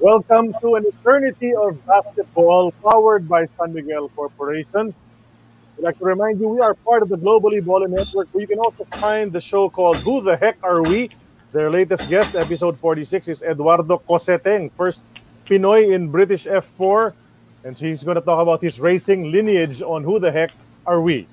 Welcome to An Eternity of Basketball, powered by San Miguel Corporation. I'd like to remind you, we are part of the Globally Ballin' Network, where you can also find the show called Who the Heck Are We? Their latest guest, episode 46, is Eduardo Coseteng, first Pinoy in British F4. And he's going to talk about his racing lineage on Who the Heck Are We?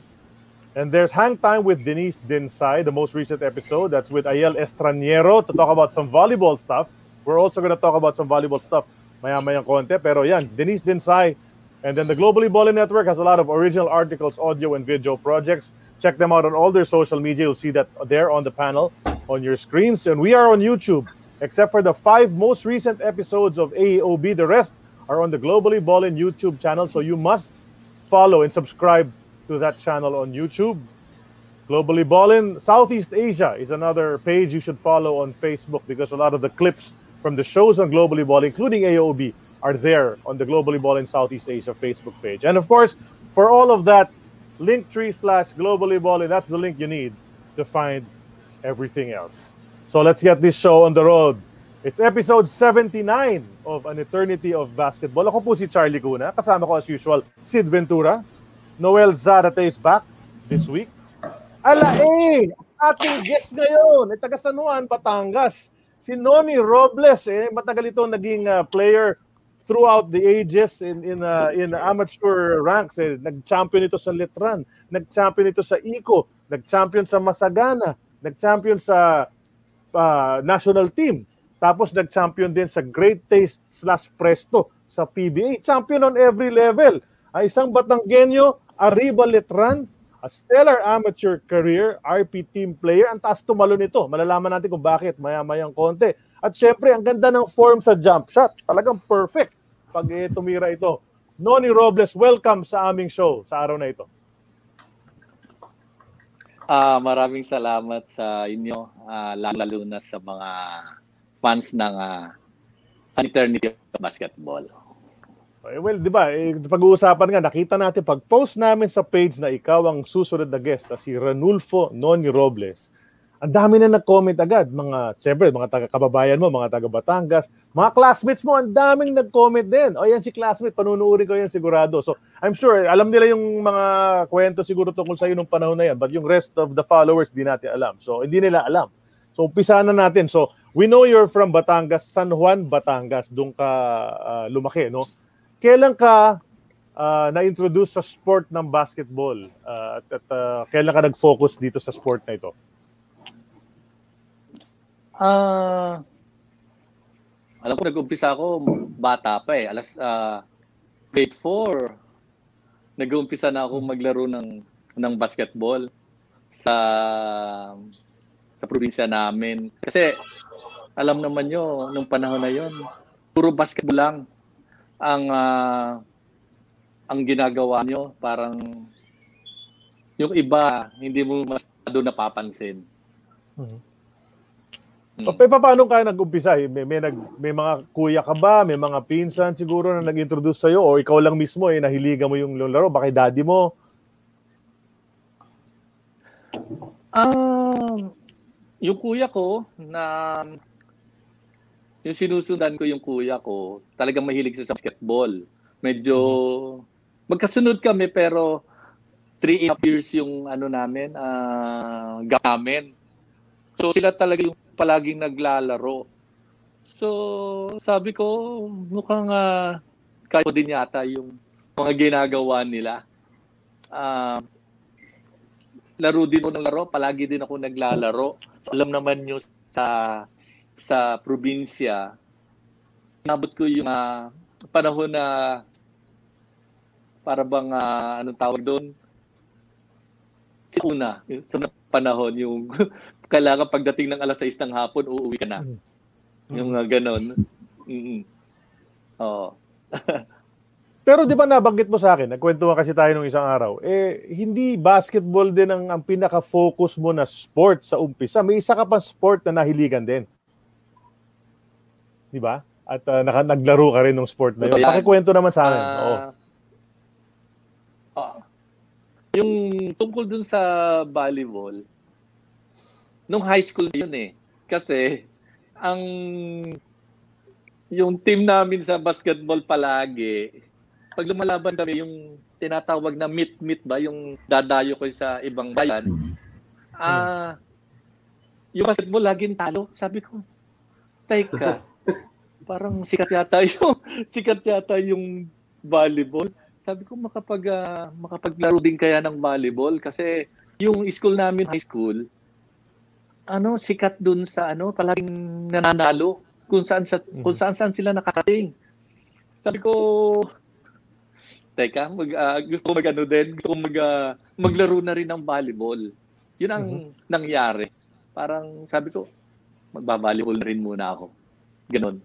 And there's Hang Time with Denise Dinsay, the most recent episode. That's with Ayel Estraniero to talk about some volleyball stuff. We're also going to talk about some valuable stuff maya-mayang konti. Pero yan, Denise Dinsay. And then the Globally Ballin' Network has a lot of original articles, audio, and video projects. Check them out on all their social media. You'll see that there on the panel on your screens. And we are on YouTube, except for the 5 most recent episodes of AEOB. The rest are on the Globally Ballin' YouTube channel. So you must follow and subscribe to that channel on YouTube. Globally Ballin' Southeast Asia is another page you should follow on Facebook, because a lot of the clips from the shows on Globally Ballin', including AOB, are there on the Globally Ballin' Southeast Asia Facebook page. And of course, for all of that, Linktree/Globally Ballin', that's the link you need to find everything else. So let's get this show on the road. It's episode 79 of An Eternity of Basketball. Ako po si Charlie Guna. Kasama ko as usual, Sid Ventura. Noel Zarate is back this week. Ala eh! Ating guest ngayon, ay taga San Juan, Batangas. Si Noni Robles, matagal ito naging player throughout the ages in amateur ranks. Nag-champion ito sa Letran, nag-champion ito sa Eco, nag-champion sa Masagana, nag-champion sa national team. Tapos nag-champion din sa Great Taste / Presto sa PBA. Champion on every level. Ay isang Batanggenyo, Arriba Letran. A stellar amateur career, RP team player. Ang taas tumalo nito. Malalaman natin kung bakit maya-mayang konti. At syempre, ang ganda ng form sa jump shot. Talagang perfect pag tumira ito. Noni Robles, welcome sa aming show sa araw na ito. Maraming salamat sa inyo, lalo na sa mga fans ng Eternity of Basketball. Well, di ba, pag-uusapan nga, nakita natin, pag-post namin sa page na ikaw ang susunod na guest, si Ranulfo Noni Robles, ang dami na nag-comment agad. Mga, siyempre, mga taga-kababayan mo, mga taga-Batangas, mga classmates mo, ang daming nag-comment din. O yan si classmate, panunuuri ko yan sigurado. So, I'm sure, alam nila yung mga kwento siguro tungkol sa'yo nung panahon na yan, but yung rest of the followers, di natin alam. So, hindi nila alam. So, umpisa na natin. So, we know you're from Batangas, San Juan, Batangas, doon ka lumaki, no? Kailan ka na-introduce sa sport ng basketball? At kailan ka nag-focus dito sa sport na ito? Alam ko, nag-umpisa ako bata pa eh. Alas grade 4, nag-umpisa na ako maglaro ng basketball sa probinsya namin. Kasi alam naman nyo, nung panahon na yon, puro basketball lang ang ginagawa nyo. Parang yung iba hindi mo masyado napapansin. Paano ka nag-umpisa? May mga kuya ka ba? May mga pinsan siguro na nag-introduce sa'yo? O ikaw lang mismo nahiligan mo yung laro? Baka daddy mo? Yung kuya ko na... Yung sinusundan ko yung kuya ko, talagang mahilig siya sa basketball. Medyo magkasunod kami, pero 3.5 years yung gap namin. So sila talaga yung palaging naglalaro. So sabi ko mukhang kaya din yata yung mga ginagawa nila. Laro din ako ng laro, palagi din ako naglalaro. So, alam naman nyo sa probinsya, nabot ko yung panahon na para bang anong tawag doon? Una, sa panahon yung kailangan pagdating ng alas 6 ng hapon, uuwi ka na. Yung ganon. Oo. Pero di ba nabanggit mo sa akin, nagkwentuhan kasi tayo nung isang araw, eh hindi basketball din ang pinaka-focus mo na sport sa umpisa. May isa ka pang sport na nahiligan din. Di ba? At naglaro ka rin ng sport na yun. Pakikwento naman sa akin. Yung tungkol dun sa volleyball, nung high school yun eh. Kasi yung team namin sa basketball palagi, pag lumalaban kami, yung tinatawag na meet-meet ba, yung dadayo ko sa ibang bayan, yung basketball laging talo. Sabi ko, teka, parang sikat yata yung volleyball. Sabi ko, makapaglaro din kaya ng volleyball kasi yung school namin, high school, sikat dun sa palaging nananalo kung saan sila nakarating. Sabi ko, teka, gusto ko maglaro na rin ng volleyball. Yun ang nangyari. Parang sabi ko, magba-volleyball na rin muna ako. Ganun.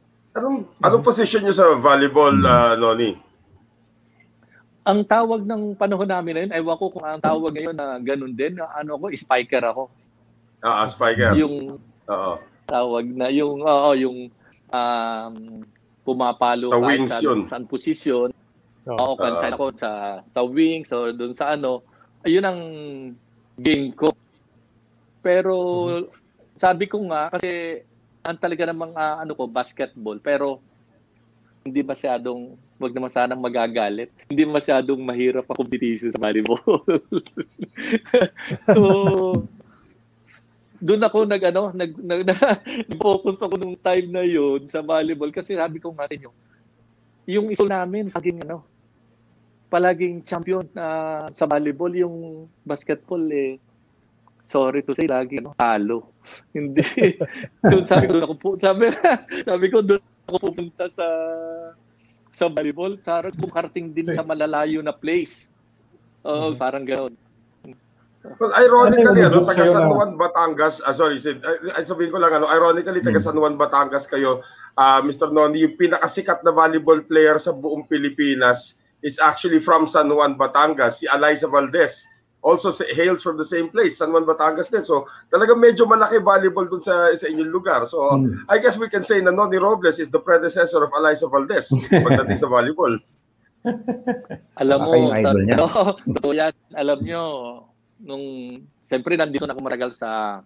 Anong position niyo sa volleyball, Noni? Ang tawag ng panahon namin na yun, ewan ko kung ang tawag ngayon na ganun din. Spiker ako. Spiker. Yung tawag na, yung pumapalo sa wings yun. Saan position. Oo, kansan ako sa wings o doon sa ayun ang game ko. Pero sabi ko nga, kasi ang talaga namang basketball, pero hindi masyadong, wag naman sanang magagalit, hindi masyadong mahirap ang competition sa volleyball. So, doon ako nag-focus ako nung time na yun sa volleyball kasi sabi ko nga sa inyo, yung iso namin, palaging champion sa volleyball. Yung basketball, sorry to say, laging talo. Hindi. So, sabi ko, doon ako pupunta sa volleyball. Parang kumarating din sa malalayo na place. Parang gano'n. Well, ironically, taga San Juan, Batangas, sorry, Sid, sabihin ko lang, ironically, taga San Juan, Batangas kayo, Mr. Noni, yung pinakasikat na volleyball player sa buong Pilipinas is actually from San Juan, Batangas, si Eliza Valdez. Also hails from the same place, San Juan, Batangas din. So talaga medyo malaki volleyball dun sa inyong lugar. So I guess we can say na Noni Robles is the predecessor of Eliza Valdez pagdating sa volleyball. Alam mo, alam nyo, siyempre nandito na ako maragal sa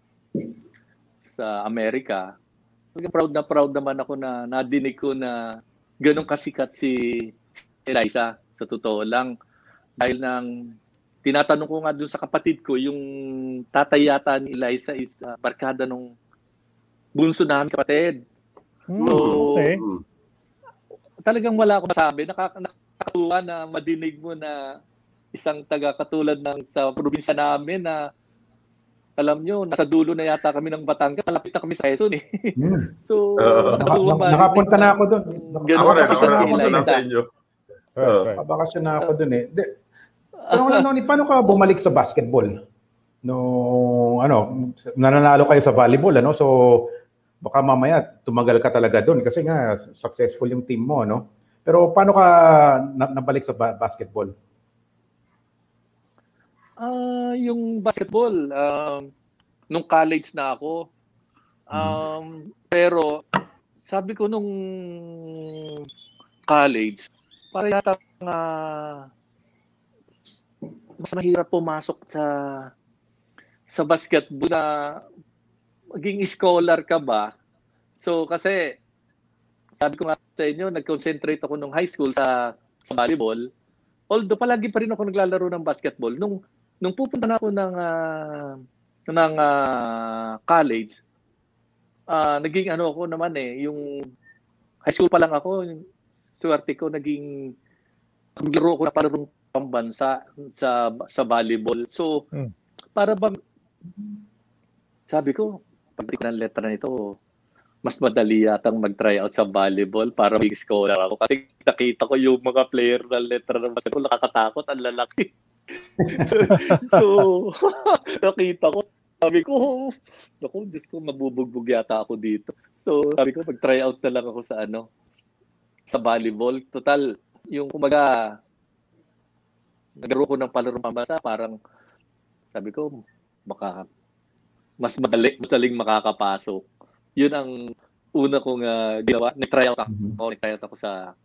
Amerika. Proud naman ako na nadinig ko na ganun kasikat si Eliza, sa totoo lang. Dahil nang tinatanong ko nga doon sa kapatid ko, yung tatay yata ni Eliza is barkada nung bunso namin kapatid. So, talagang wala akong masabi. Nakakatuwa na madinig mo na isang taga katulad ng sa probinsya namin na alam nyo, nasa dulo na yata kami ng Batangas, malapit na kami sa Quezon So, nakapunta na ako doon. Nakapunta na sa inyo. Nakabakasyon na ako doon Paano ka bumalik sa basketball? Nananalo kayo sa volleyball, So, baka mamaya tumagal ka talaga doon kasi nga successful yung team mo, Pero paano ka nabalik sa basketball? Yung basketball, nung college na ako, pero sabi ko nung college, para yata mas mahirap pumasok sa basketball na maging scholar ka ba? So kasi, sabi ko nga sa inyo, nag-concentrate ako nung high school sa volleyball, although palagi pa rin ako naglalaro ng basketball. Nung pupunta na ako ng ng college, naging ano ako naman eh, yung high school pa lang ako, yung swerte ko, naging naglaro ko na parang pambansa sa volleyball. So, para ba, sabi ko, pagdating ng letra nito, mas madali yatang mag-try out sa volleyball para big scholar ako. Kasi nakita ko yung mga player ng letra ng basketball, nakakatakot, ang lalaki. So, nakita ko, sabi ko, naku, Diyos ko, mabubugbog yata ako dito. So, sabi ko, mag-try out na lang ako sa ano, sa volleyball. Total, yung kumaga, naglaro ko ng palarong pambansa, parang sabi ko, baka mas madaling makakapasok. Yun ang una kong ginawa. Nag-try out ako. Nag-try out ako sa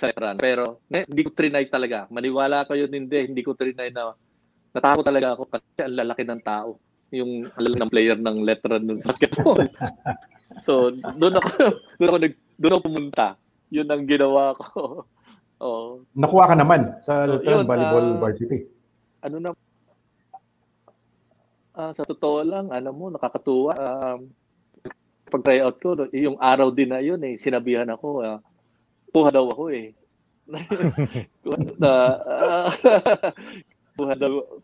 Letran. Pero hindi ko trinay talaga. Maniwala kayo, hindi ko trinay na natakot talaga ako kasi ang lalaki ng tao. Yung lalaki ng player ng Letran nun sa basketball. So, doon ako pumunta. Yun ang ginawa ko. Oh. Nakuha ka naman sa Letran Volleyball Varsity. Ano na? Sa totoo lang, alam mo, nakakatuwa. Pag-try out ko, yung araw din na yun, eh, sinabihan ako, kuha daw ako eh.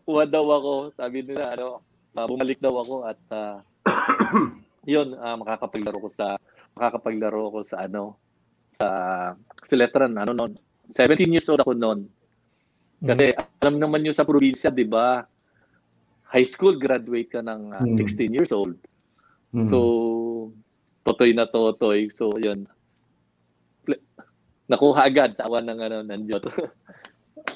kuha daw ako, sabi nila, ano, bumalik daw ako at yun, makakapaglaro ko sa ano, sa Letran, ano noon. 17 years old ako noon. Kasi alam naman nyo sa probinsya, di ba? High school graduate ka ng 16 years old. So, totoy na totoy. So, yun. Nakuha agad sa awan ng ano, nandiyo.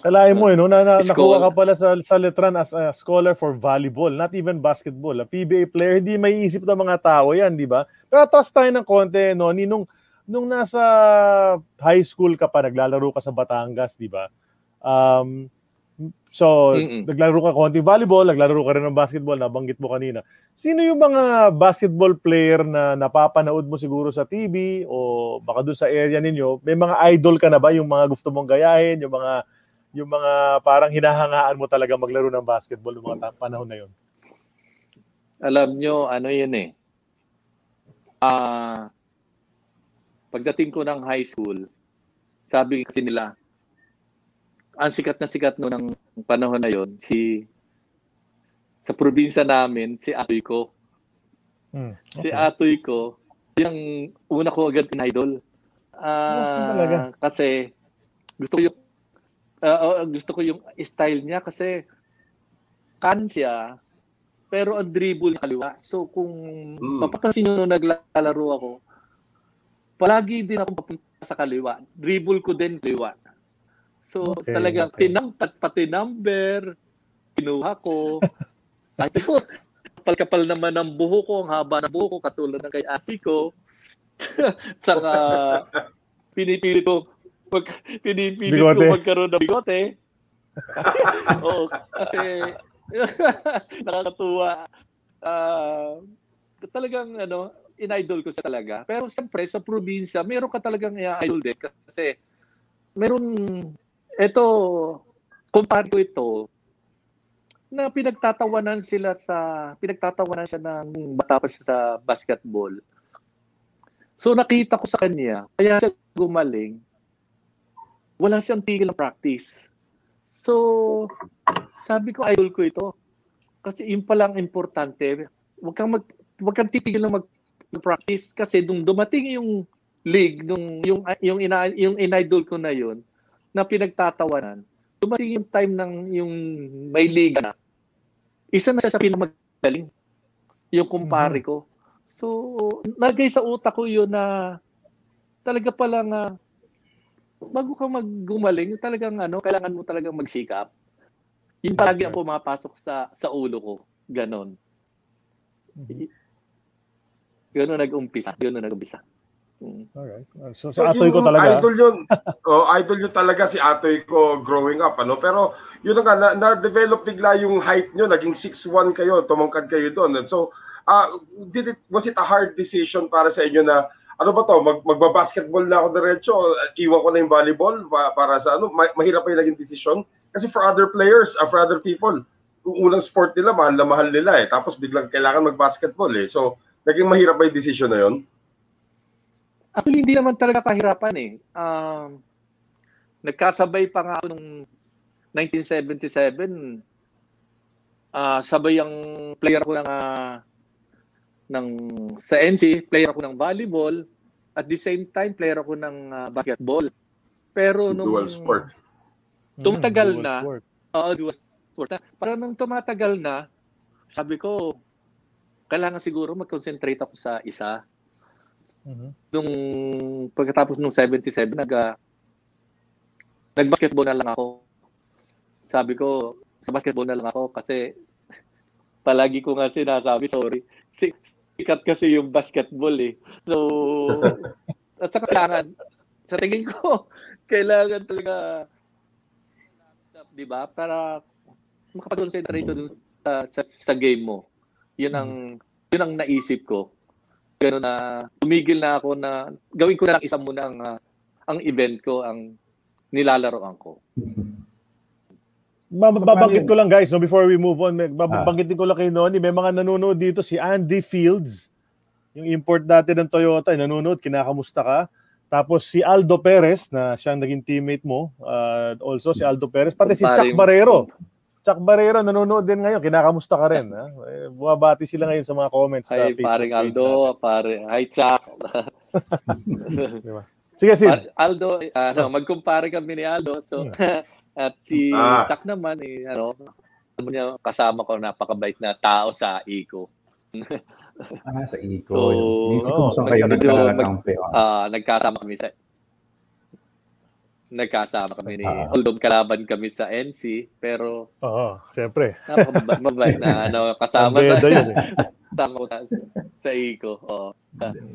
Kalahin mo eh, no? Nakuha ka pala sa Letran as a scholar for volleyball, not even basketball. A PBA player, hindi may isip ng mga tao yan, di ba? Pero atras tayo ng konti, no? Nung nasa high school ka pa, naglalaro ka sa Batangas, di ba? Naglalaro ka konti volleyball, naglalaro ka rin ng basketball, nabanggit mo kanina. Sino yung mga basketball player na napapanood mo siguro sa TV o baka doon sa area ninyo? May mga idol ka na ba? Yung mga gusto mong gayahin, yung mga parang hinahangaan mo talaga maglaro ng basketball noong mga panahon na yun? Alam nyo, ano yun eh. Pagdating ko ng high school, sabi kasi nila, ang sikat na sikat noon ng panahon na yon, sa probinsya namin, si Atoy Co. Okay. Si Atoy Co, yung una ko agad in-idol. Kasi gusto ko yung style niya kasi kan siya, pero ang dribble niya kaliwa. So kung mapapansin nyo nung naglalaro ako, palagi din ako papunta sa kaliwa. Dribble ko din kaliwa. So talagang pati number, kinuha ko. Kapal-kapal naman ang buho ko, ang haba ng buho ko, katulad ng kay ate ko. Saka pinipili ko magkaroon ng bigote. Oo, kasi nakakatuwa. Talagang ano, in-idol ko siya talaga. Pero siyempre, sa probinsya, meron ka talagang i-idol din. Kasi meron, eto, compare ko ito, na pinagtatawanan siya ng bata pa siya sa basketball. So nakita ko sa kanya, kaya siya gumaling, wala siyang tigil ng practice. So, sabi ko, idol ko ito. Kasi yun palang importante, wag kang titigil na mag-practice kasi nung dumating yung league, yung in-idol ko na yun, na pinagtatawanan, dumating yung time ng yung may league na, isa na siya sa pinamagaling, yung kumpare ko. So, nagay sa utak ko yun na talaga palang bago kang maggumaling, talagang ano, kailangan mo talagang magsikap. Yun palagi ang pumapasok sa ulo ko. Ganon. Gano'n nag-umpisa. Alright. So Atoy ko talaga. Idol yun. Idol yun talaga si Atoy ko growing up. Ano? Pero yun nga, na-develop bigla yung height nyo. Naging 6'1 kayo. Tumangkad kayo doon. So, was it a hard decision para sa inyo na, ano ba to, magbabasketball na ako diretso? Iwan ko na yung volleyball para sa ano? Mahirap pa yung naging decision? Kasi for other players, for other people, unang sport nila, mahal na mahal nila eh. Tapos biglang kailangan mag-basketball eh. So, naging mahirap ba yung decision na yun? Actually, hindi naman talaga kahirapan eh. Nagkasabay pa nga ako nung 1977, sabay ang player ko ng sa NC, player ko ng volleyball, at the same time player ko ng basketball. Pero nung dual sport. Tumatagal na, dual sport na. Para nung tumatagal na, sabi ko kailangan siguro mag-concentrate ako sa isa. Nung pagkatapos nung 77 nag-basketball na lang ako. Sabi ko sa basketball na lang ako kasi palagi ko nga sinasabi, sorry, sikat kasi yung basketball eh. So, at saka kailangan, sa tingin ko, kailangan talaga, di ba, para makapag-concentrate dun sa game mo. Yun ang naisip ko. Ganun na, tumigil na ako na, gawin ko na lang isa muna ang event ko, ang nilalaroan ko. Babanggit ko lang guys, no, before we move on, babanggitin ko lang kay Noni, may mga nanonood dito, si Andy Fields, yung import dati ng Toyota, nanonood, kinakamusta ka. Tapos si Aldo Perez, na siyang naging teammate mo, also si Aldo Perez, pati si Chuck Barrero. Chuck Barrero, nanonood din ngayon, kinakamusta ka rin. Ha? Buwabati sila ngayon sa mga comments sa Facebook. Hi, paring Aldo, hi Chuck. Sige, Sid. Aldo, magkumpare kami ni Aldo, so... At si Chuck naman, kasama ko, napakabait na tao sa Eco. Sa Eco. So, nagkasama kami sa... Nagkasama kami ni... Although kalaban kami sa NC, pero... Oo, siyempre. Napakabait na kasama sa... Kasama ko sa Eco.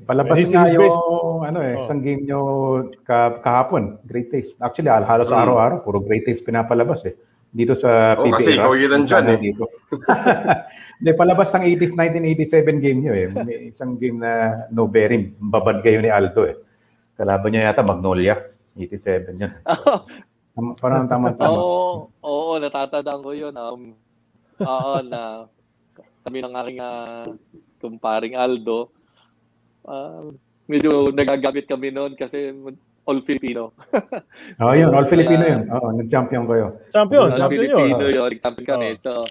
Palabas na yung isang game nyo kahapon, Great Taste. Actually, halos araw-araw, puro Great Taste pinapalabas eh. Dito sa PBA. Kasi ikaw yun dyan eh. Hindi, palabas ang 80s, 1987 game nyo eh. May isang game na no bearing. Babad kayo ni Aldo eh. Kalaban nyo yata Magnolia. 87 yun. Parang tama-tama. Oo, natatandaan ko yun. Oo, na kami ng aking kumparing Aldo, medyo nagagamit kami noon kasi all Filipino. Oh, yun, all Filipino yun. Oo, nag-champion kayo. Champion Filipino yun. Nag-champion kami. So,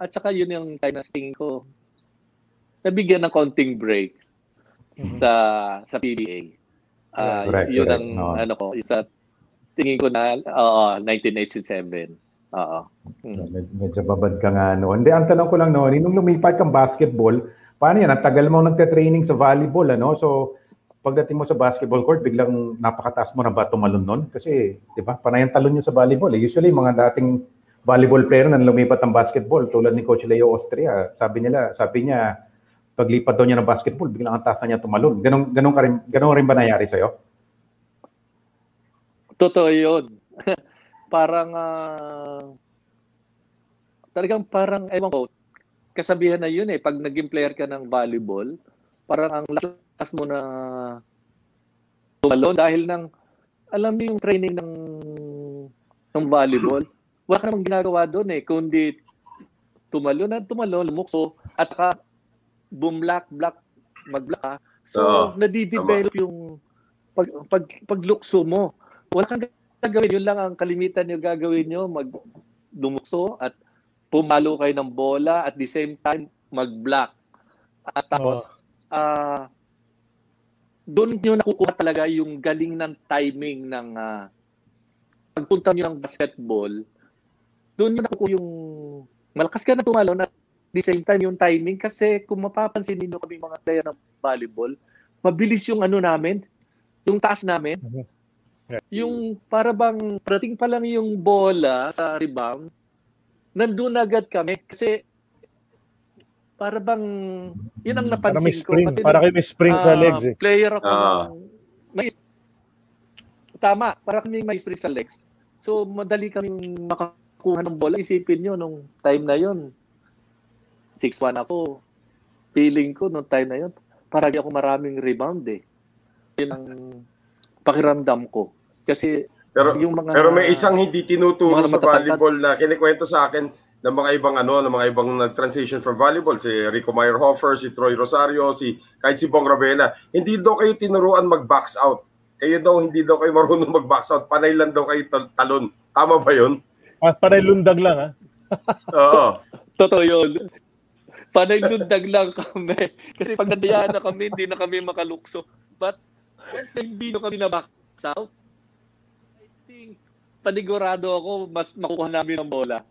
at saka yun yung time na tingin ko, nabigyan ng konting break sa PBA. Yun ang isa tingin ko na 1987. Medyo babad ka nga noon. Hindi, ang tanong ko lang noon, nung lumipat kang basketball, paano yan? Ang tagal mo nagte-training sa volleyball, ano? So, pagdating mo sa basketball court, biglang napakataas mo na ba tumalon noon? Kasi, di ba, panayang talon nyo sa volleyball. Usually, mga dating volleyball player na lumipat ang basketball, tulad ni Coach Leo Austria, sabi niya, paglipat daw niya ng basketball, biglang ang taas niya tumalon. Ganun rin ba nangyari sa'yo? Totoo yun. Parang ewan ko, kasabihan na yun eh, pag naging player ka ng volleyball, parang ang lakas mo na tumalon dahil alam niyo yung training ng volleyball, wala ka namang ginagawa doon eh, kundi tumalon, lumukso, at ka mag-block. So, nadidevelop yung paglukso mo. Wala kang gagawin, yun lang ang kalimitan yung gagawin nyo, magdumukso at pumalo kayo ng bola at the same time mag-block. At tapos, doon nyo nakukuha talaga yung galing ng timing ng pagpunta nyo ng basketball, doon nyo nakukuha yung malakas ka na tumalo na at the same time yung timing kasi kung mapapansin ninyo kami mga player ng volleyball, mabilis yung namin, yung taas namin. Yung parabang prating pa lang yung bola sa rebound, nandun agad kami kasi parabang yun ang napansin ko. Para kayo may spring sa legs eh. Player ako tama, para kami may spring sa legs. So madali kami makakuha ng bola. Isipin nyo nung time na yun, 6-1 ako. Feeling ko nung time na yun, parang ako maraming rebound eh. Yun ang pakiramdam ko. Kasi Pero may isang hindi tinuturo sa volleyball na kinikwento sa akin ng mga ibang nag-transition from volleyball, si Rico Meyerhofer, si Troy Rosario, kahit si Bong Ravena. Hindi daw kayo tinuruan mag-box out. Kayo daw hindi daw kayo marunong mag-box out. Panay lang daw kayo talon. Tama ba 'yon? Panay lundag lang, ha? Oo. Totoo 'yon. Panay lundag lang kami. Kasi pag nadayaan na kami, hindi na kami makalukso. But once hindi na kami na-box out, panigurado ako, mas makuha namin ang bola.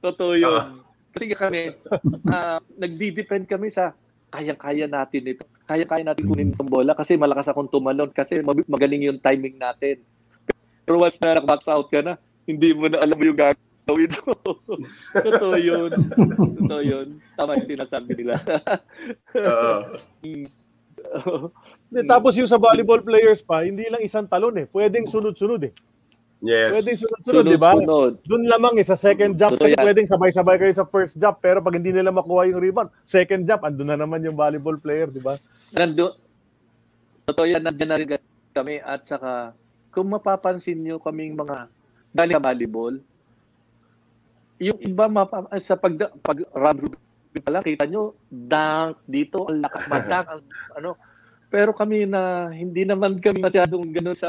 Totoo yun. Kasi kami, nagdi-depend kami sa kaya-kaya natin ito. Kaya-kaya natin kunin ang bola kasi malakas akong tumalon kasi magaling yung timing natin. Pero once na nag-box out ka na, hindi mo na alam yung gagawin mo. Totoo yun. Totoo yun. Tama yung sinasabi nila. Tapos yung sa volleyball players pa, hindi lang isang talon eh. Pwedeng sunod-sunod eh. Yes. Pwedeng sunod-sunod, di ba? Doon lamang eh, sa second jump, kasi pwedeng sabay-sabay kayo sa first jump, pero pag hindi nila makuha yung rebound, second jump, andun na naman yung volleyball player, di ba? Totoo yan, nandiyan na rin kami, at saka, kung mapapansin nyo kaming mga galing volleyball, yung iba, sa pag-rub pala, kita nyo, dunk dito, ang lakas madunk, pero kami na, hindi naman kami masyadong gano'n sa...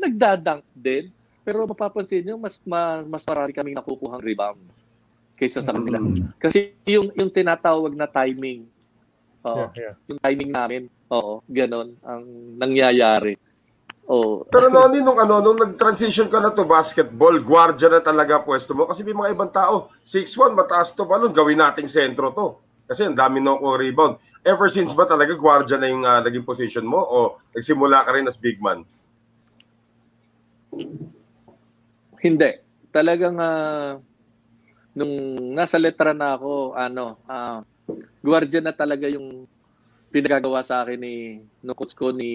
nagdadunk din, pero mapapansin nyo, mas marami kaming nakukuhang rebound kaysa sa kanila. Kasi yung tinatawag na timing, yung timing namin, ganon ang nangyayari. Oh. Pero Noni, nung nag-transition ka na to basketball, guardia na talaga pwesto mo. Kasi may mga ibang tao, 6'1", mataas to, balon, gawin nating sentro to. Kasi ang dami na akong rebound. Ever since ba talaga guardia na yung naging position mo o nagsimula ka rin as big man? Hindi. Talagang nung nasa Letran na ako, guardian na talaga yung pinagagawa sa akin nung coach ko ni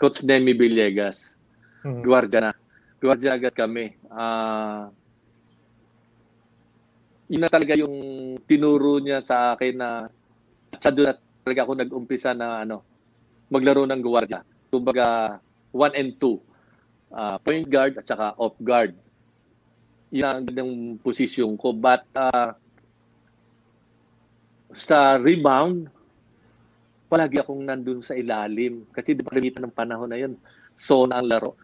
Coach Nemi Villegas. Guardian na. Guardian agad kami. Yun na talaga yung tinuro niya sa akin na sa doon na talaga ako nag-umpisa na maglaro ng guardian. Kumbaga 1 and 2, point guard at saka off guard. Yan ang posisyon ko. But sa rebound, palagi akong nandun sa ilalim. Kasi di ba kalimitan ng panahon na yun, zone ang laro.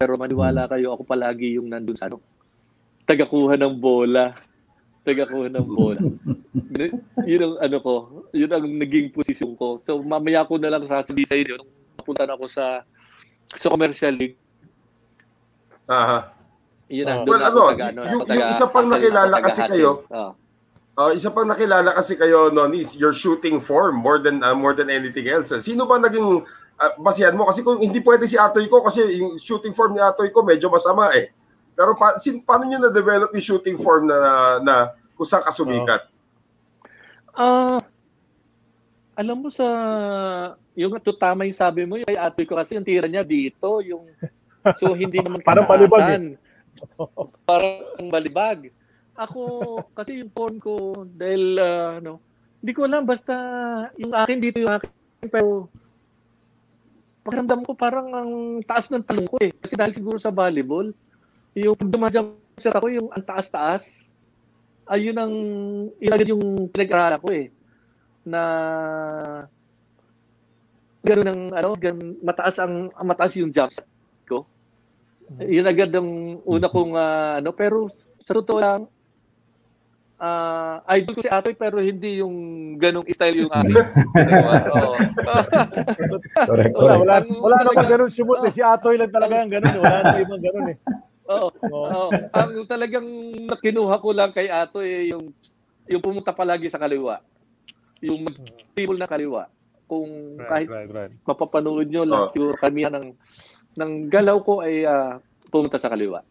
Pero maniwala kayo, ako palagi yung nandun sa tagakuha ng bola. Tagakuha ng bola. Yun ang ko. Yun ang naging posisyon ko. So mamaya ko na lang sasabi sa inyo. Nung napunta na ako sa commercial league. Yung isa pang nakilala kasi kayo. Isa pang nakilala kasi kayo, Noni, is your shooting form more than anything else. Sino ba naging basihan mo? Kasi kung hindi pwede si Atoy Co, kasi yung shooting form ni Atoy Co medyo masama eh. Pero paano niyo na-develop yung shooting form na kung saan kasumikat? Alam mo sa yung tama yung sabi mo, yung kay Atoy Co kasi yung tira niya dito, yung so hindi naman parang balibag. Parang balibag. Ako kasi yung phone ko dahil hindi ko alam basta yung akin dito yung akin pero pakiramdam ko parang ang taas ng talong ko eh. Kasi dahil siguro sa volleyball, yung dumadjump shot ako yung ang taas-taas. Ayun ang ilagay yung pinag-aralan ko eh na ganoon ng mataas ang mataas yung jump shot ko. Yun agad ang una kong pero sa totoo lang idol ko si Atoy pero hindi yung ganong style yung akin. Wala namang ganun simot eh. Si Atoy lang talaga yung ganun. Wala na ibang ganun eh. Ang talagang nakinuha ko lang kay Atoy yung pumunta palagi sa kaliwa. Yung mag-table na kaliwa. Kung kahit mapapanood nyo lang siguro kami ng galaw ko ay pumunta sa kaliwa.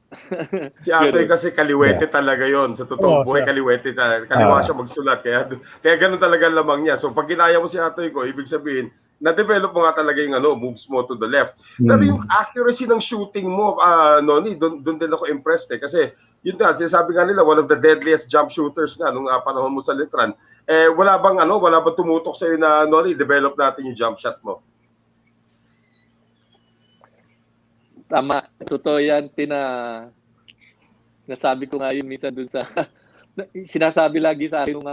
Si Atoy kasi kaliwete talaga yon. Sa totoong buhay, kaliwete talaga. Kaliwa siya magsulat. Kaya ganun talaga lamang niya. So pag ginaya mo si Atoy Co, ibig sabihin, na-develop mo nga talaga yung moves mo to the left. Pero yung accuracy ng shooting mo, Noni, doon din ako impressed eh. Kasi yun na, sinasabi nga nila, one of the deadliest jump shooters nga nung panahon mo sa Letran. Eh, wala bang tumutok sa'yo na, Noni, develop natin yung jump shot mo? Tama, totoo yan, Tina. Nasabi ko nga yun minsan dun sa, sinasabi lagi sa akin yung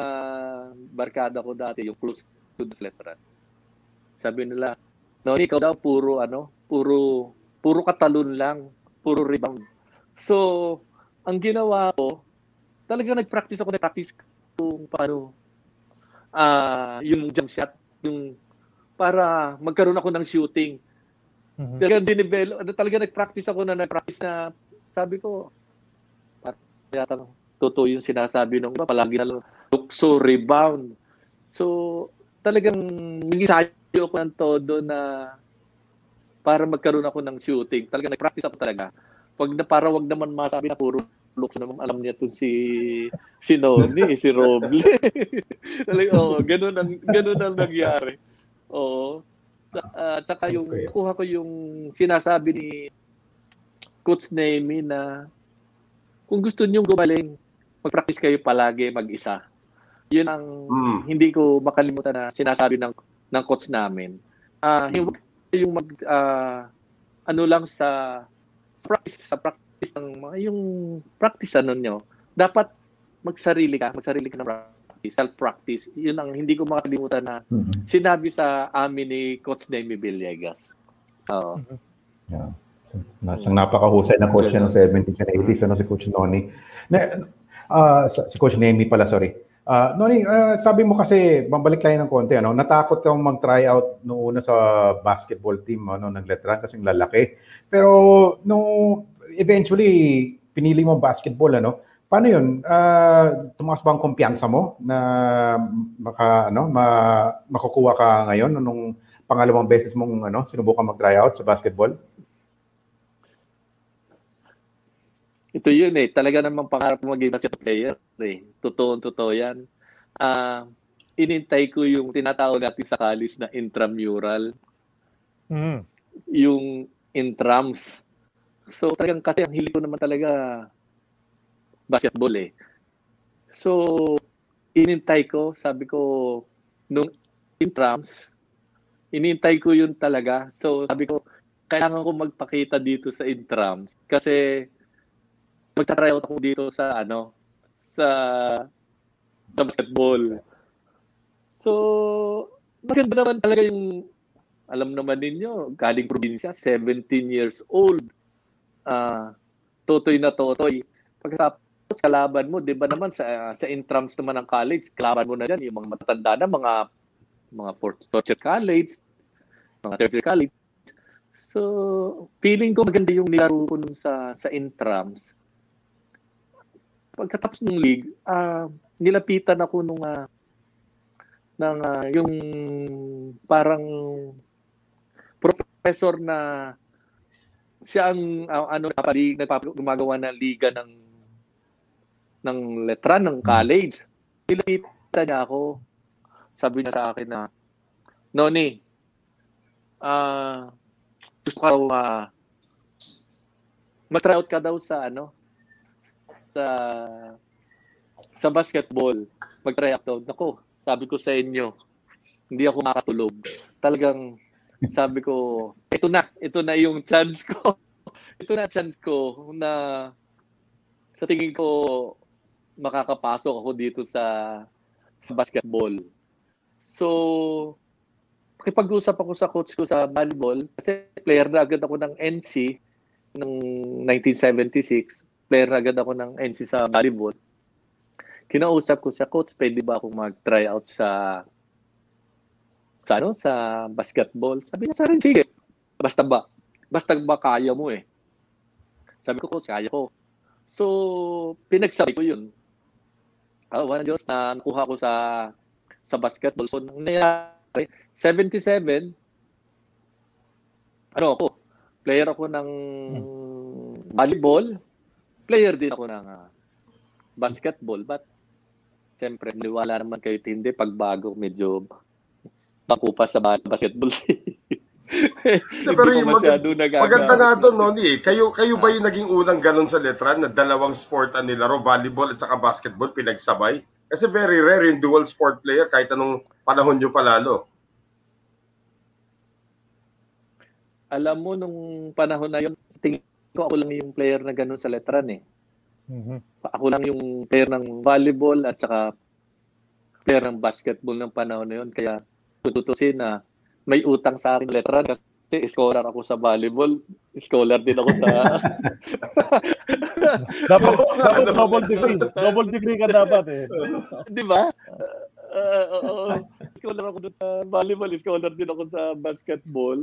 barkada ko dati, yung close to the Letran. Sabi nila, Noni, ikaw daw puro, ano, puro katalon lang, puro rebound. So, ang ginawa ko, talaga nag-practice kung paano yung jump shot, yung para magkaroon ako ng shooting. Mm-hmm. Talaga nag-practice na sabi ko, yata totoo yung sinasabi nung palagi na lukso, rebound. So, talagang nag-isayo ko ng todo na para magkaroon ako ng shooting. Talaga nag-practice ako talaga. Para wag naman masabi na puro lukso naman. Alam niya itong si Noni, si Roble. Talagang, ganun ang nangyari. Oo. Tsaka yung, kuha ko yung sinasabi ni Coach Nemi na kung gusto niyong gumaling, mag-practice kayo palagi mag-isa. Yun ang hindi ko makalimutan na sinasabi ng coach namin. Huwag kayong practice ng yung practice niyo. Dapat magsarili ka ng practice, self-practice. Yun ang hindi ko makalimutan na sinabi sa amin ni Coach Nemi Villegas. Oo. Yeah. Siyang napakahusay na coach ng 70s and 80s, ano, si Coach Noni. Si Coach Nemi pala, sorry. Noni, sabi mo kasi, bambalik tayo ng konti, ano, natakot kang mag-try out noong una sa basketball team, ano, ng Letran kasi yung lalaki. Pero, eventually, pinili mo basketball, ano. Paano yun? Tumakas ba ang kumpiyansa mo na makukuha ka ngayon nung pangalawang beses mong, ano, sinubukan mag-try out sa basketball? Ito yun eh, talaga namang pangarap mo maging basketball player eh. Totoo yan. Inintay ko yung tinatawag natin sa college na intramural. Yung intrams. So talagang kasi ang hilig ko naman talaga basketball eh. So inintay ko, sabi ko, nung intrams, inintay ko yun talaga. So sabi ko, kailangan ko magpakita dito sa intrams kasi magta-try out ako dito sa basketball. So, maganda naman talaga yung, alam naman ninyo, galing probinsya, 17 years old. Totoy na totoy. Pagkatapos, kalaban mo, di ba naman, sa intrams naman ng college, kalaban mo na dyan, yung mga matatanda na, mga fourth-year college, mga third-year college. So, feeling ko maganda yung nilaro ko nun sa intrams. Pagkatapos ng league, nilapitan ako nung yung parang professor na siya ang gumagawa ng liga ng Letran ng college. Nilapitan niya ako. Sabi niya sa akin na, Noni, gusto ka daw mag-try out ka daw sa basketball, mag-try out. Nako, sabi ko sa inyo, hindi ako makatulog. Talagang sabi ko, ito na yung chance ko. Ito na chance ko na sa tingin ko makakapasok ako dito sa basketball. So, pakipag-usap ako sa coach ko sa volleyball kasi player na agad ako ng NC ng 1976. Player agad ako ng NC sa volleyball. Kinausap ko siya, coach, pwede ba akong mag-try out sa basketball? Sabi niya sa akin, sige. Basta ba kaya mo eh. Sabi ko, coach, kaya ko. So, pinagsabi ko yun. Awa na Diyos na nakuha ko sa basketball. So, nang nangyari, 77, player ako ng volleyball. Player din ako ng basketball, but siyempre, maniwala naman kayo hindi pagbago, medyo makupas sa basketball. Pero yung maganda nga ito, Noni, kayo ba yung naging unang ganun sa Letran na dalawang sport ang nilaro, volleyball at saka basketball, pinagsabay? Kasi very rare yung dual sport player kahit anong panahon nyo palalo. Alam mo, nung panahon na yun, tingin ko ako lang yung player na ganun sa Letran eh. Ako lang yung player ng volleyball at saka player ng basketball ng panahon na yun. Kaya tutusin na may utang sa akin Letran kasi scholar ako sa volleyball, scholar din ako sa... dapat double degree ka dapat eh. Di ba? Scholar ako doon sa volleyball, scholar din ako sa basketball.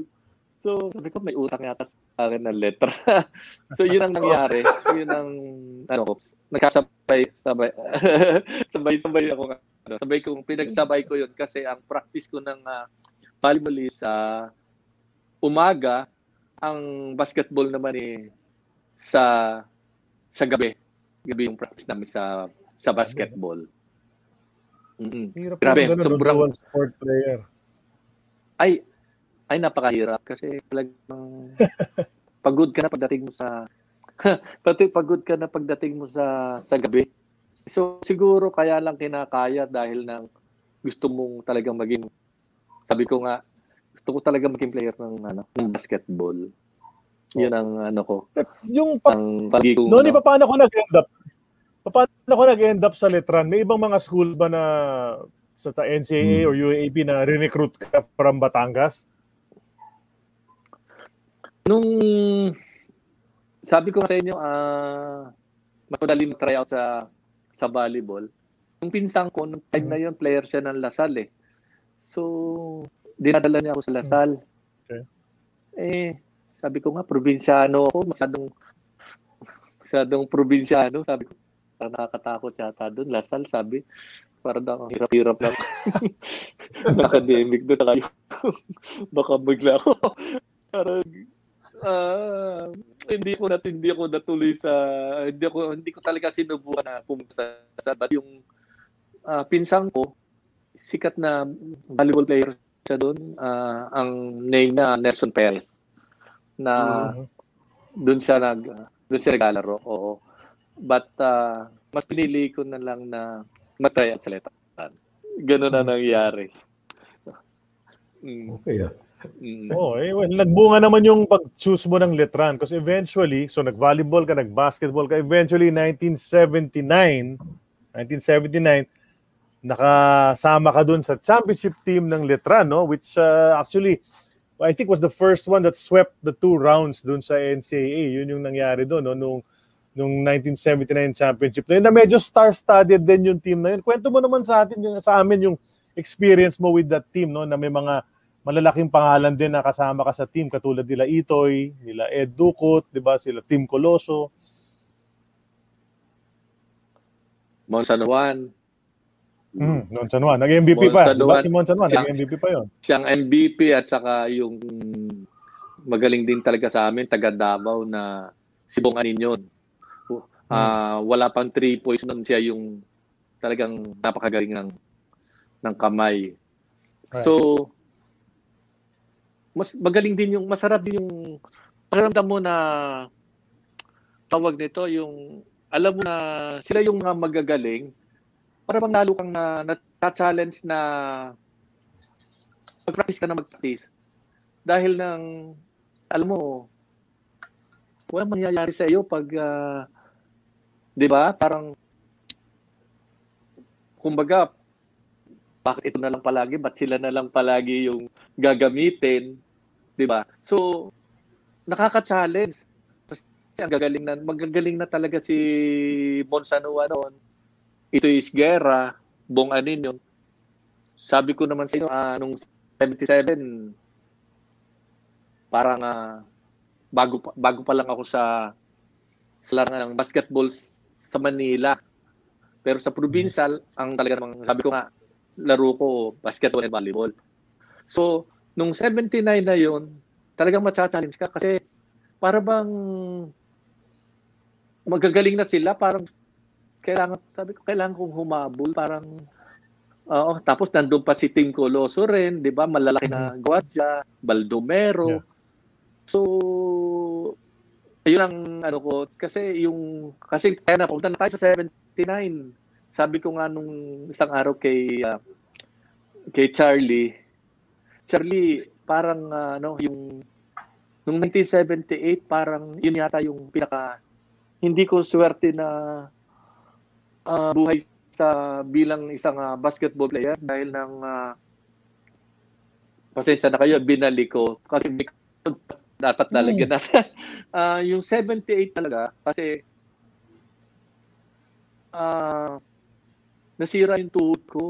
So, sabi ko, may utang yata sa akin na letra. So, yun ang nangyari. Yun ang, ano ko, pinagsabay ko yun kasi ang practice ko ng volleyball is umaga, ang basketball naman eh, sa gabi. Gabi yung practice namin sa basketball. Grabe, sobrang sport player. Ay napakahirap kasi talagang pagod ka na pagdating mo sa sa gabi. So siguro kaya lang kinakaya dahil nang gusto mong talagang maging, sabi ko nga gusto ko talagang maging player ng basketball. Okay. Yun ang ano ko. Yung Noni, paano ko nag-end up sa Letran? May ibang mga school ba na sa NCAA or UAAP na re-recruit ka from Batangas? Nung sabi ko sa inyo, mas madali mag-try out sa volleyball. Yung pinsang ko, nung time na yun, player siya ng La Salle. Eh. So, dinadala niya ako sa La Salle. Okay. Eh, sabi ko nga, probinsyano ako. Masyadong probinsyano. Sabi ko, parang nakakatakot yata doon. La Salle, sabi, parang daw, hirap-hirap lang. Academic doon. Baka bigla ako. Parang, hindi ko talaga sinubukan na pumunta sa but yung pinsang ko sikat na volleyball player siya doon, ang name na Nelson Perez na doon siya naglalaro. Oo, but mas pinili ko na lang na matry at salitaan, ganoon na nangyari. Okay ah. Oh, eh, well, nagbunga naman yung pag-choose mo ng Letran kasi eventually, so nag-volleyball ka, nag-basketball ka, eventually 1979 nakasama ka dun sa championship team ng Letran, no? Which actually I think was the first one that swept the two rounds dun sa NCAA. Yun yung nangyari dun, no? Nung 1979 championship na yun, na medyo star-studded din yung team na yun. Kwento mo naman sa amin yung experience mo with that team, no? Na may mga malalaking pangalan din na kasama ka sa team, katulad nila Itoy, nila Ed Ducot, di ba, sila Team Coloso. San Juan. San Juan, nag-MVP pa. Diba si San Juan, nag-MVP pa yun. Siyang MVP at saka yung magaling din talaga sa amin, taga Davao na si Bong Aninyon. Wala pang 3 points nun, siya yung talagang napakagaling ng kamay. Right. So, mas magaling din yung, masarap din yung pakiramdam mo na tawag nito, yung alam mo na sila yung mga magagaling, para bang lalo kang na-challenge na mag-practice ka na mag-practice. Dahil nang, alam mo, walang mangyayari sa iyo pag, di ba, parang, kumbaga, bakit ito na lang palagi? Ba't sila na lang palagi yung gagamitin? Di ba? So, nakaka-challenge. Kasi ang magagaling na talaga si Monsanua noon. Ito is Guerra, Bong Anin yun. Sabi ko naman sa inyo, nung 77, parang bago pa lang ako sa larangan ng basketball sa Manila. Pero sa provincial, ang talaga namang, sabi ko nga, laro ko basketball and volleyball. So, nung 79 na yun, talagang matcha-challenge ka kasi para bang magagaling na sila, parang kailangan kong humabol, parang tapos nandun pa si Team Coloso rin, 'di ba? Malalaki na Guadja, Baldomero. Yeah. So, ayun ang ano ko kasi yung kaya na pumunta na tayo sa 79. Sabi ko nga nung isang araw kay Charlie, parang ano yung Noong 1978, parang yun yata yung pinaka, hindi ko swerte na buhay sa bilang isang basketball player dahil ng, pasensya na kayo, binalik ko. Kasi dapat nalagyan natin. Yung 78 talaga, kasi nasira yung tuhod ko.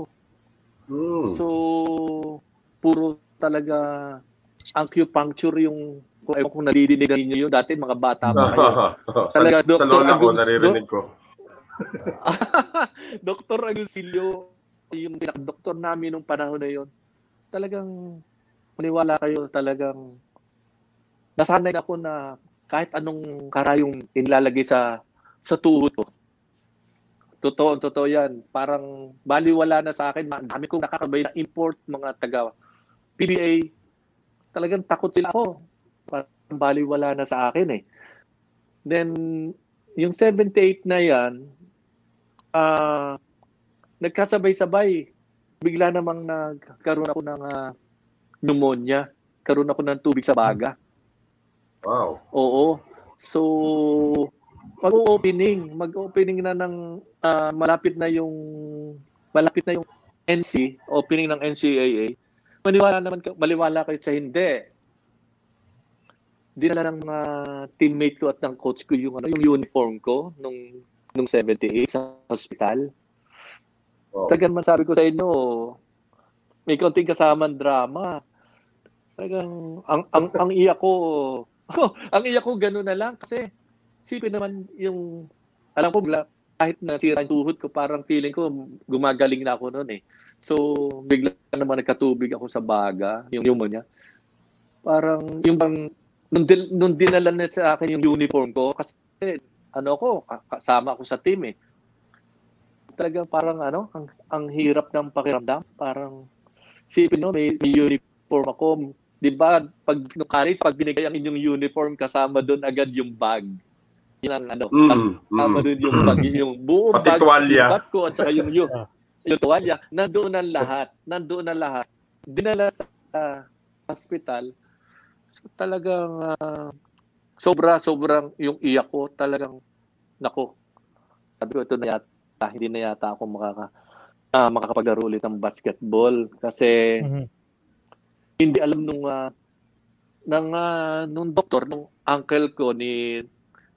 Ooh. So, puro talaga acupuncture yung kung nadidinig ninyo yun dati, mga bata pa kayo. Talaga, Dr. Agoncillo, yung doktor namin nung panahon na yun, talagang maniwala kayo, talagang nasanay ako na kahit anong karayong inlalagay sa tuhod ko. Totoo yan. Parang baliwala na sa akin. Dami kong nakakabay na import mga taga PBA. Talagang takot sila ako. Parang baliwala na sa akin eh. Then, yung 78 na yan, nagkasabay-sabay. Bigla namang nagkaroon ako ng pneumonia. Karoon ako ng tubig sa baga. Wow. Oo. So, mag-opening na ng malapit na yung NC, opening ng NCAA. Maniwala kayo sa hindi. Dinala ng teammate ko at ng coach ko yung uniform ko nung 78 sa hospital. Wow. Tagan man sabi ko sa inyo, may konting kasamang drama. Tagang ang iyak ko, ang iyak ko gano'n na lang kasi sipin naman yung, alam ko, kahit nasira yung tuhod ko, parang feeling ko, gumagaling na ako noon eh. So, bigla naman nagkatubig ako sa baga, yung pneumonia. Parang, yung bang, nung dinala na sa akin yung uniform ko, kasi, kasama ako sa team eh. Talagang parang, ang hirap ng pakiramdam. Parang, sipin no, may uniform ako. Diba, pag binigay ang inyong uniform, kasama doon agad yung bag. Yun ang yung buong bag, yung bat ko at saka yung tuwalya, nandoon ang lahat, dinala sa hospital. So, talagang sobrang yung iyak ko, talagang nako, sabi ko ito na yata, hindi na yata ako makakapaglaro ulit ng basketball kasi hindi alam nung doktor, nung uncle ko ni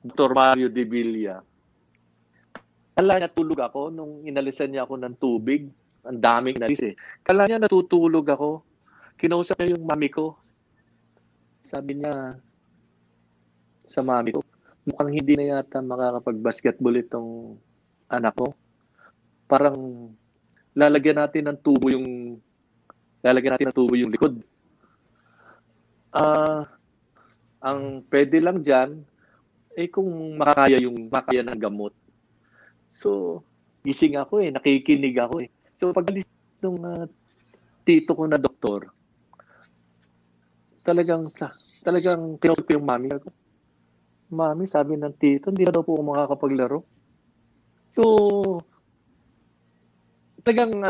Dr. Mario de Villa. Kala niya tulog ako nung inalisan niya ako ng tubig. Ang daming inalis eh. Kala niya natutulog ako. Kinausap niya yung mami ko. Sabi niya sa mami ko, mukhang hindi na yata makakapag-basketball itong anak ko. Parang lalagyan natin ng tubo yung likod. Ang pwede lang dyan, kung makakaya ng gamot. So, gising ako eh, nakikinig ako eh. So, pag-alis nung tito ko na doktor, talagang kinausap ko yung mami. Mami, sabi ng tito, hindi na daw po ako makakapaglaro. So, talagang,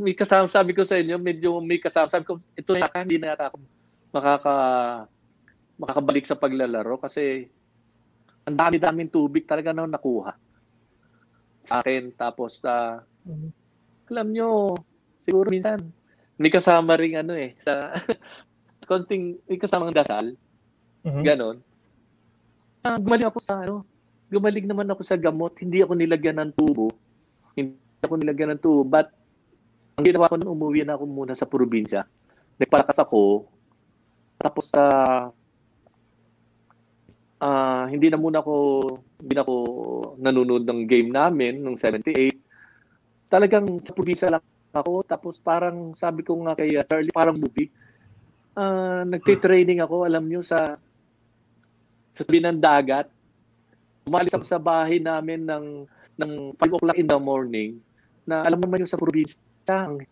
may kasama, sabi ko sa inyo, medyo may kasama, sabi ko, ito na yata, hindi na yata ako makakabalik sa paglalaro kasi ang dami-daming tubig talaga na nakuha sa akin. Tapos, alam nyo, siguro minsan, may kasama rin sa konting, may kasamang dasal. Ganon. Gumaling naman ako sa gamot. Hindi ako nilagyan ng tubo. But, ang ginawa ko nung umuwi na ako muna sa probinsya, nagpalakas ako. Tapos, hindi na ako nanonood ng game namin nung 78. Talagang sa probinsya lang ako. Tapos parang sabi ko nga kay Charlie, parang movie. Nagtitraining ako, alam nyo, sa tabi ng dagat. Umalis ako sa bahay namin ng 5 o'clock in the morning. Na alam naman yung sa probinsya, ang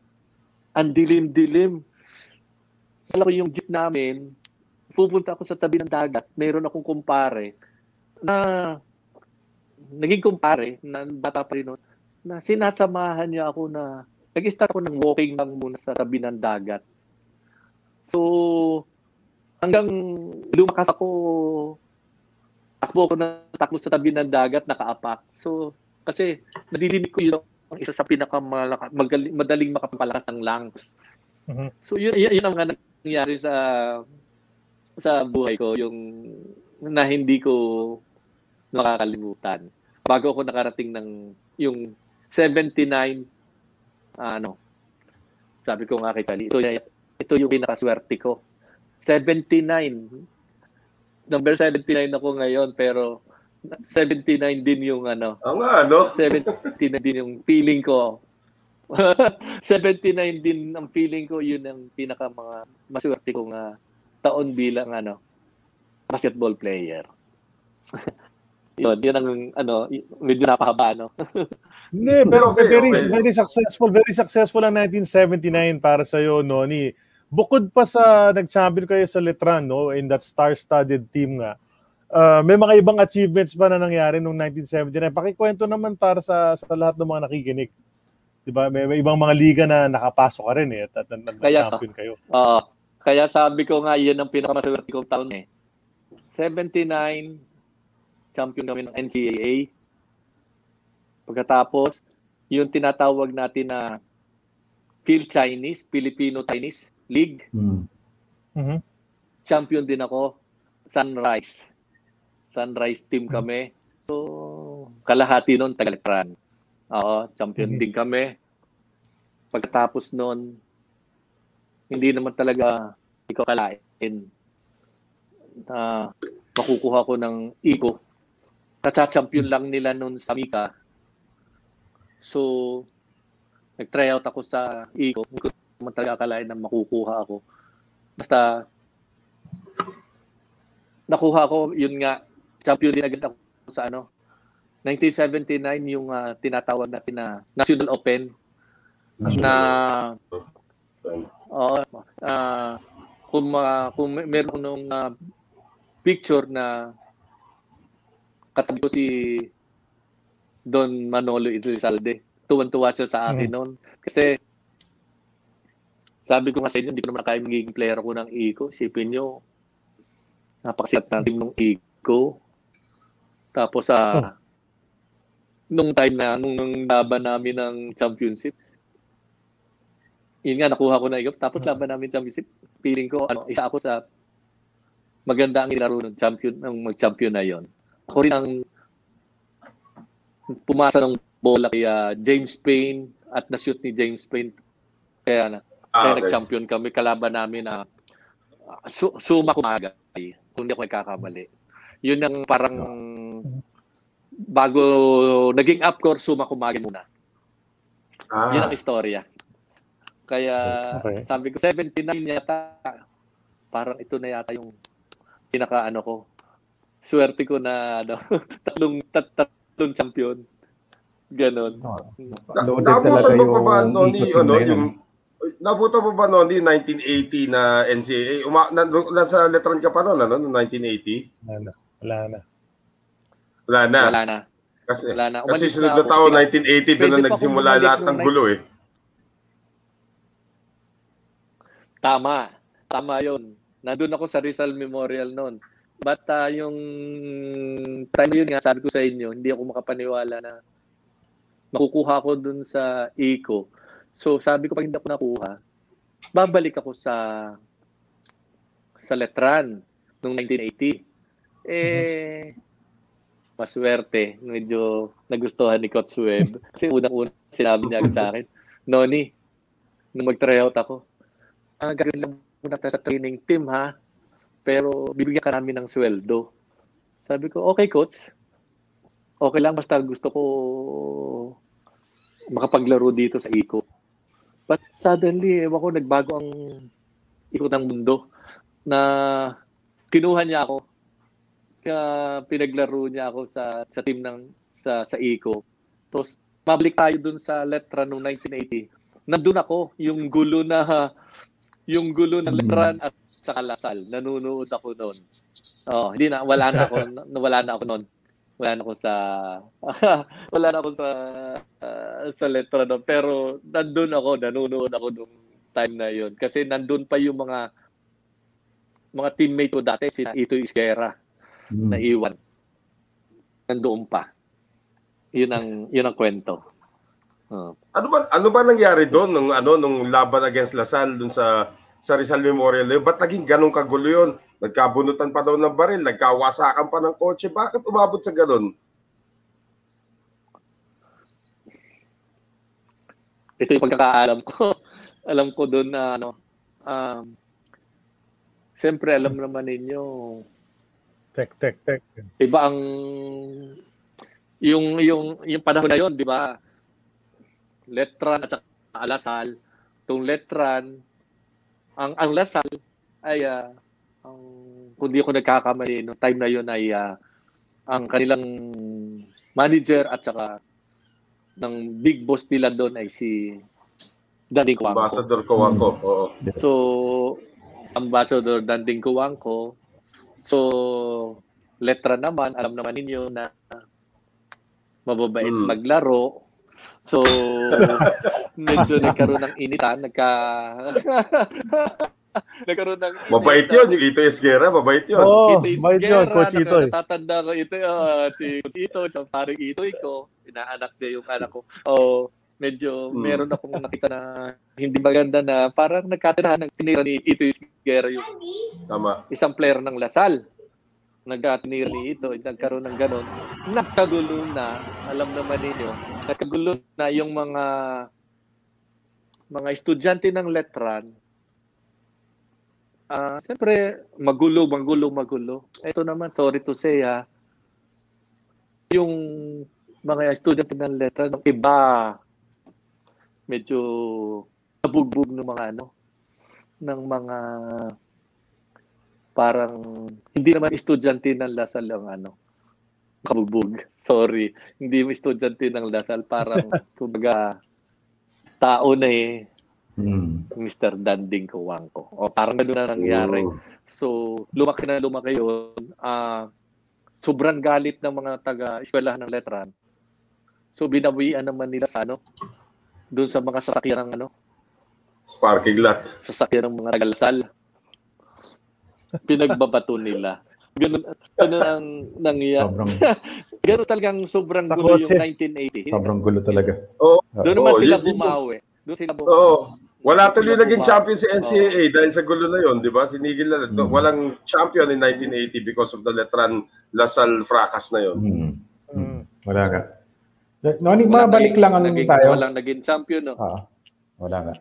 dilim-dilim. Alam ko yung jeep namin, pupunta ako sa tabi ng dagat, mayroon akong kumpare na bata pa rin noon, na sinasamahan niya ako na nag-start ako ng walking lang muna sa tabi ng dagat. So, Hanggang lumakas ako, takbo ako na takbo sa tabi ng dagat, nakaapak. So, kasi nadilimit ko yun ang isa sa madaling makapalakas ng lungs. Mm-hmm. So, yun ang nga nangyari sa buhay ko, yung na hindi ko nakakalimutan. Bago ako nakarating ng yung 79, sabi ko nga kay Charlie, ito yung pinakaswerte ko. 79. Number 79 ako ngayon, pero 79 din yung Oo nga, no? 79 din yung feeling ko. 79 din ang feeling ko, yun ang pinaka mga maswerte kong taon bilang basketball player. Yun ang medyo napahaba, no? Nee, pero very successful ang 1979 para sa iyo, Noni. Bukod pa sa nag-champion kayo sa Letran, no, in that star-studded team nga. May mga ibang achievements ba na nangyari noong 1979? Pakikwento naman para sa lahat ng mga nakikinig. 'Di ba? May ibang mga liga na nakapasok ka rin eh at nag-champion kayo. Kaya sabi ko nga 'yun ang pinakamaswerte kong taon eh. 79 champion kami ng NCAA. Pagkatapos, yung tinatawag natin na Filipino-Chinese League. Mm-hmm. Champion din ako. Sunrise team kami. So, kalahati nun, Tagaletran. Oo, champion din kami. Pagkatapos nun, hindi naman talaga ikaw kalain na makukuha ko ng Eco. Kacha-champion lang nila noon sa MICAA. So, nag-tryout ako sa Eco. Hindi ko naman talaga akalain na makukuha ako. Basta, nakuha ko, yun nga, champion din agad ako sa 1979, yung tinatawag natin na National Open. Kung meron ko nung picture na katabi ko si Don Manolo Idrizalde. Tuwan-tuwa siya sa akin noon. Kasi sabi ko nga sa inyo, hindi ko naman kaya magiging player ako ng Eco. Sipin nyo, napakasikat ng team ng Eco. Tapos nung time na, nung laban namin ng championship, yun nga, nakuha ko na Eco. Tapos laban namin championship, feeling ko, isa ako sa maganda ang nilaro ng champion, ng mag-champion na yon. Ako rin ang pumasa ng bola kay James Payne at na-shoot ni James Payne. Kaya nag-champion kami. Kalaban namin na suma kumagay. Kung hindi ako nagkakamali. Yun ang parang bago naging upcore, suma kumagay muna. Yun ang istorya. Kaya sabi ko, 79 yata. Parang ito na yata yung pinaka ko. Swerte ko na tatlong champion. Ganon. Nabuto mo ba, Noni, 1980 na NCAA? Nasa Letran ka pa noon, noong 1980? Wala na. Kasi sunod na taon, 1980, doon na nagsimula lahat ng gulo eh. Tama yun. Nandun ako sa Rizal Memorial noon. But yung time yun nga, sabi ko sa inyo, hindi ako makapaniwala na makukuha ko dun sa Eco. So sabi ko, pag hindi ako nakuha, babalik ako sa Letran noong 1980. Maswerte. Medyo nagustuhan ni Coach Webb. Kasi unang-una sinabi niya sa akin, Noni, nung mag-tryout ako, gagawin lang muna tayo sa training team ha. Pero bibigyan ka namin ng sweldo. Sabi ko, okay coach. Okay lang, basta gusto ko makapaglaro dito sa Eco. But suddenly, ewan ko, nagbago ang ikot ng mundo na kinuha niya ako. Kaya pinaglaro niya ako sa team ng sa Eco. Tapos, mabalik tayo dun sa Letra noong 1980. Nandun ako, yung gulo ng Letran at sa La Salle. Nanunood ako noon. Wala na ako sa Letran noon. Pero nandun ako, nanunood ako nung time na yun. Kasi nandun pa yung mga mga teammate ko dati, si Ito Isguera, na iwan. Nandoon pa. Yun ang kwento. Ano ba nangyari doon nung laban against La Salle doon sa Rizal Memorial? Ba't naging ganun kagulo yun? Nagkabunutan pa daw ng baril, nagkawasakan pa ng kotse. Bakit umabot sa ganun? Ito yung pagkakaalam ko. Alam ko doon na siyempre alam naman ninyo tek iba ang yung panahon na yun, di ba? Letran at saka La Salle. Tung Letran ang La Salle ay kung di ako nagkakamali no time na yun ay ang kanilang manager at saka ng big boss nila doon ay si Danding Kuwangko. Ambassador Kuwangko, oo. So, Ambassador Danding Kuwangko. So, Letra naman, alam naman ninyo na mababait maglaro. So, medyo nagkaroon ng initan. Nagkaroon ng initan. Mabait yun, yung Ito Isguera, mabait yun. Oo, mabait yun, Coach Ito. Natatanda ko ito, si Coach Ito, sa parang Ito ko. Inaanak niya yung anak ko. Oo. Medyo meron akong nakita na hindi maganda na parang nagkatirahan ng tinira ni Ito Isguera yung isang player ng La Salle. Nagkatinira ni Ito, nagkaroon ng ganon. Nagkagulo na, alam naman ninyo, nagkagulo na yung mga estudyante ng Letran. Siyempre, magulo. Ito naman, sorry to say ha, yung mga estudyante ng Letran, iba, medyo nabugbog ng mga parang hindi naman estudyante ng La Salle ang kabugbog. Sorry, hindi mo estudyante ng La Salle, parang kumbaga tao na Mr. Danding Kuwangko. O parang gano'n na nangyari. Ooh. So, lumaki yun. Sobrang galit ng mga taga-eskwelahan ng Letran. So, binawian naman nila sa doon sa mga sasakyan ng parking lot. Sasakyan ng mga taga La Salle. Pinagbabato nila. Ganun ang nangyari. Ganun talagang sobrang gulo yung 1980. Sobrang gulo talaga. Oh, doon naman sila bumawi. Doon sila bumawi. Oh, wala tuloy naging champion si NCAA dahil sa gulo na yun, di ba? Tinigil na. Walang champion in 1980 because of the Letran La Salle fracas na yun. Wala ka. Noni, mabalik lang tayo. Walang naging champion, no? Wala nga.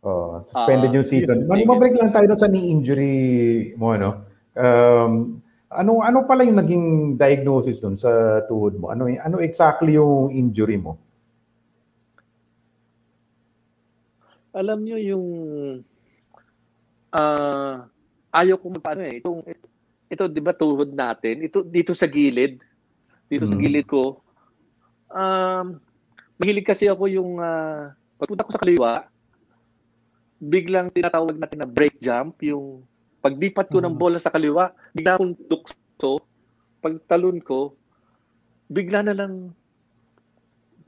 Oh, suspended yung season. Noni, mabalik lang tayo sa knee injury mo, no? Ano pala yung naging diagnosis doon sa tuhod mo? Ano exactly yung injury mo? Alam nyo yung ayaw ko paano ito di ba tuhod natin? Ito dito sa gilid. Dito sa gilid ko. Mahilig kasi ako yung pagpunta ko sa kaliwa, biglang tinatawag natin na break jump, yung pagdipat ko ng bola sa kaliwa, bigla akong tukso, pagtalon ko, bigla na lang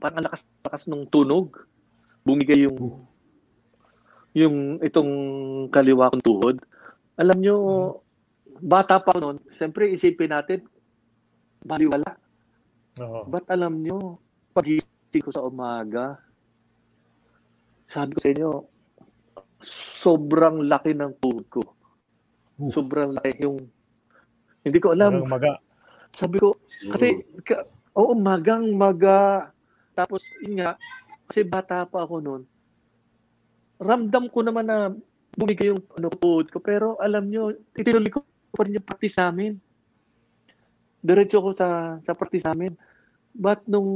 parang lakas-lakas ng tunog, bumigay yung itong kaliwa kong tuhod. Alam nyo, bata pa noon, siyempre isipin natin, baliwala. But alam nyo, pag-isip ko sa umaga, sabi ko sa inyo, sobrang laki ng tuhod ko. Sobrang laki yung, hindi ko alam. Sabi ko, kasi, magang-maga. Tapos, yun nga, kasi bata pa ako noon, ramdam ko naman na bumigay yung tuhod ko. Pero alam nyo, itinuloy ko pa rin yung practice namin. Diretso ko sa practice namin. But nung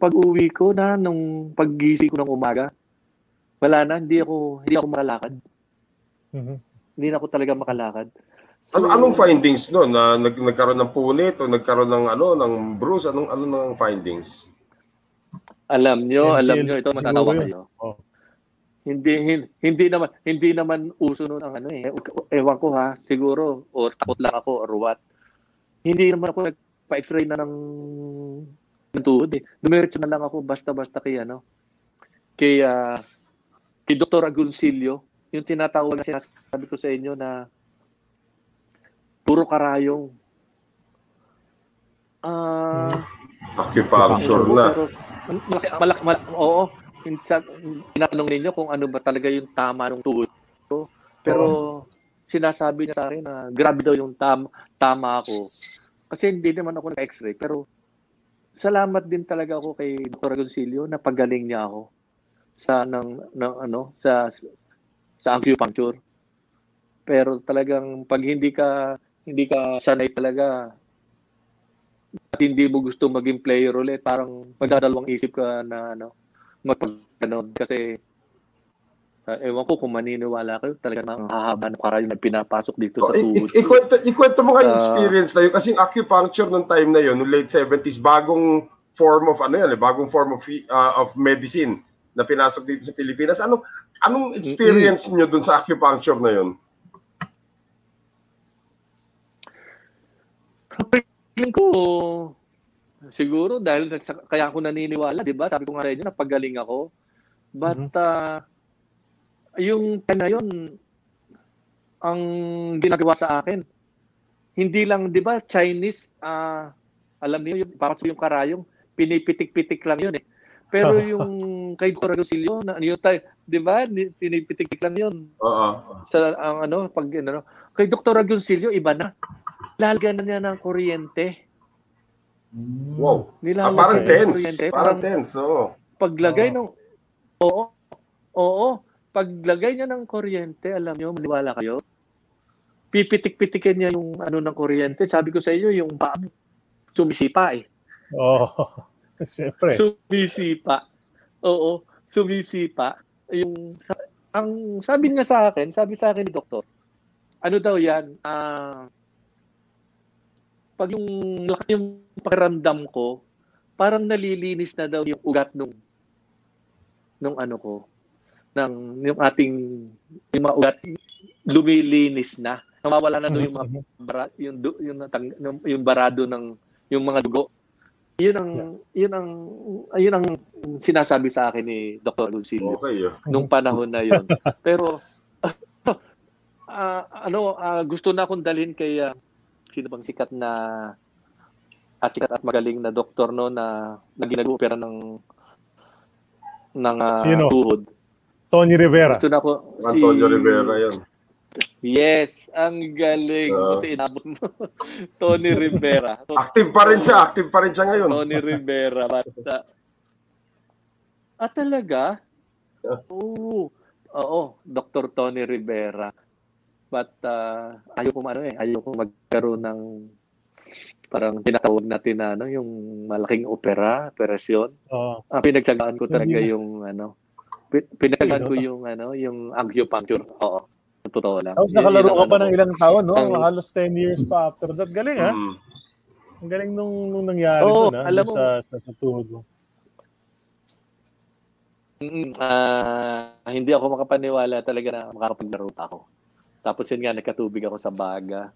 pag-uwi ko na, nung paggising ko ng umaga, wala na, hindi ako makalakad. Hindi na ako talaga makalakad. So, anong findings no? Na nagkaroon ng punit o nagkaroon ng ng bruise, anong findings? Alam niyo ito matatawa kayo. Oh. Hindi naman uso noon ang ewan ko ha, siguro o takot lang ako or what. Hindi naman ako nagpa-x-ray na ng tuhod eh. Dumiretso na lang ako basta-basta kay Dr. Agoncillo. yung tinatawag na sinasabi ko sa inyo na puro karayong. Acupuncture na. Oo. Tinatanong ninyo kung ano ba talaga yung tama ng tugon ko. Pero sinasabi niya sa akin na grabe daw yung tama ako. Kasi hindi naman ako nag-x-ray. Pero salamat din talaga ako kay Dr. Agoncillo na pagaling niya ako sa sa acupuncture. Pero talagang pag hindi ka sanay talaga at hindi mo gusto maging player ulit, parang magdadalawang isip ka na magpagtanod kasi ewan ko kung maniniwala kayo talaga ng hahaba na karayong na pinapasok dito sa tuhod. Ikwento mo nga yung experience na yun kasi yung acupuncture nung time na yun, nung late 70s, bagong form of of medicine na pinasok dito sa Pilipinas. Anong experience niyo dun sa acupuncture na yun? Ko siguro dahil kaya ako naniniwala, di ba? Sabi ko nga rin yun, napagaling ako. But yung time na yun, ang ginagawa sa akin, hindi lang, di ba, Chinese, alam niyo, parang yung karayong, pinipitik-pitik lang yun eh. Pero yung kay Dr. Agoncillo, di ba, pinipitik-pitik lang yun. Sa kay Dr. Agoncillo, iba na. Lalagyan na niya ng kuryente. Wow. Parang tense. Parang tense, oo. Paglagay ng... Oo. Paglagay niya ng kuryente, alam niyo, maniwala kayo, pipitik-pitikin niya yung ng kuryente. Sabi ko sa inyo, yung paa sumisipa eh. Siyempre. Sumisipa. Oo, sumisipa. Ang sabi niya sa akin, sabi sa akin ni Doktor, ano daw yan, pag yung lakas yung pakiramdam ko, parang nalilinis na daw yung ugat nung yung ating yung mga ugat lumilinis na. Nawawala na daw yung mga yung barado ng yung mga dugo. Yun ang sinasabi sa akin ni Dr. Agoncillo nung panahon na yun. Pero gusto na akong dalhin kay sino bang sikat na at magaling na doktor no na ginag-opera ng tuhod. Tony Rivera. Gusto na ako Tony Rivera 'yon. Yes, ang galing. Buti inabot mo. Tony Rivera. Active pa rin siya ngayon. Tony Rivera bata. Ah, talaga? Oo, Dr. Tony Rivera. But ayoko magkaroon ng parang tinatawag natin na yung malaking operasyon. Pinagsagaan ko talaga yung pinagsagaan ko yung acupuncture. Oo. Totoo lang. Tapos nakalaro ka pa ng ilang taon, no? Halos 10 years pa after that. Galing, ha? Ang galing nung nangyari sa tuhod mo. Hindi ako makapaniwala talaga na makakapaglaro ako. Tapos yun nga, nagkatubig ako sa baga.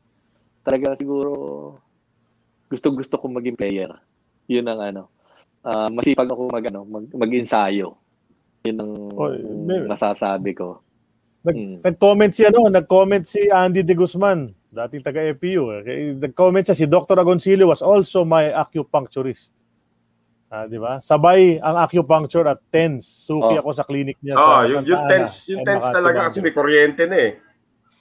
Talaga siguro, gusto kong maging player. Yun ang masipag ako mag-ensayo. Yun ang masasabi ko. Nag-comment si Andy De Guzman, dating taga-FPU. Nag-comment siya, si Dr. Agoncillo was also my acupuncturist. Di ba? Sabay ang acupuncture at TENS. Suki ako sa clinic niya sa Santa Ana. Yung TENS talaga kasi may kuryente na eh.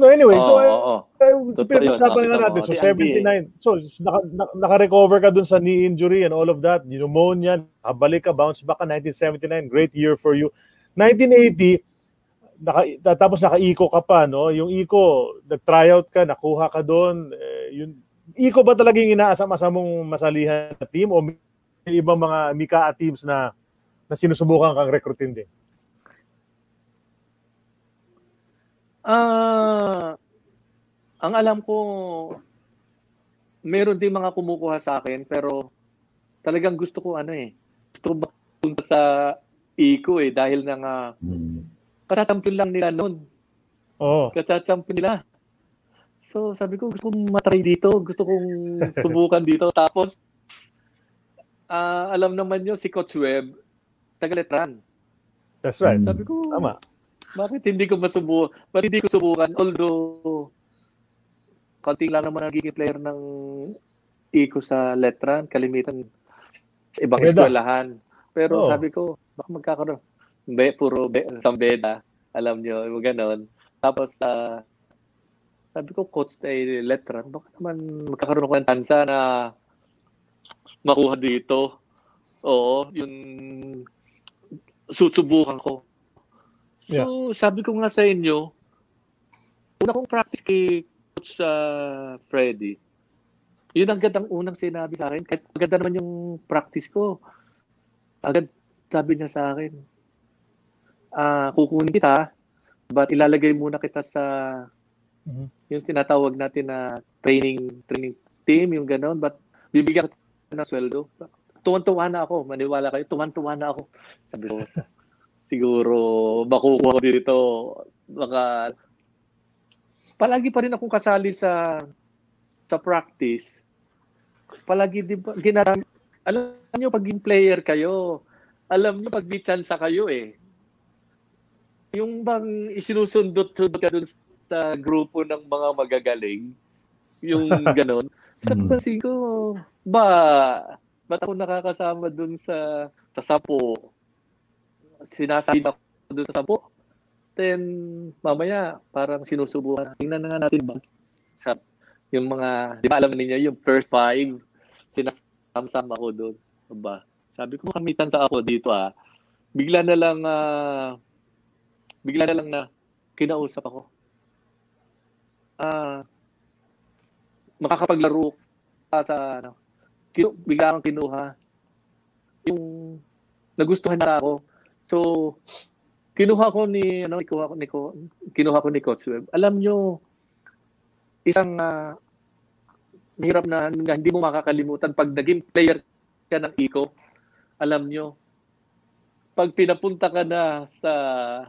No, anyway, pinag-usapan na natin. So, 79. So, naka-recover ka dun sa knee injury and all of that. Pneumonia, balik ka, bounce back ka, 1979. Great year for you. 1980, tapos naka-eco ka pa, no? Yung eco, nag-tryout ka, nakuha ka dun. Eco ba talaga yung inaasam-asamong masalihan na team o may ibang mga MICAA teams na na sinusubukan kang rekrutin din? Ang alam ko, meron din mga kumukuha sa akin, pero talagang gusto ko ano eh. Gusto ko magpunta sa Eco eh, dahil na nga kasatampion lang nila noon. Oo. Kasatampion nila. So sabi ko, gusto kong matry dito, gusto kong subukan dito. Tapos, alam naman nyo, si Coach Webb, taga Letran. That's right. Sabi ko, tama. Bakit hindi ko masubukan? Bakit hindi ko subukan? Although, konti lang naman nagiging player ng Eco sa Letran, kalimitan ibang eskwelahan. Pero sabi ko, baka magkakaroon. Puro San Beda, alam nyo, gano'n. Tapos, sabi ko, coach ay Letran, baka naman magkakaroon ako ng tansa na makuha dito. Oo, yun susubukan ko. So, sabi ko nga sa inyo, una kong practice kay Coach Freddy. Yun ang gandang unang sinabi sa akin. Kahit maganda naman yung practice ko, agad sabi niya sa akin, kukunin kita, but ilalagay muna kita sa yung tinatawag natin na training team, yung gano'n, but bibigyan kita ng sweldo. Tuwan-tuwa na ako, maniwala kayo, tuwan-tuwa na ako. Sabi ko, siguro makukuha dito, baka palagi pa rin akong kasali sa practice. Palagi din pa, ginarami. Alam niyo pag game player kayo, alam niyo pag may chance kayo eh. Yung bang isinusundot-sundot ka dun sa grupo ng mga magagaling, yung ganun. Sabi ko, ba't ako nakakasama dun sa sapo? Sinasabi ako doon sa sampo. Then, mamaya, parang sinusubukan. Tingnan na nga natin ba? Yung mga, di ba alam niyo yung first five, sinasama ko doon. Ba? Sabi ko, makamitan sa ako dito ah. Bigla na lang na kinausap ako. Makakapaglaro ka sa, ano, bigla akong kinuha. Yung nagustuhan na ako. So, kinuha ko ni Coach Webb. Alam nyo, isang hirap na hindi mo makakalimutan pag naging player ka ng Eco. Alam nyo, pag pinapunta ka na sa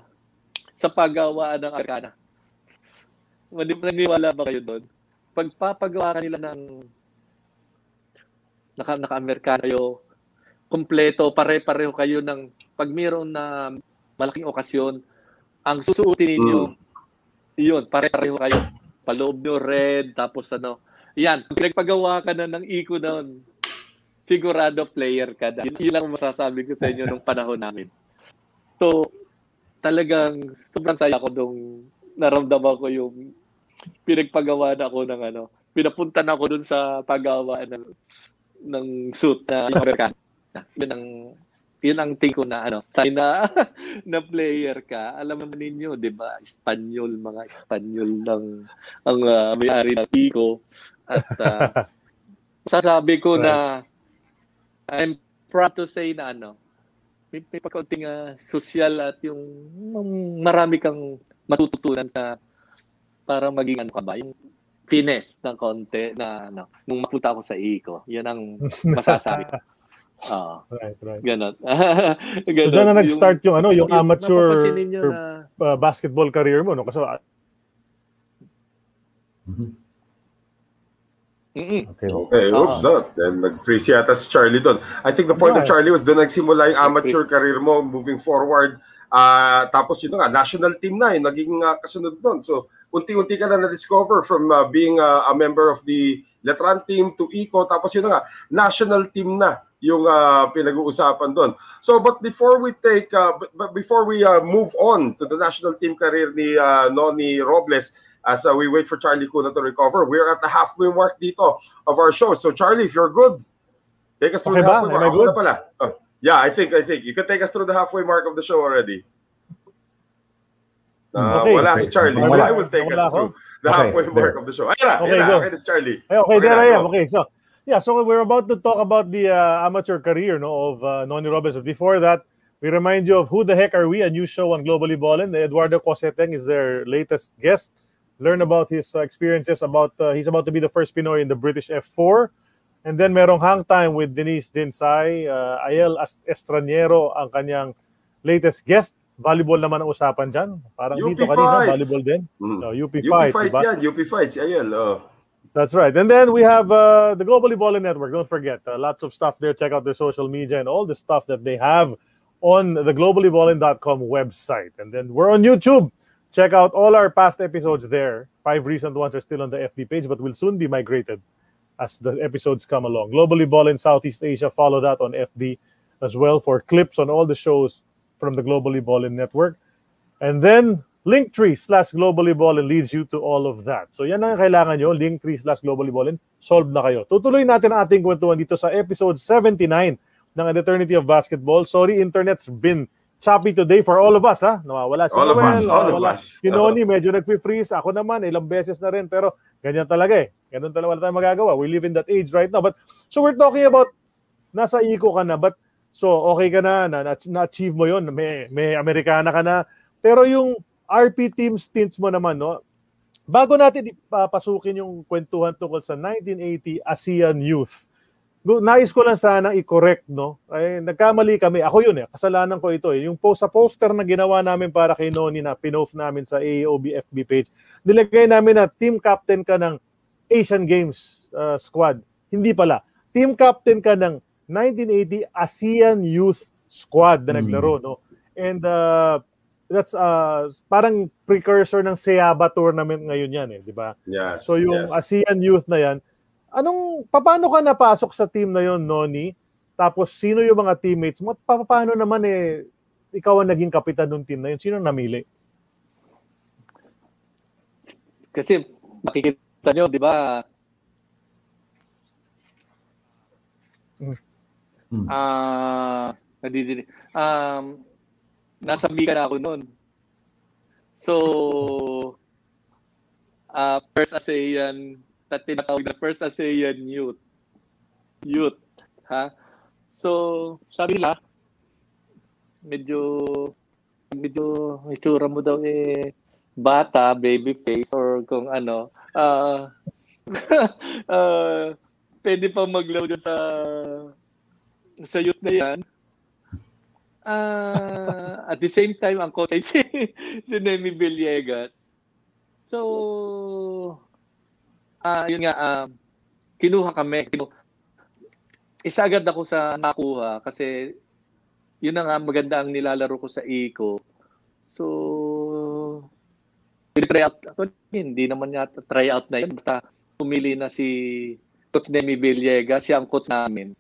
paggawaan ng Arcana, maniwala ba kayo doon? Pagpapagawa ka nila ng naka-Amerikana kayo, kompleto, pare-pareho kayo ng pag mayroon na malaking okasyon, ang susuotin niyo, yun, pare-pareho kayo. Paloob nyo red, tapos ano. Yan, kung nagpagawa ka na ng Eco noon, sigurado player ka na. Yun lang masasabi ko sa inyo nung panahon namin. So, talagang sobrang saya ko nung naramdaman ko yung pinagpagawa na ako ng ano. Pinapunta na ako dun sa paggawa ng suit na Amerikano. Yun ang tingin ko na, ano, sign na player ka, alam naman ninyo, di ba, mga Espanyol lang ang may-ari ng Eco. At sasabi ko na, I'm proud to say na, ano, may pagkaunting social at yung marami kang matututunan sa, para maging, ano ka ba, yung finesse ng konti na, ano, nung mapunta ako sa Eco. Yun ang masasabi ko. Right. Ganon. Ganon. So dyan na nag-start yung amateur basketball career mo, no? Kasi Okay. Oops, then nag-freeze yata si Charlie doon. I think the point of Charlie was doon nagsimula yung amateur career mo moving forward. Tapos yun nga, national team na, yung naging kasunod doon. So, unti-unti ka na na-discover from being a member of the Letran team to Eco. Tapos yun nga, national team na yung pinag-uusapan doon. So, but before we move on to the national team career ni Noni Robles, as we wait for Charlie Guna to recover, we're at the halfway mark dito of our show. So, Charlie, if you're good, take us through the halfway mark. Am I good? Yeah, I think. You can take us through the halfway mark of the show already. Wala si Charlie. So, I will take us through the halfway mark of the show. Okay, it's Charlie. Okay, there I am. Okay, so. Yeah, so we're about to talk about the amateur career, no, of Noni Robles. Before that, We remind you of Who the Heck Are We, a new show on Globally Ballin'. Eduardo Coseteng is their latest guest. Learn about his experiences. He's about to be the first Pinoy in the British F4. And then merong Hang Time with Denise Dinsay. Ayel Estraniero ang kanyang latest guest. Volleyball naman ang usapan dyan. Parang UP dito kanina, volleyball din. No, UP5. UP5 diba? Yan, UP5. Ayel. That's right. And then we have the Globally Ballin' Network. Don't forget, lots of stuff there. Check out their social media and all the stuff that they have on the globallyballin.com website. And then we're on YouTube. Check out all our past episodes there. 5 recent ones are still on the FB page, but will soon be migrated as the episodes come along. Globally Ballin' Southeast Asia. Follow that on FB as well for clips on all the shows from the Globally Ballin' Network. And then Linktree/Globally Ballin leads you to all of that. So yan ang kailangan nyo, Linktree/Globally Ballin, solve na kayo. Tutuloy natin ang ating kwentuhan dito sa episode 79 ng An Eternity of Basketball. Sorry, internet's been choppy today for all of us, ha? Nawawala si Noel, nawawala si Noni, medyo nagpi-freeze. Ako naman, ilang beses na rin, pero ganyan talaga eh. Ganun talaga, wala tayong magagawa. We live in that age right now. But so we're talking about, nasa Eco ka na, but so okay ka na, na-achieve mo yun, may Amerikana ka na, pero yung RP team stints mo naman, no? Bago natin ipapasukin yung kwentuhan tungkol sa 1980 ASEAN Youth, nais ko lang sana i-correct, no? Ay, nagkamali kami. Ako yun, eh. Kasalanan ko ito, eh. Yung post sa poster na ginawa namin para kay Noni na pinoff namin sa AAOB FB page, nilagay namin na team captain ka ng Asian Games squad. Hindi pala. Team captain ka ng 1980 ASEAN Youth squad na naglaro, no? And, that's parang precursor ng Seaba tournament ngayon yan, eh, di ba? Yes, so yung ASEAN Youth na yan, paano ka napasok sa team na yon, Noni? Tapos sino yung mga teammates mo? At paano naman eh, ikaw ang naging kapitan ng team na yun? Sino namili? Kasi makikita nyo, di ba? Nasa Mika na ako noon. So, first ASEAN, tinatawag na first ASEAN youth. Ha? So, sabi nila, medyo itsura mo daw eh, bata, baby face, or kung ano. Pwede pa maglaw sa youth na yan. At the same time, ang coach ay si Nemi Villegas. So, yun nga, kinuha kami. Isa agad ako sa nakuha kasi yun na nga maganda ang nilalaro ko sa Eco. So, tryout ako din. Hindi naman yata tryout na yun. Basta pumili na si Coach Nemi Villegas. Siya ang coach namin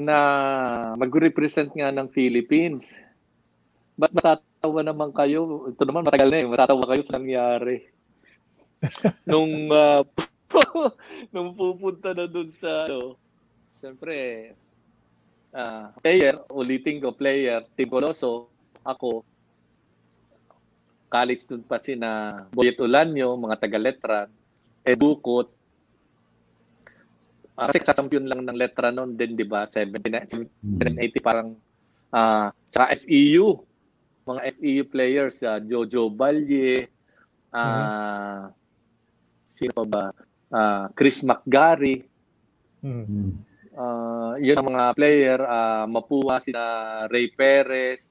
na mag-represent nga ng Philippines. Ba't matatawa naman kayo? Ito naman matagal na eh. Matatawa kayo sa nangyari. Nung pupunta na dun sa siyempre player, ulitin ko player, Team Coloso, ako, college dun pa sina Boyet Ulanyo, mga taga Letran, Edukot, kasi champion lang ng Letran noon din, di ba? 780 parang tsaka FEU. Mga FEU players, Jojo Balye, sino pa ba? Chris McGarry. Yun ang mga player. Mapua, sina Ray Perez,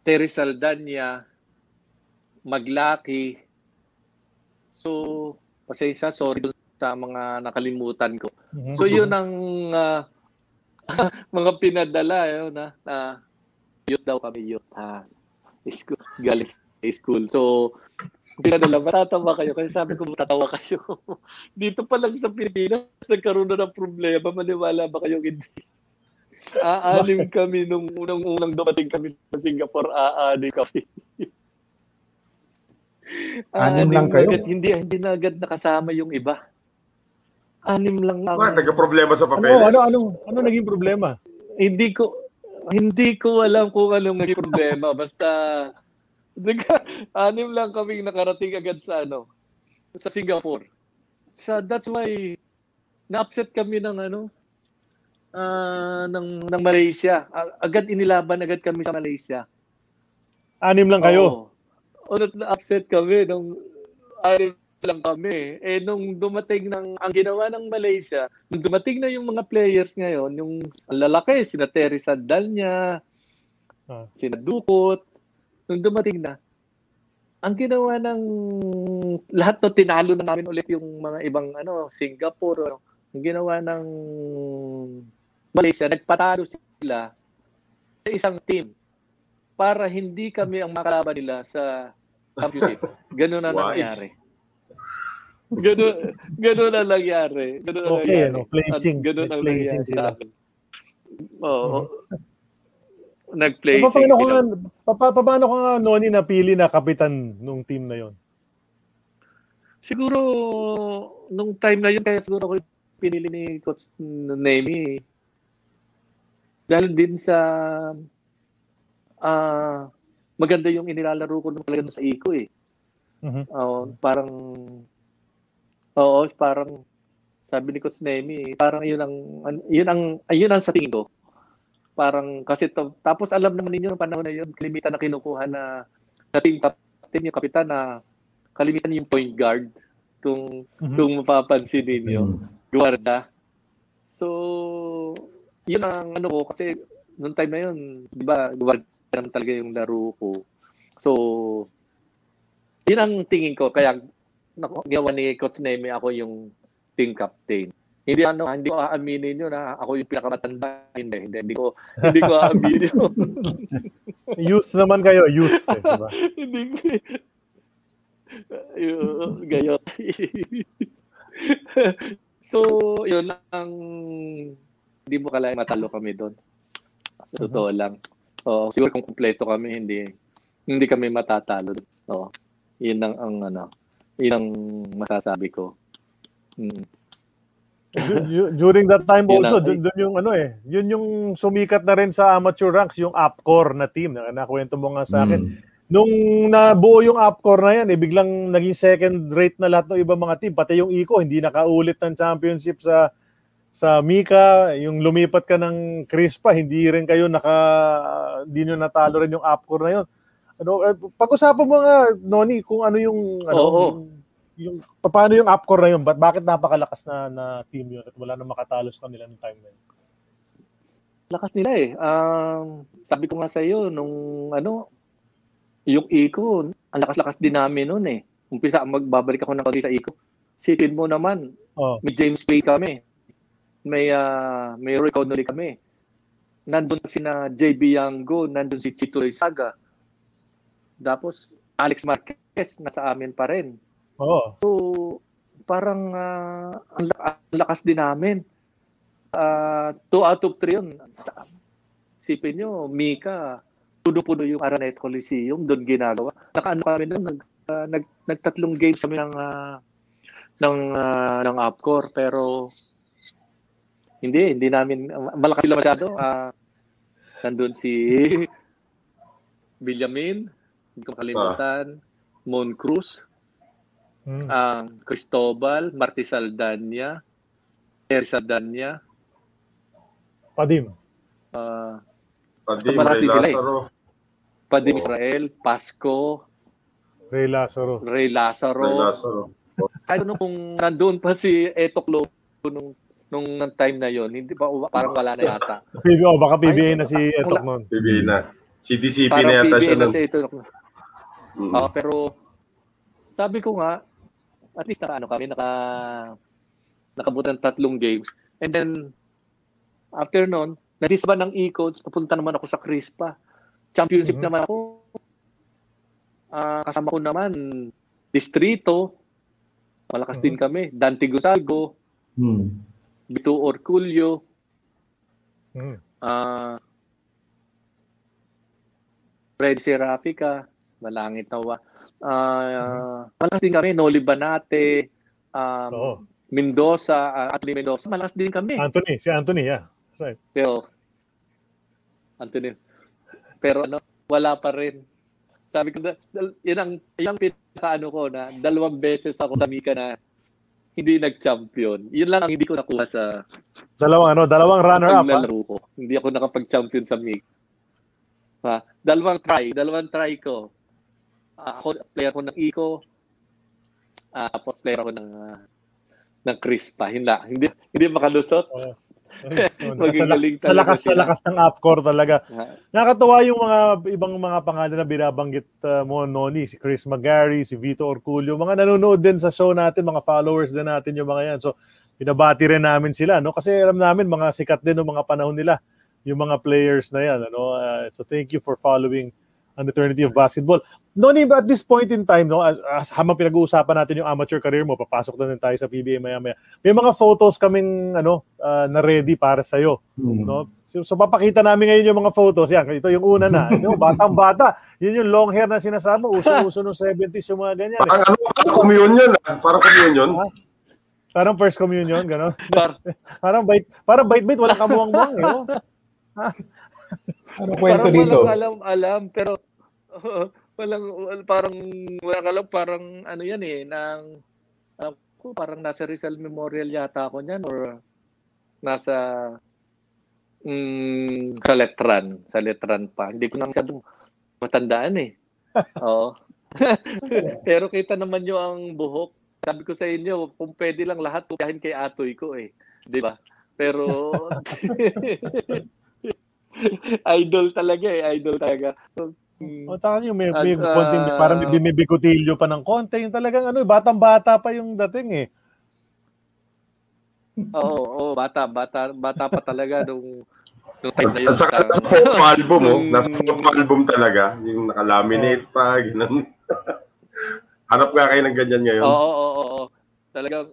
Terry Saldanya, Maglaki. So, pasensya, sorry sa mga nakalimutan ko. So yun ang mga pinadala yun youth daw kami youth galing school. So pinadala, matatawa kayo kasi sabi ko matatawa kayo. Dito pa lang sa Pilipinas nagkaroon na ng problema, maniwala ba kayo hindi? Aanim kami nung unang dumating kami sa Singapore, aanim kami. Aanim lang kayo? Hindi na agad nakasama yung iba. 6 lang ako. Nagka-problema sa papeles. Ano naging problema? Hindi ko alam kung anong naging problema. Basta 6 lang kaming nakarating agad sa sa Singapore. So that's why na-upset kami ng ng Malaysia. Agad inilaban agad kami sa Malaysia. 6 lang kayo? Oo. Na-upset kami nung 6 lang kami. Eh, nung dumating ng, ang ginawa ng Malaysia, nung dumating na yung mga players ngayon, yung lalaki, sina Terry Sandal niya, sina Dukot, nung dumating na, ang ginawa ng lahat to, tinalo na namin ulit yung mga ibang ano, Singapore. Ano. Ang ginawa ng Malaysia, nagpatalo sila sa isang team para hindi kami ang makalaban nila sa championship. Ganun na nangyari. Ganun na nangyari. Ganun na okay, nangyari. No, placing. Ganun na nangyari sila. Oo. Nag-placing paano ka nga, Noni, napili na kapitan nung team na yon? Siguro, nung time na yon, kaya siguro ako pinili ni Coach Nemi. Dahil din sa maganda yung inilalaro ko nung talaga sa Eco eh. Parang sabi ni Coach Nemi, parang yun ang sa tingin ko. Parang kasi tapos alam naman ninyo ng panahon na yun, kalimitan na kinukuha na team captain, yung kapitan na kalimitan yung point guard kung mapapansin ninyo, guarda. So, yun ang ano ko kasi noong time na yun, di ba, guarda naman talaga yung laro ko. So, yun ang tingin ko, kaya ginawa ni Coach Nemi ako yung team captain. Hindi ko aaminin yun na ako yung pinakamatanda. Hindi ko aaminin yun. Youth naman kayo, youth. Eh, diba? Gayot. So, yun ang hindi mo kalahin matalo kami doon. Sa totoo lang. Oh, siguro kung kumpleto kami, hindi kami matatalo. Oh, yun ang masasabi ko. During that time also, doon yung ano eh, yun yung sumikat na rin sa amateur ranks, yung UP-Core na team, nakwento mo nga sa akin. Nung nabuo yung UP-Core na yan, eh, biglang naging second rate na lahat ng ibang mga team, pati yung Eco, hindi nakaulit ng championship sa MICAA, yung lumipat ka ng Crispa, hindi nyo natalo rin yung UP-Core na yun. Ano, pag-usapan mo nga, Noni, kung ano yung... paano yung UP-Core na yun? Bakit napakalakas na team yun at wala na makatalo sa kanila ng time na yun? Lakas nila eh. Sabi ko nga sa iyo, yung Eco, ang lakas-lakas din namin noon eh. Umpisa, magbabalik ako ng kasi sa Eco. Sipin mo naman, may James Payne kami. May Roy Connolly kami. Nandun sina JB Yango, nandun si Chito Saga. Tapos, Alex Marquez, nasa amin pa rin. So, parang ang lakas din namin. 2 out of 3 yun. Sipin nyo, Mika, puno-puno yung Araneta Coliseum, doon ginagawa. Nakaano kami nun, nagtatlong games kami ng UP-Core, pero hindi namin, malakas sila masyado. Nandun si Villamin, hindi ko makalimutan, Mon Cruz, Cristobal, Marti Saldania, Terry Saldania, Padim. Padim, Ray Lazaro. Padim Israel, Pasco, Ray Lazaro. Kahit ano kung nandun pa si Etoklo nung time na yon, hindi pa parang wala na yata. Baka PBA na si Etok noon. PBA na. Si DCP na yata siya noon. Pero sabi ko nga, at least nakabutan 3 games. And then, after noon, nadisba ng Eco, napunta naman ako sa Crispa. Championship naman ako. Kasama ko naman, Distrito, malakas din kami, Dante Gonzalgo, Bito Orculio, Fred Serafica, malangit na wa. Malakas din kami, Noli Banate, Mendoza, Atli Mendoza, malakas din kami. Si Anthony, yeah. Right. Pero, Anthony, pero wala pa rin. Sabi ko, yun ang pinaka ko na 2 beses ako sa Mika na hindi nag-champion. Yun lang ang hindi ko nakuha sa dalawang runner-up. Hindi ako nakapag-champion sa MIC. Ha? Dalawang try ko. Ako, player ko ng Eco. Tapos player ko ng Crispa. Hindi makalusot. Sa lakas ng UP-Core talaga. Nakakatuwa yung mga ibang mga pangalan na binabanggit mo, Noni, si Chris Magari, si Vito Orculio, mga nanonood din sa show natin, mga followers din natin yung mga yan. So, pinabati rin namin sila, no? Kasi alam namin, mga sikat din ng mga panahon nila, yung mga players na yan, ano? So, thank you for following an eternity of basketball. Noni, at this point in time, no, habang pinag-uusapan natin yung amateur career mo, papasok na din tayo sa PBA maya-maya. May mga photos kaming na ready para sa iyo, no? So papakita namin ngayon yung mga photos. Yan, ito yung una na. Ito, batang-bata. Yun yung long hair na sinasama, uso-uso nung 70s yung mga ganyan. Parang communion, parang communion. Parang first communion, gano'n. Parang bait-bait, walang kamuang-muang, eh. Ano kwento parang dito? Walang alam, pero walang alam, parang ano yan eh, parang nasa Rizal Memorial yata ako niyan or nasa sa Letran pa. Hindi ko na masyadong matandaan eh. Oo. Pero kita naman nyo ang buhok. Sabi ko sa inyo, kung pwede lang lahat, tukahin kay Atoy ko eh. Diba? Pero Idol talaga. O taka yung may konting, parang binibikotilyo pa ng konti. Yung talagang batang-bata pa yung dating eh. Oo, bata pa talaga nung time na yun. At saka nasa folk album, nasa folk album talaga. Yung nakalaminate pa, gano'n. Hanap nga kayo ng ganyan ngayon. Oo. Talagang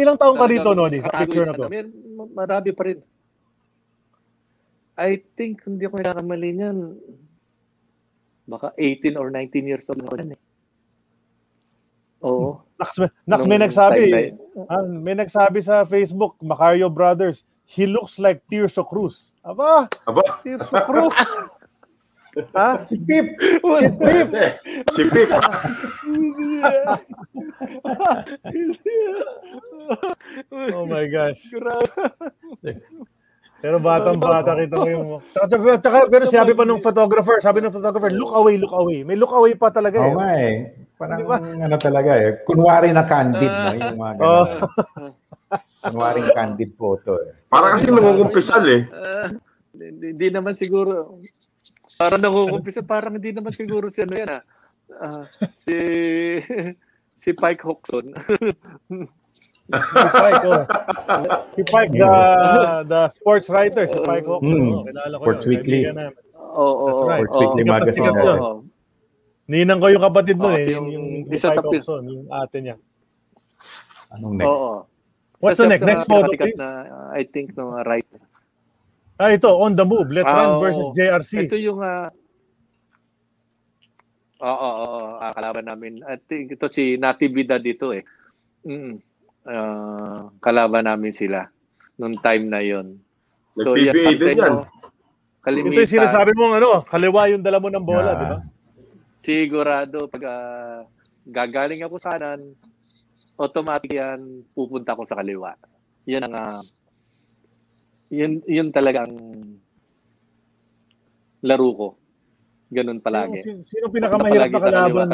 ilang taong ka dito, Noni, sa picture na to? Marami pa rin. I think, hindi ako nakakamali niyan, baka 18 or 19 years old ako yan eh. Oo. Naks, may nagsabi sa Facebook, Macario Brothers, he looks like Tirso Cruz. Aba? Tirso Cruz? Ha? Si Pip! Oh my gosh. Pero batang-bata kita ngayon. Pero sabi ng photographer, look away. May look away pa talaga eh. Oo nga eh. Parang talaga eh. Kunwari na candid, no? Yung mga ganun. Kunwaring candid photo eh. Parang kasi nangungumpisal eh. Hindi naman siguro. Parang hindi naman siguro si ano yan ah. Si Pike Hoxon. Si Pike, the sports writer, si Pike Hoxon. Sports Weekly. Oo. That's right. Sports Weekly magazine. Ninang ko yung kapatid nun eh. Yung isa sa Hoxon, yung ate niya. Anong next? What's the next? Next photo, please. I think ng writer. Ito, on the move. Letran versus JRC. Ito yung kalaban namin. I think ito si Natividad dito eh. Kalaban namin sila nung time na yon. So PBA din yan. Ito yung sinasabi mong kaliwa yung dala mo ng bola, di ba? Sigurado pag gagaling ako sanan, automatic yan, pupunta ko sa kaliwa. Yan ang yun talagang laro ko. Ganun palagi. Sino pinakamahirap na kalaban?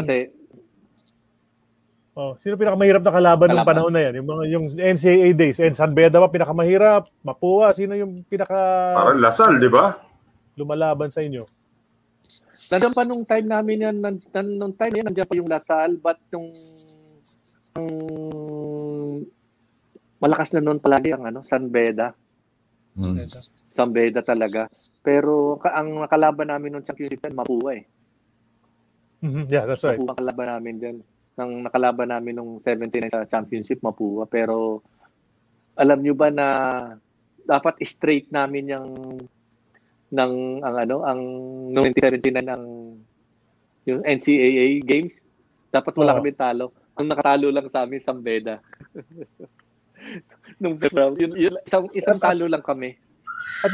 Kasi nung panahon na yan? Yung NCAA days. And San Beda ba pinakamahirap? Mapua, sino yung pinaka... Parang La Salle, di ba? Lumalaban sa inyo. Nandiyan pa nung time namin yan, nandiyan pa yung La Salle, but nung malakas na noon palagi ang San Beda. San Beda talaga. Pero ang nakalaban namin noon sa Championship, Mapua eh. Yeah, that's right. Mapua ang kalaban namin dyan. Nang nakalaban namin nung 79 sa championship, Mapua. Pero alam nyo ba na dapat straight namin nung 1979 yung NCAA games, dapat wala kami talo. Ang nakatalo lang sa amin, San Beda. Nung first round, isang talo lang kami. At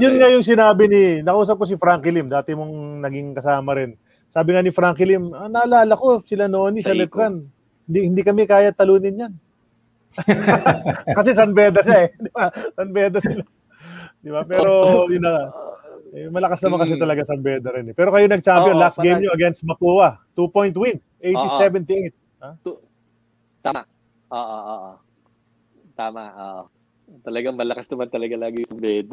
yun nga yung sinabi nakausap ko si Frankie Lim, dati mong naging kasama rin. Sabi nga ni Frankie Lim, naalala ko, sila Noni sa Letran. Hindi kami kaya talunin yan. Kasi San Beda siya eh. Diba? San Beda sila. Diba? Pero yun na. Eh, malakas naman kasi talaga San Beda rin eh. Pero kayo nag-champion. Last game nyo against Mapua. 2-point win. 80-78. Huh? Tama. Tama. Talagang malakas naman talaga lagi yung bed.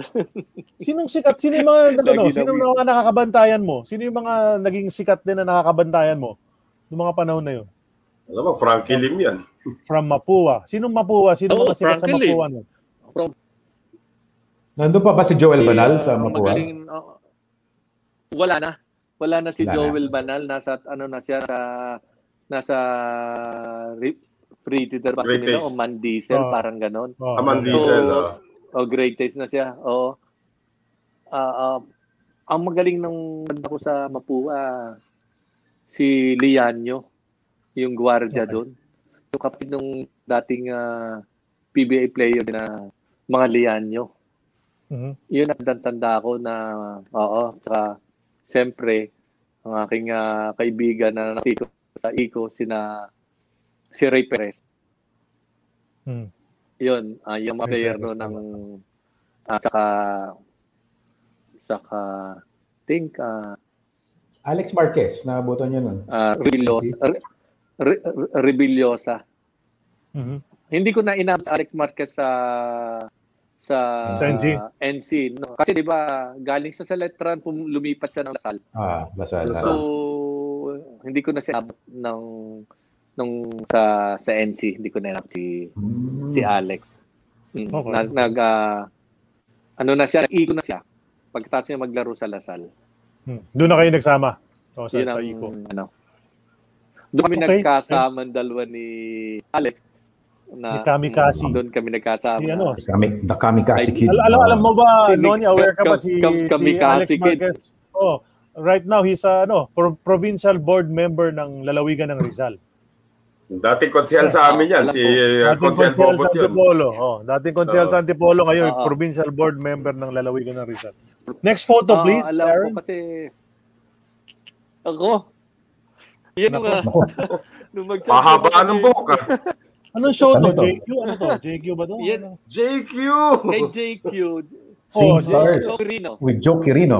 Sinong sikat? Sino yung mga, sino yung mga nakakabantayan mo? Sino yung mga naging sikat din na nakakabantayan mo noong mga panahon na yun? Alam mo, Frankie Lim yan. From Mapua. Sinong Mapua? Sino mga sikat sa Mapua? No? Nandun pa ba si Joel Banal sa Mapua? Magaling, wala na. Wala na si Joel Banal. Nasa, ano na siya, nasa Free Twitter pa nila o Mandisel, parang ganon. Mandisel. O Great Taste na siya. Oo. Ang magaling ng banda ko sa Mapua, si Lianyo, yung guardia doon. Yung kapit nung dating PBA player na mga Lianyo. Yun ang tanda ko na, tsaka siyempre, ang aking kaibigan na nakita ko sa Eco, si Ray Perez. Yun, yung mga player no ng saka think Alex Marquez, nakabutan niyo nun. Rebiliosa. Hindi ko na inabot Alex Marquez sa NC. No? Kasi di ba galing siya sa Letran, lumipat siya ng La Salle. La Salle. So hindi ko na siya inabot nung sa NC, hindi ko na inap si Alex. Okay. Ico na siya. Pagkatapos niya maglaro sa La Salle. Doon na kayo nagsama? O, sa Ico? Doon kami nagkasama ang dalawa ni Alex. Na, ni Kamikasi. Doon kami nagkasama. The Kamikasi Kid. Alam mo ba, Noni, aware ka ba si Alex Marquez? Oh, right now, he's provincial board member ng lalawigan ng Rizal. Dating konsyel sa amin yan, si Konsyel Bobot yun. Dating konsyel sa Antipolo, ngayon, provincial board member ng lalawigan ng Rizal. Next photo, please, Aaron. Alam ko kasi... Ako? Yan nga. Pahabaan ng buhok. Anong show to? JQ? Ano to? JQ ba to? JQ! Hey, JQ. With Joe Quirino.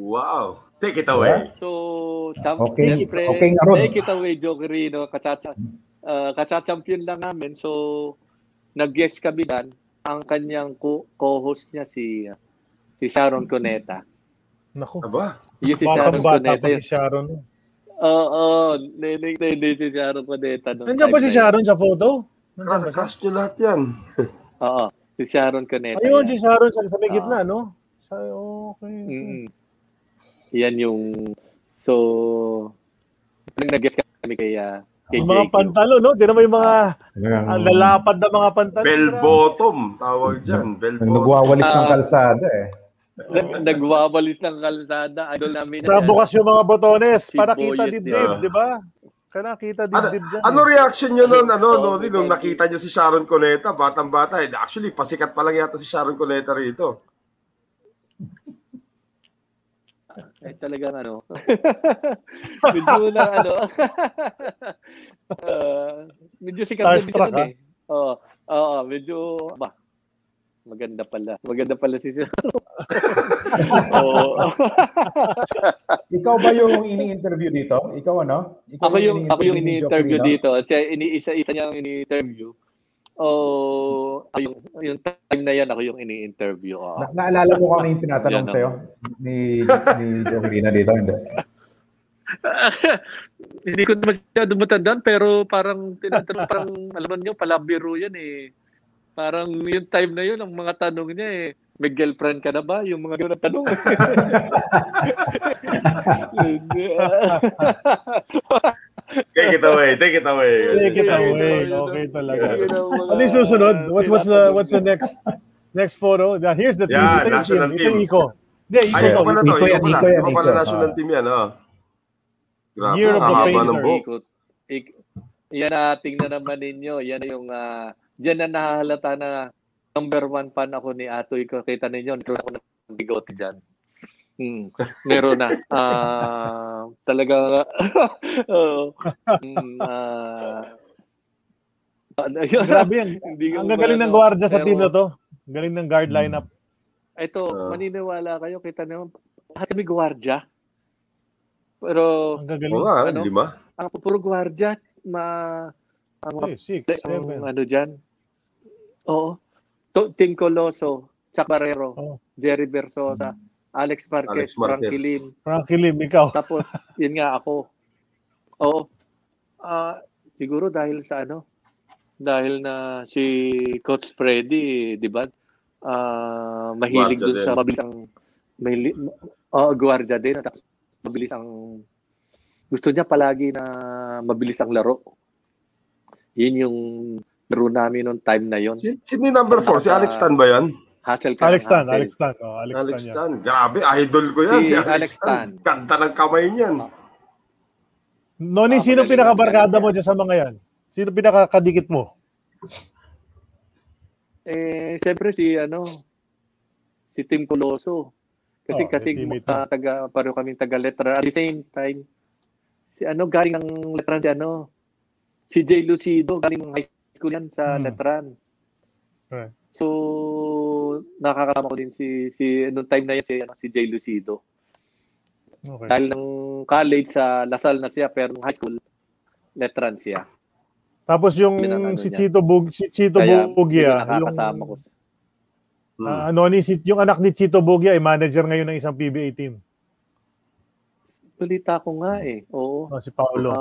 Wow. Take it away. So, take it away, Joe Quirino. Kachachampion lang namin. So, nag-guest kami dan. Ang kanyang co-host niya si Sharon Cuneta. Naku. Aba? Yung si Sharon Cuneta. Si Sharon. Hindi si Sharon Cuneta. Nandiyan ba si Sharon sa photo? Crush niyo lahat yan. Oo. Si Sharon Cuneta. Ayun, si Sharon sa may gitna, no? Okay. Yan yung... So... Nag-guess kami kay JQ. Mga pantalo, no? Di naman yung mga... lalapad na mga pantalo. Bell-bottom. Tawag dyan. Nagwawalis ng kalsada eh. Nagwawalis ng kalsada. Idol namin. Nabukas yung mga botones. Para kita dibdib, di ba? Kaya nakita dibdib dyan. Ano reaction nyo nun? Nung nakita nyo si Sharon Cuneta, batang-bata. Actually, pasikat pa lang yata si Sharon Cuneta rito. Eh, talagang medyo lang medyo sikat na siya nun eh. Oo, medyo maganda pala si siya. Ikaw ba yung ini-interview dito? Ikaw ako yung ini-interview dito. Siya isa-isa niya ang ini-interview. Yung time na yan ako yung ini-interview. Naalala mo kung ano yung tinatanong sa'yo? Ni Jokerina dito, hindi? Hindi ko masyado matandaan, pero parang tinatanong, parang alam nyo, palabiro yan eh. Parang yung time na yun, ang mga tanong niya eh, may girlfriend ka na ba? Yung mga gano'n tanong. Take it away. Okay talaga. Ano yung susunod? What's the next photo? Here's the team. Yeah, national team. Ito yung Eco. Ito pala national team yan. Year of the Painter. Yan na, tingnan naman ninyo. Yan yung, dyan na nahahalata na number 1 fan ako ni Atoy Co. Kita ninyo, nito ako ng bigote dyan. Meron na. Talaga Grabe yan. Ang gagaling ng guardia sa team na to. Galing ng guard lineup. Ito, maniniwala kayo. Kita naman, lahat may guardia. Pero, ang gagaling. Oo nga, lima. Ang puro guardia, six, seven. Ano dyan? Oo. Ting Coloso, Chuck Barrero, Jerry Versosa, Alex Marquez, Frankie Lim. Frankie Lim, ikaw. Tapos, yun nga ako. Oo. Siguro dahil sa ano? Dahil na si Coach Freddy, di ba? Mahilig guardia dun din sa mabilisang guardia din. Mabilis ang gusto niya palagi na mabilis ang laro. Yun yung laro namin noong time na yon. Sino number 4? Si Alex Tan ba yan? Alex Tan. Grabe, idol ko yan. Si Alex Tan. Ganda ng kamay niyan. Noni, sino pinakabarkada mo dyan sa mga yan? Sino pinakakadikit mo? Siyempre si Tim Coloso. Kasi pareho kaming taga Letran. At the same time, galing ng Letran si Jay Lucido, galing ng high school yan sa Letran. Right. So, nakakasama ko din noong time na yun si Jay Lucido. Okay. Dahil ng college sa La Salle na siya, pero ng high school, Letran siya. Tapos yung si Chito Bugia, nakakasama ko. Yung anak ni Chito Bugia ay manager ngayon ng isang PBA team. Balita ko nga eh. Oo. Si Paolo.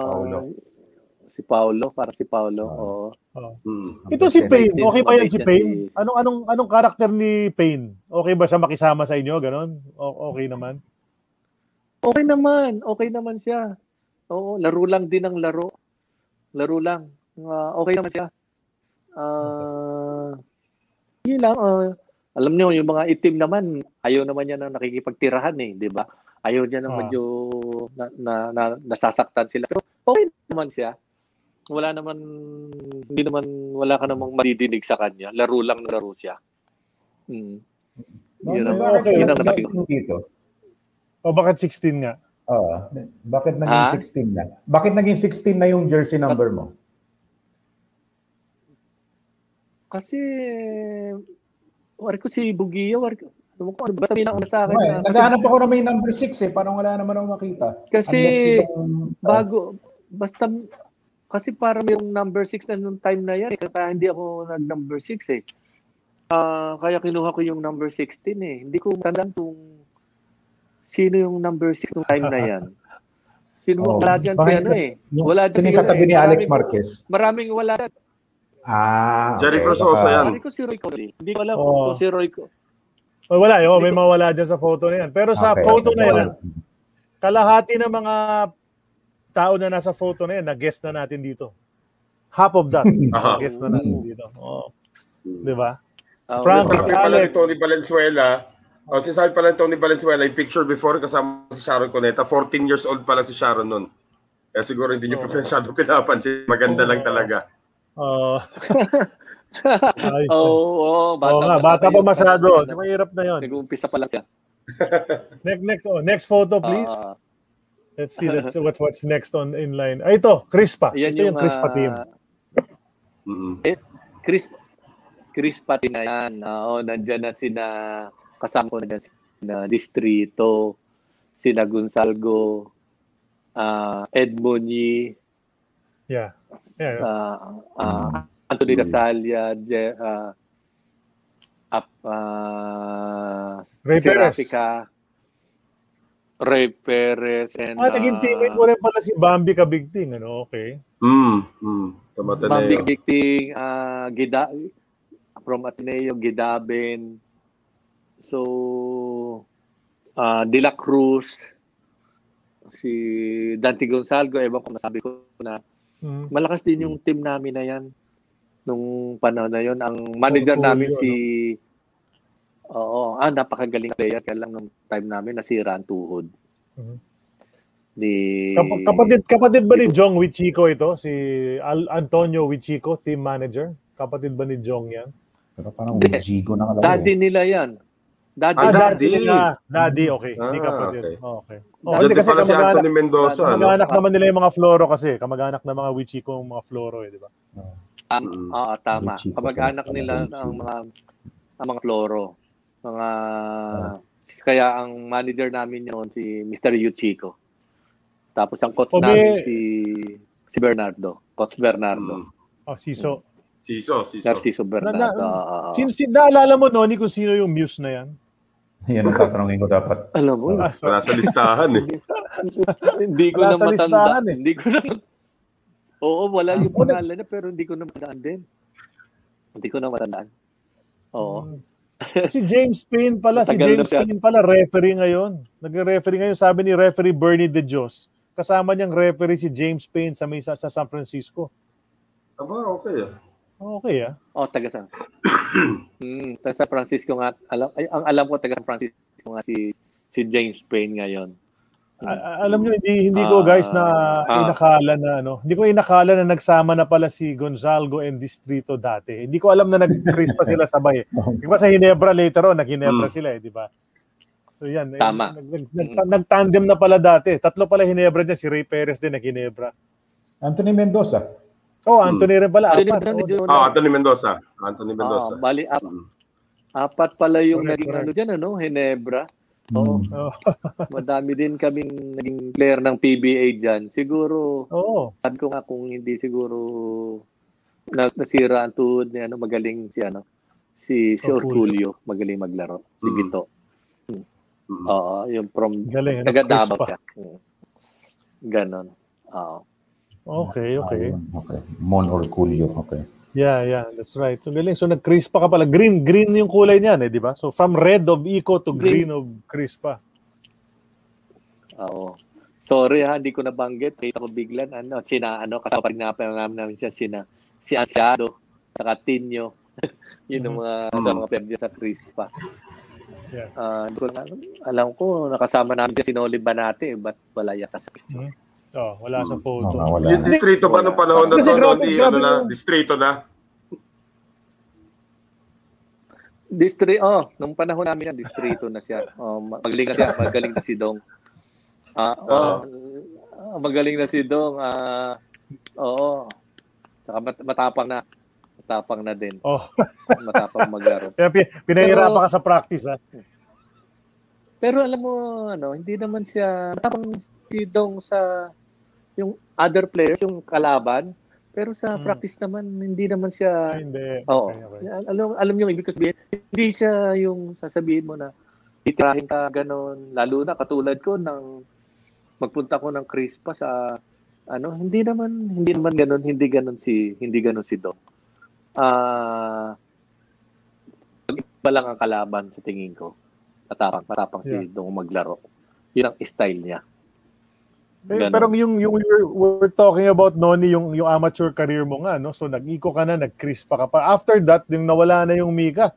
Si Paolo. Oo. Ito si Payne. Okay ba yan si Payne? Anong karakter ni Payne? Okay ba siya makisama sa inyo? Ganon? Okay naman? Okay naman siya. Oo. Laro lang din ang laro. Okay naman siya. Yun lang. Alam niyo, yung mga itim naman, ayaw naman niya na nakikipagtirahan eh, di ba? Ayaw niya na medyo nasasaktan sila. Pero okay naman siya. Wala ka namang madidinig sa kanya. Laro lang na laro siya. Bakit 16 nga? Bakit naging 16 na? Bakit naging 16 na yung jersey number mo? Kasi ko si Bugia, basta bilang sa akin. Naghahanap ako na may number 6 eh, parang wala naman akong makita. Kasi parang yung number 6 na nung time na yan, kaya hindi ako nag number 6 eh. Kaya kinuha ko yung number 16 eh. Hindi ko matandaan kung sino yung number 6 nung time na yan. Wala dyan si Wala dyan si katabi ni Alex Marquez. Maraming wala dyan. Jerry Versosa yan. Hindi ko si Roy Cole. Hindi ko alam kung si Roy Cole. Wala, may mawala dyan sa photo na yan. Pero sa photo na yan, kalahati ng mga tao na nasa photo na yan, na-guess na natin dito. Half of that, na-guess na natin dito. Diba? Sinasabi pala ni Tony Valenzuela, yung picture before kasama si Sharon Cuneta, 14 years old pala si Sharon nun. Kaya siguro hindi niyo masyado pinapansin. Maganda lang talaga. Bata pa masyado. Mahirap na yun. Nag-uumpisa pala siya. Next photo, please. Let's see what's next on inline. Ito, Crispa. Ito yung Crispa team. Crispa team na yan. Nandiyan na sina, kasama ko na dyan sina Distrito, sina Gonsalgo, Ed Moni. Yeah. Anthony Casalia, Ray Perez, and naging teammate mo rin pala si Bambi Kabigting, okay. Bambi Kabigting, from Ateneo, Gidaben, so De La Cruz, si Dante Gonsalgo, ewan ko nasabi ko na. Malakas din yung team namin na yan nung panahon na yon. Ang manager namin napakagaling player. Kaya lang nung time namin nasira ang tuhod. Kapatid ba ni Jong Wichico ito? Si Antonio Wichico, team manager? Kapatid ba ni Jong yan? Pero parang Wichico na kalawin. Daddy nila yan. Daddy, okay. Hindi kapatid. Okay. Daddy pala si Anthony Mendoza. Kamag-anak naman nila yung mga Floro kasi. Kamag-anak na mga Wichico yung mga Floro eh, di ba? Tama. Kamag-anak nila ang mga Floro. Mga kaya ang manager namin noon si Mr. Yuchiko. Tapos ang coach namin si Bernardo, Coach Bernardo. Oh, Siso. Narciso Bernardo. Naalala mo, Noni, kung sino yung muse na yan? Yan ang tatanungin ko dapat. Alam mo. Wala sa listahan eh. Hindi ko na matanda. Hindi ko na. Oo, wala yung pangalan na pero hindi ko na matandaan din. Hindi ko na matandaan. Oo. Si James Payne pala, referee ngayon. Nag-referee ngayon, sabi ni referee Bernie De Dios. Kasama niyang referee si James Payne sa San Francisco. Aba, okay ah. Okay ah. Oh, taga San. Taga San Francisco nga. Ang alam ko taga San Francisco nga si James Payne ngayon. Alam niyo hindi ko guys na inakala na ano. Hindi ko inakala na nagsama na pala si Gonzalgo and Distrito dati. Hindi ko alam na nag-Crispa sila sabay. Di ba sa Ginebra later on, nag-Ginebra sila eh, di ba? So yan, tama. Nag-tandem na pala dati. Tatlo pala Ginebra niya, si Ray Perez din nag-Ginebra. Anthony Mendoza. Oh, Anthony rin pala. Anthony Mendoza. Bali, apat pala yung naging ano dyan, ano? Ginebra. Oo. Madami din kaming naging player ng PBA dyan. Siguro, sabi ko nga kung hindi siguro nasira ang tuhod ni ano, magaling si ano, si Ortulio, magaling maglaro. Si Ginto. Oo, yung from taga-Davao siya. Ganon. Oo. Okay. Mon Orculio, okay. Yeah, that's right. So galing. So nag-Crispa ka pala. Green yung kulay niyan eh, di ba? So from red of Eco to green of Crispa. Oo. Sorry ha, hindi ko nabanggit. Kita ko biglan. Kasama pag-napalam namin siya, si Ansiado, saka Tinyo. Yun yung mga pwede sa Crispa. Yeah. Alam ko, nakasama namin siya si Noli Banate, but wala yata sa picture. Wala sa photo. Yung distrito pa nung panahon na to, Noni, distrito na? Distrito, nung panahon namin yan, distrito na siya. Magaling na siya, magaling na si Dong. Magaling na si Dong. Oo. Saka matapang na din. Matapang maglaro. Pinahirapan ka sa practice, ha? Pero alam mo, hindi naman siya matapang si Dong sa yung other players, yung kalaban, pero sa practice naman hindi naman siya alam yung ibig sabihin, hindi siya yung sasabihin mo na titirahin ka ganun, lalo na katulad ko nang magpunta ko ng Crispa sa hindi naman ganun, hindi ganun si Dong. Iba lang ang kalaban sa tingin ko. Matapang si Dong maglaro. Yun ang style niya. Pero yung we're talking about, Noni, yung amateur career mo nga, no? So nag-Eco ka na, nag-Crispa ka pa. After that, yung nawala na yung MICAA.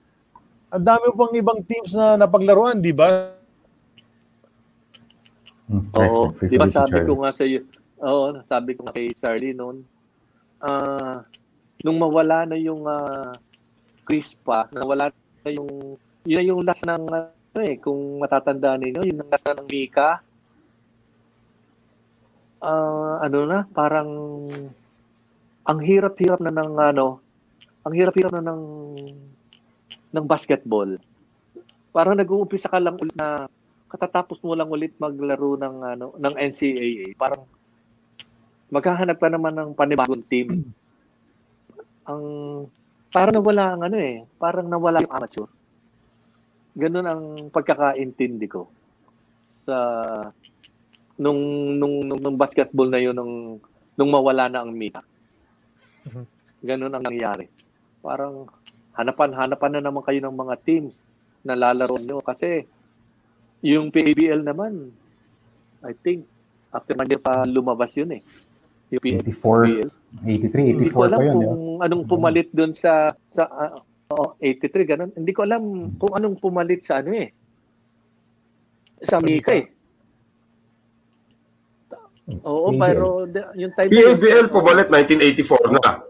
Ang dami pang ibang teams na napaglaruan, di ba? Oo, di ba sabi ko nga kay Charlie noon, nung mawala na yung Crispa, nawala na yung last ng, kung matatandaan ninyo, yung last ng MICAA. Parang ang hirap-hirap na ng basketball. Parang nag-uumpisa ka lang ulit na katatapos mo lang ulit maglaro ng NCAA. Parang maghahanap ka naman ng panibagong team. Parang nawala yung amateur. Ganun ang pagkakaintindi ko sa nung basketball na yun, nung mawala na ang MICAA. Ganun ang nangyari. Parang hanapan na naman kayo ng mga teams na lalaro nyo. Kasi yung PABL naman, I think, after man pa lumabas yun eh. Yung PABL. 83 pa yun. Hindi ko alam kung anong pumalit doon sa 83, ganun. Hindi ko alam kung anong pumalit sa sa MICAA eh. Oo, PBL. Pero yung time PBL pumalit 1984 na.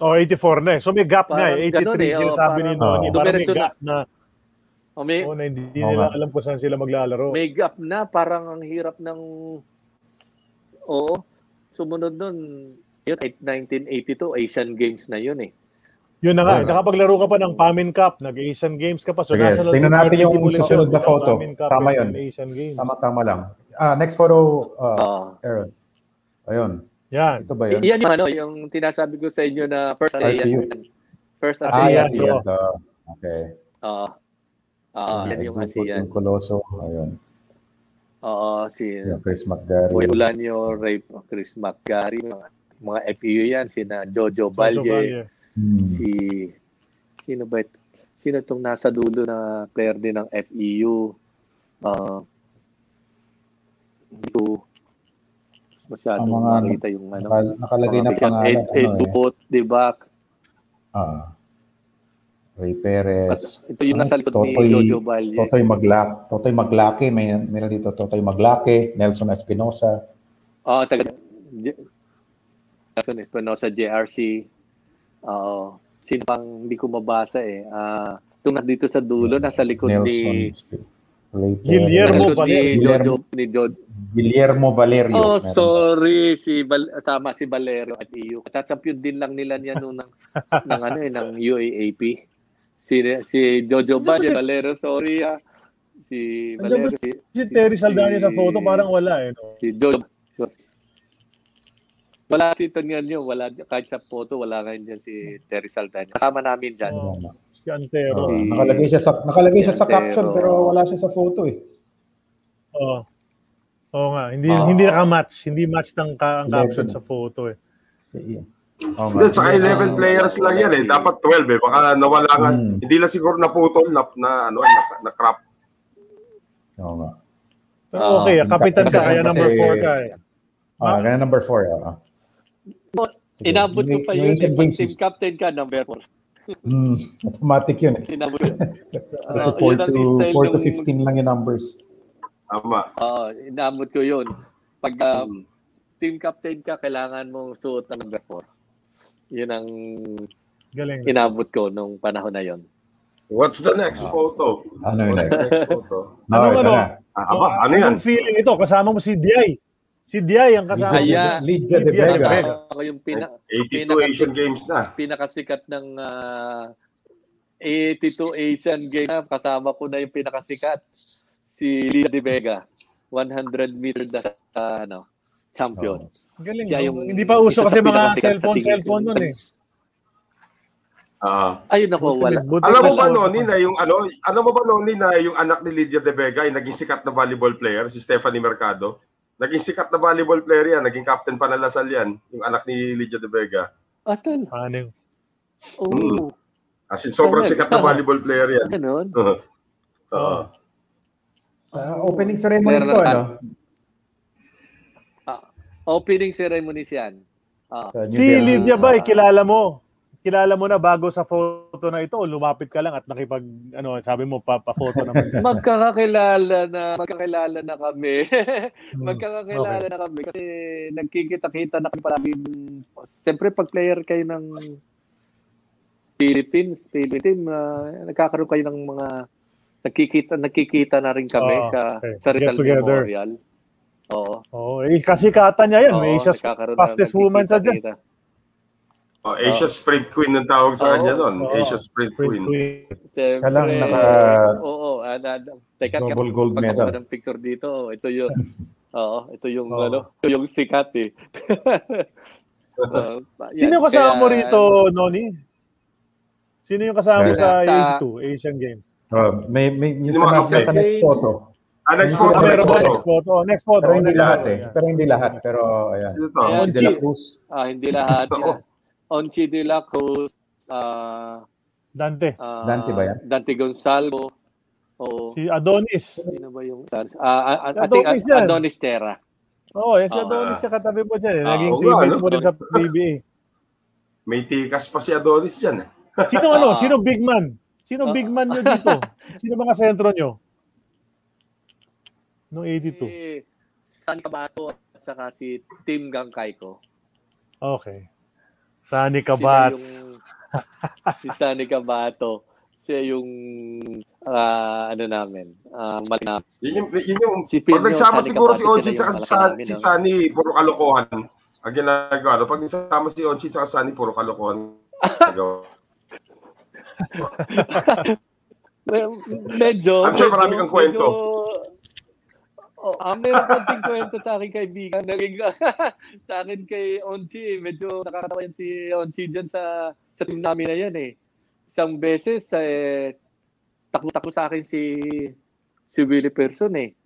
84 na eh. So may gap na eh. 83 sila sabi ni Noni. Parang may gap na. Hindi nila alam kung saan sila maglalaro. May gap na. Parang ang hirap ng... Oo. Sumunod nun, yun, 1982, Asian Games na yun eh. Yun na nga, nakapaglaro ka pa ng Pamin Cup, nag-Asian Games ka pa. So okay, tingnan natin yung susunod na photo. Tama yun. Tama-tama lang. Ah, next photo, Aaron. Ayun. Yan. Ito ba yun? Yan yung, ano, yung tinasabi ko sa inyo na first ASEAN. First ASEAN. Okay. Yan yung ASEAN. Yung Coloso, ayun. Oo, si Chris McGarry. Ulanio, Ray, Chris McGarry. Mga FEU yan, sina Jojo Balye. Sino ba ito? Sino itong nasa dulo na player din ng FEU? Ito, masyadong makita yung ano. Nakalagay na pangalan. Ed Dupot, di ba? Ray Perez. Ito yung nasa likod ni Jojo Balye. Totoy Maglake. Mayroon dito Totoy Maglake, Nelson Espinosa. Oo, Nelson Espinosa, JRC. Oo. Sino pang hindi ko mabasa eh. Itong dito sa dulo, nasa likod ni Guillermo Valerio. Guillermo Valerio. Oh, sorry. Tama, si Valerio at EU. Katachampion din lang nila niya noon ng UAAP. Si Jojo Balde, Valerio, sorry ha. Si Valerio. Si Terry Saldania sa photo, parang wala eh. Si Jojo. Wala si Tonyan yun. Wala, kahit sa photo, wala ngayon dyan si Terry Saldania. Kasama namin dyan. Si Antero. Nakalagay siya sa caption pero wala siya sa photo eh. Oo. Oo nga. Hindi nakamatch. Hindi match ng caption sa photo eh. Saka 11 players lang yan eh. Dapat 12 eh. Baka nawala nga. Hindi lang siguro naputol na crop. Oo nga. Okay. Kapitan ka. Kaya number 4 ka eh. Kaya number 4 eh. Inabot ko pa yun. Team captain ka, number 4. Automatic yun eh. So 4 to 15 lang yung numbers. Tama. Inabot ko yun. Pag team captain ka, kailangan mong suot ng number 4. Yun ang inabot ko nung panahon na yun. What's the next photo? Ano yun? Ano yan? Anong feeling ito? Kasama mo si Diay. Si Diay ang kasama. Lidia de Vega. Yung 82 Asian Games na. Pinakasikat ng 82 Asian Games na. Kasama ko na yung pinakasikat. Si Lidia de Vega. 100 meter na champion. Galing. Hindi pa uso kasi mga cellphone nun eh. Ayun ako, wala. Alam mo ba, Noni, na yung anak ni Lidia de Vega ay naging sikat na volleyball player, si Stephanie Mercado? Naging sikat na volleyball player yan. Naging captain pa ng La Salle yan. Yung anak ni Lidia de Vega. Atan? Ano? Oo. As in, sobrang sikat na volleyball player yan. Ganon? Oo. Opening ceremonies ko, ano? Opening ceremonies yan. Si Lidia ba, kilala mo? Kilala mo na bago sa photo na ito o lumapit ka lang at nakipag, sabi mo, pa-photo naman. Magkakilala na kami. Magkakilala na kami kasi nagkikita-kita na kami palagi. Siyempre, pag player kayo ng Philippines, nagkakaroon kayo ng mga nakikita na rin kami sa Rizal Memorial. Oo. Kasi kata niya yan. May Asia's fastest woman sa dyan. Asia Sprint Queen ang tawag sa kanya nun. Asia Sprint Queen. Kalang naka... Oo. Teka, gold medal. Pagkakuha ng picture dito. Ito yun. Ito yung sikat eh. Sino kasama mo rito, Noni? Sino yung kasama mo sa 82 Asian Games? Yung sa next photo. Next photo. Next photo. Pero hindi lahat eh. Pero hindi lahat. Pero ayan. Si De La Cruz. Hindi lahat. Onchi De La Cruz, Dante ba yan? Dante Gonzalo. Si Adonis. Sino ba yung Adonis Terra. Oo, si Adonis siya katabi po dyan. Naging teammate mo rin sa PBA. May tikas pa si Adonis dyan. Sino big man? Sino big man nyo dito? Sino mga sentro nyo? Noong 82. San Cabato at saka si Tim Gangkay ko. Okay. Sani Kabato. Si Sani Kabato. Siya yung namin. Yun yung pag nagsama siguro si Ojit at si Sani, puro kalokohan. ang ginagawa. Pag isama si Onchi at Sunny, puro kalokohan. Medyo. I'm sure marami kang kwento. Oh, meron konting kwento sa akin kaibigan. Sa akin kay Onchi, medyo nakakatawa yan si Onchi dyan sa team namin na yan eh. Isang beses, takbo-takbo sa akin si Willie Person eh.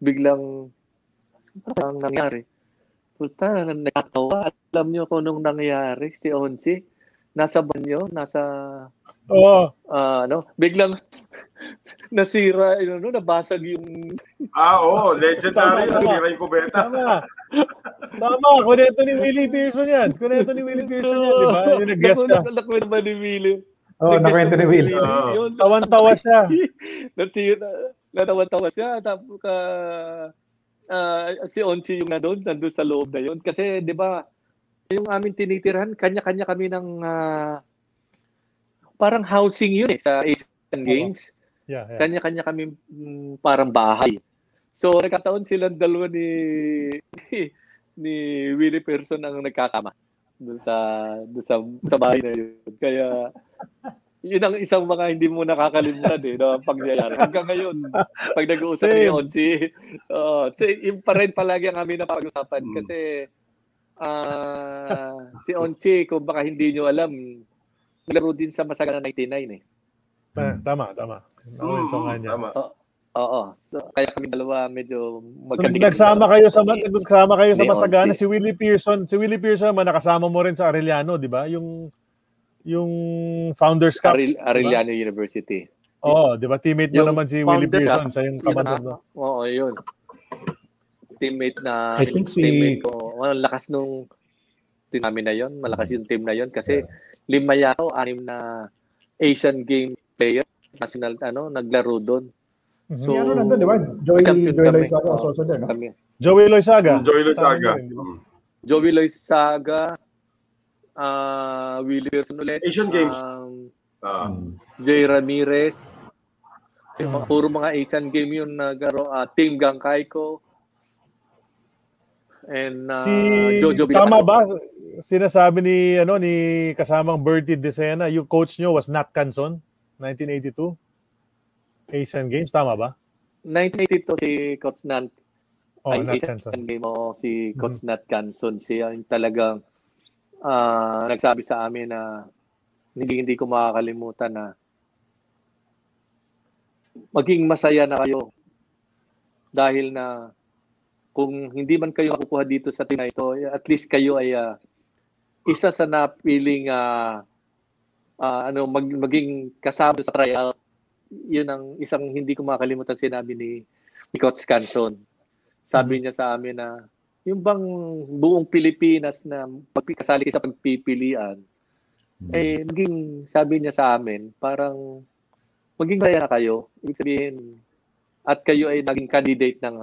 Biglang, ang nangyari? Puta, nakatawa. Alam niyo kung nung nangyari si Onchi, nasa banyo, nasa... Oh. Biglang nasira, nabasag yung... Oo, legendary. Nasira yung kubeta. Tama, kunento ni Willie Pearson yan. Di ba? Yung nag-guest ka. Nakwento ba ni Willie? Oo, nakwento ni Willie. Tawan-tawa siya. Natawa-tawa siya. Tapos si Onchi yung nandun sa loob na yun. Kasi, di ba, yung aming tinitirahan, kanya-kanya kami ng... parang housing yun eh, sa Asian Games. Yeah. Kanya-kanya kami parang bahay. So, nagkataon silang dalawa ni Willie Pearson ang nagkasama doon sa bahay na yun. Kaya, yun ang isang mga hindi mo nakakalimutan eh, na pangyayari. Hanggang ngayon, pag nag-uusap niyon, yung pa rin palagi ang aming napag-usapan. Kasi, si Onchi, kung baka hindi nyo alam, laro din sa Masagana 99 eh. Tama. Oo. So, kaya kami dalawa medyo magkakilala. So, nagsama kayo sa Masagana. Si Willie Pearson man nakasama mo rin sa Arellano, 'di ba? Yung Founders Cup Arellano diba? University. Oo, 'di ba? Teammate mo naman si Willie Pearson sa yung kapatid mo. Oo, 'yun. Teammate ko. Walang lakas nung team namin na 'yon. Malakas yung team na 'yon kasi lima yata o anim na Asian Game player national naglaro doon. So ano na doon, di ba? Joey Loisaga, Willie Pearson ulit. Asian Games. Jay Ramirez. Puro mga Asian Game yun naglaro. Team Gangkai ko. And Jojo Bilano. Tama ba? Sinasabi ni kasamang Bertie Desena, yung coach nyo was Nat Canson, 1982 Asian Games, tama ba? 1982 si Coach Nat. Nat Canson. Si Coach Nat Canson, siya yung talagang nagsabi sa amin na hindi ko makakalimutan na maging masaya na kayo dahil na kung hindi man kayo makukuha dito sa team na ito, at least kayo ay isa sa napiling maging kasama sa tryout. Yun ang isang hindi ko makalimutan sinabi ni Coach Canson. Sabi niya sa amin na yung bang buong Pilipinas na pagkasali sa pagpipilian maging, sabi niya sa amin, parang maging kaya na kayo. Ibig sabihin, at kayo ay naging candidate ng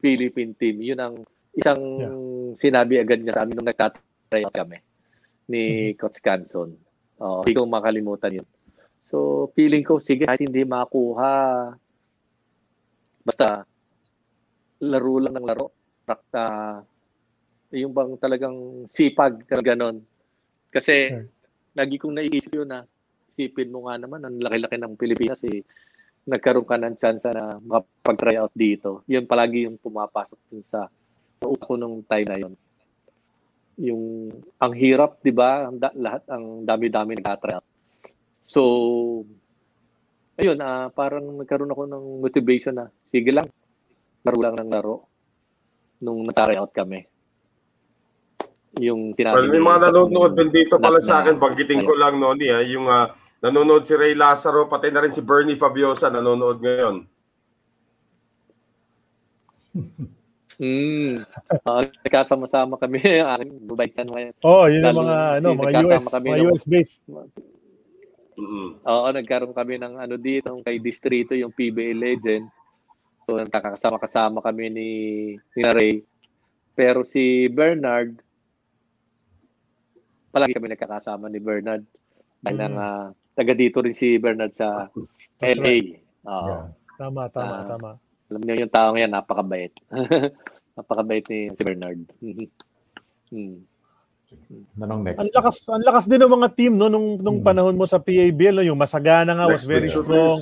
Philippine team. Yun ang isang sinabi agad niya sa amin nung nagtatryout kami ni Coach Canson. Hindi ko makalimutan yun. So, feeling ko, sige, kahit hindi makuha, basta, laro lang ng laro. Yung bang talagang sipag, gano'n. Kasi, lagi kong naiisip yun na, isipin mo nga naman, ang laki-laki ng Pilipinas eh, nagkaroon ka ng chance na makapag-tryout dito. Yun palagi yung pumapasok din sa utak ko nung time na yun. Yung ang hirap, di ba? Lahat ang dami-dami nag-tryout. So, ayun, parang nagkaroon ako ng motivation na sige lang, laro nung na-tryout kami. Yung sinabi. Well, may mga nanonood din dito pala sa akin, banggitin ko lang noon yung nanonood si Ray Lazaro, pati na rin si Bernie Fabiosa nanonood ngayon. Kasama-sama kami. Yun ang mga US-based. Oo, nagkaroon kami ng dito, kay Distrito, yung PBA Legend. So, nakakasama-kasama kami ni Ray. Pero si Bernard, palagi kami nakakasama ni Bernard. Dahil taga dito rin si Bernard sa LA. Tama. Alam niyo yung taong yan, napakabait. Napakabait ni si Bernard. Ang lakas din ng mga team no nung panahon mo sa PABL no, yung Masagana nga was very strong.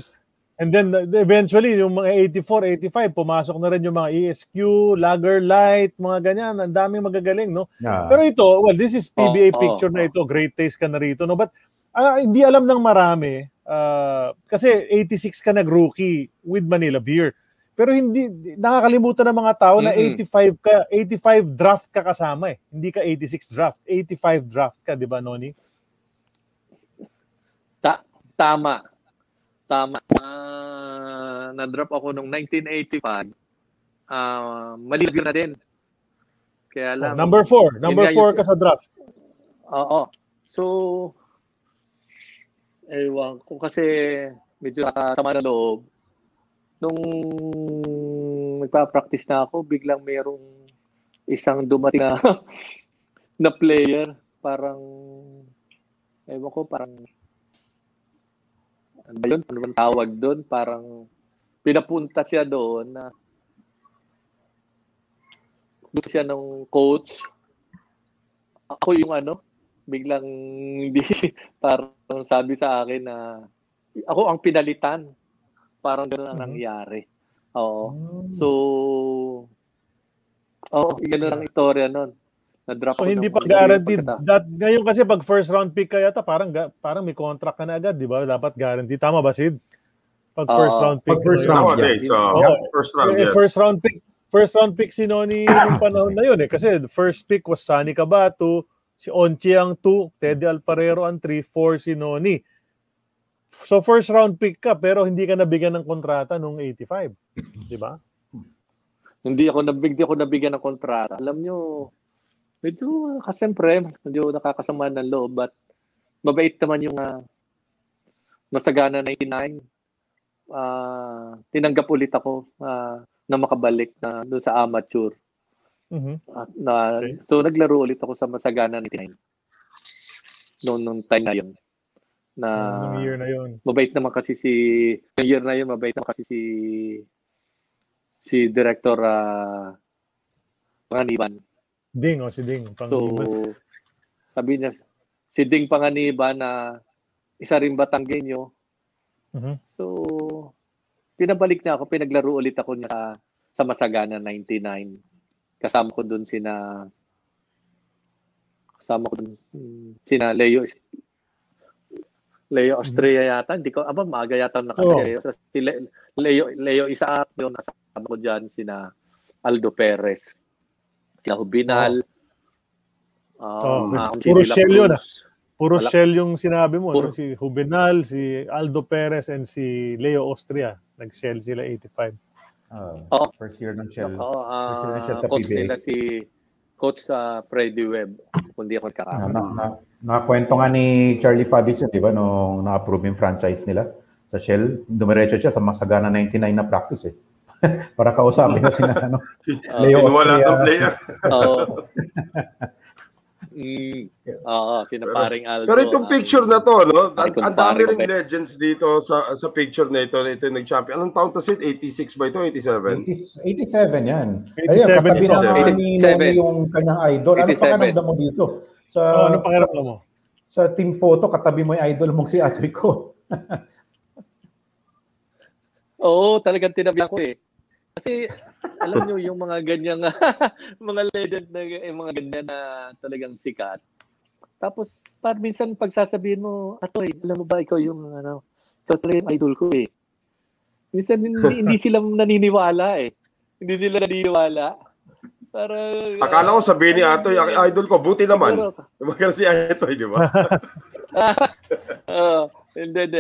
And then eventually yung mga 84, 85 pumasok na rin yung mga ESQ, Lager Light, mga ganyan, ang daming magagaling no. Yeah. Pero ito, well this is PBA picture na ito, Great Taste ka na rito no, but hindi alam ng marami kasi 86 ka nag-rookie with Manila Beer. Pero hindi nakakalimutan ng mga tao na 85 draft ka kasama eh. Hindi ka 86 draft, 85 draft ka, di ba, Noni? Tama. Na-drop ako noong 1985. Maliligir na din. Kaya lang number 4 ka sa draft. Oo. So ewan ko kasi medyo nakasama na loob. Nung nagpa-practice na ako, biglang mayroong isang dumating na player. Parang, ewan ko, parang, ano man tawag doon? Parang, pinapunta siya doon na, gusto siya ng coach. Ako yung biglang parang sabi sa akin na, ako ang pinalitan. Parang gano'n ang nangyari. Oo. So, gano'n ang istorya nun. Na-drop so, hindi pa guaranteed. Ngayon kasi pag first round pick ka yata, parang may contract ka na agad, di ba? Dapat guaranteed. Tama ba, Sid? Pag first round pick. First round pick si Noni yung panahon na yun eh. Kasi the first pick was Sunny Cabato, si Onchi ang 2, Teddy Alparero ang 3, 4 si Noni. So first round pick ka pero hindi ka nabigyan ng kontrata noong 85, di ba? Hindi ako nabigyan ng kontrata. Alam nyo, medyo kasempre, medyo nakakasama ng loob but mabait naman yung Masagana 99. Tinanggap ulit ako na makabalik na doon sa amateur. So naglaro ulit ako sa Masagana 99 noong time na yun. Mabait naman kasi si Director Panganiban. Si Ding Panganiban. So, sabi niya, si Ding Panganiban na isa rin Batanggenyo. So, pinabalik niya ako, pinaglaro ulit ako niya sa Masagana 99. Kasama ko dun sina Leo Austria yata, hindi ko maaga yata nakasaya. Si Leo Isaac, yung nasama ko dyan, sina Aldo Perez, sina Hubinal. Puro Shell yun ah. Puro Shell yung sinabi mo. Si Hubinal, si Aldo Perez, and si Leo Austria. Nag-Shell sila 85. First year ng Shell. Sa coach PBA. Nila si Coach Freddy Webb, kundi ako nagkakakala. Nakakwento nga ni Charlie Fabius yun, di ba? Nung na-approve yung franchise nila sa Shell, dumiretso siya sa Masagana 99 na practice eh. Para kausapin na sila, Leo Austria. Sinaparing Aldo. Pero itong picture na to, ang dami rin legends dito sa picture na ito. Ito yung nag-champion. Anong taon to sit? 86 ba ito? 87? 87 yan. Ayun, katabi na ni Noni yung kanyang idol. Ano pa kananda mo dito? Ano pakiramdam mo? Sa team photo, katabi mo yung idol mong si Atoy Co. Oo, talagang tinabi ako eh. Kasi, alam nyo, yung mga ganyang, mga legend na, mga ganda na talagang sikat. Tapos, minsan pagsasabihin mo, Atoy, alam mo ba ikaw yung, ikaw talaga yung idol ko eh. Minsan, hindi sila naniniwala eh. Hindi sila naniniwala. Akala ko sabihin ni Atoy, idol ko, buti naman. Magkano si Atoy, di ba? Hindi,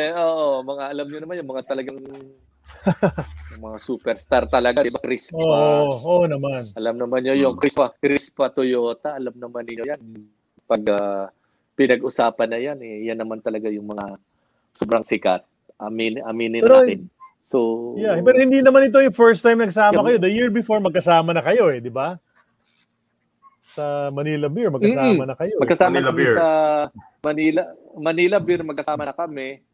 mga alam nyo naman, yung mga talagang mga superstar talaga, di ba? Crispa. Oo naman. Alam naman nyo yung Crispa Toyota, alam naman niyo yan. Pag pinag-usapan na yan, yan naman talaga yung mga sobrang sikat. Aminin natin. So, yeah, pero hindi naman ito yung first time nagsama kayo. The year before, magkasama na kayo eh, di ba? Sa Manila Beer, magkasama na kayo. Magkasama Manila Beer. Sa Manila Beer, magkasama na kami.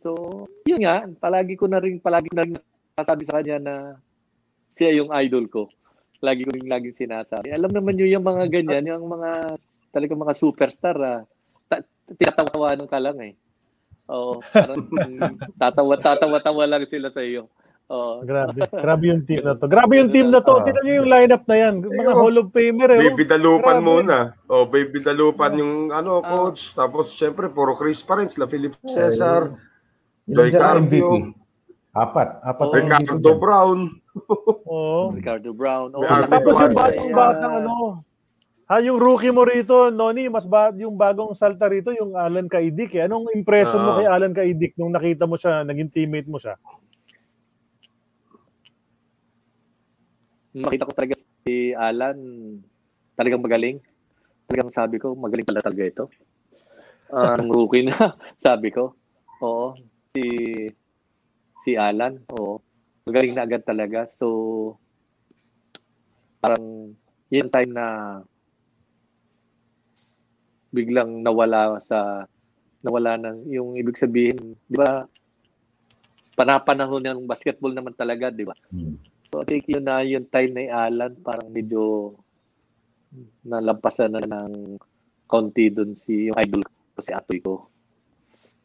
So, yun nga, palagi ko na rin nasasabi sa kanya na siya yung idol ko. lagi sinasabi. Alam naman nyo yung mga ganyan, yung mga talagang mga superstar, tinatawanan ka lang eh. Oo, parang tatawa lang sila sa iyo. Oh, grabe yung team na to. Grabe yung team na to. Tingnan niyo yung lineup na yan. Mga Hall of Famer eh. Baby Dalupan muna. Oh, Baby Dalupan yung coach. Tapos syempre puro Crispa rin, sila Philip Cesar, Joy Carpio. Apat. Ricardo Brown. Oh. Ricardo Brown. Oh, tapos yung bagong batang yung rookie mo rito, Noni, yung bagong salta rito, yung Alan Caidic. Eh. Anong impression mo kay Alan Caidic nung nakita mo siya, naging teammate mo siya? Makita ko talaga si Alan, talagang magaling. Talagang sabi ko, magaling pala talaga ito. Ang rookie na, sabi ko. Oo, si Alan, oo. Magaling na agad talaga. So, parang yun time na biglang nawala ng yung ibig sabihin, di ba? Panapanahon ng basketball naman talaga, di ba? So, I think yun na yung time ni Alan, parang medyo nalampasan na ng konti doon si yung idol ko, si Atoy Co.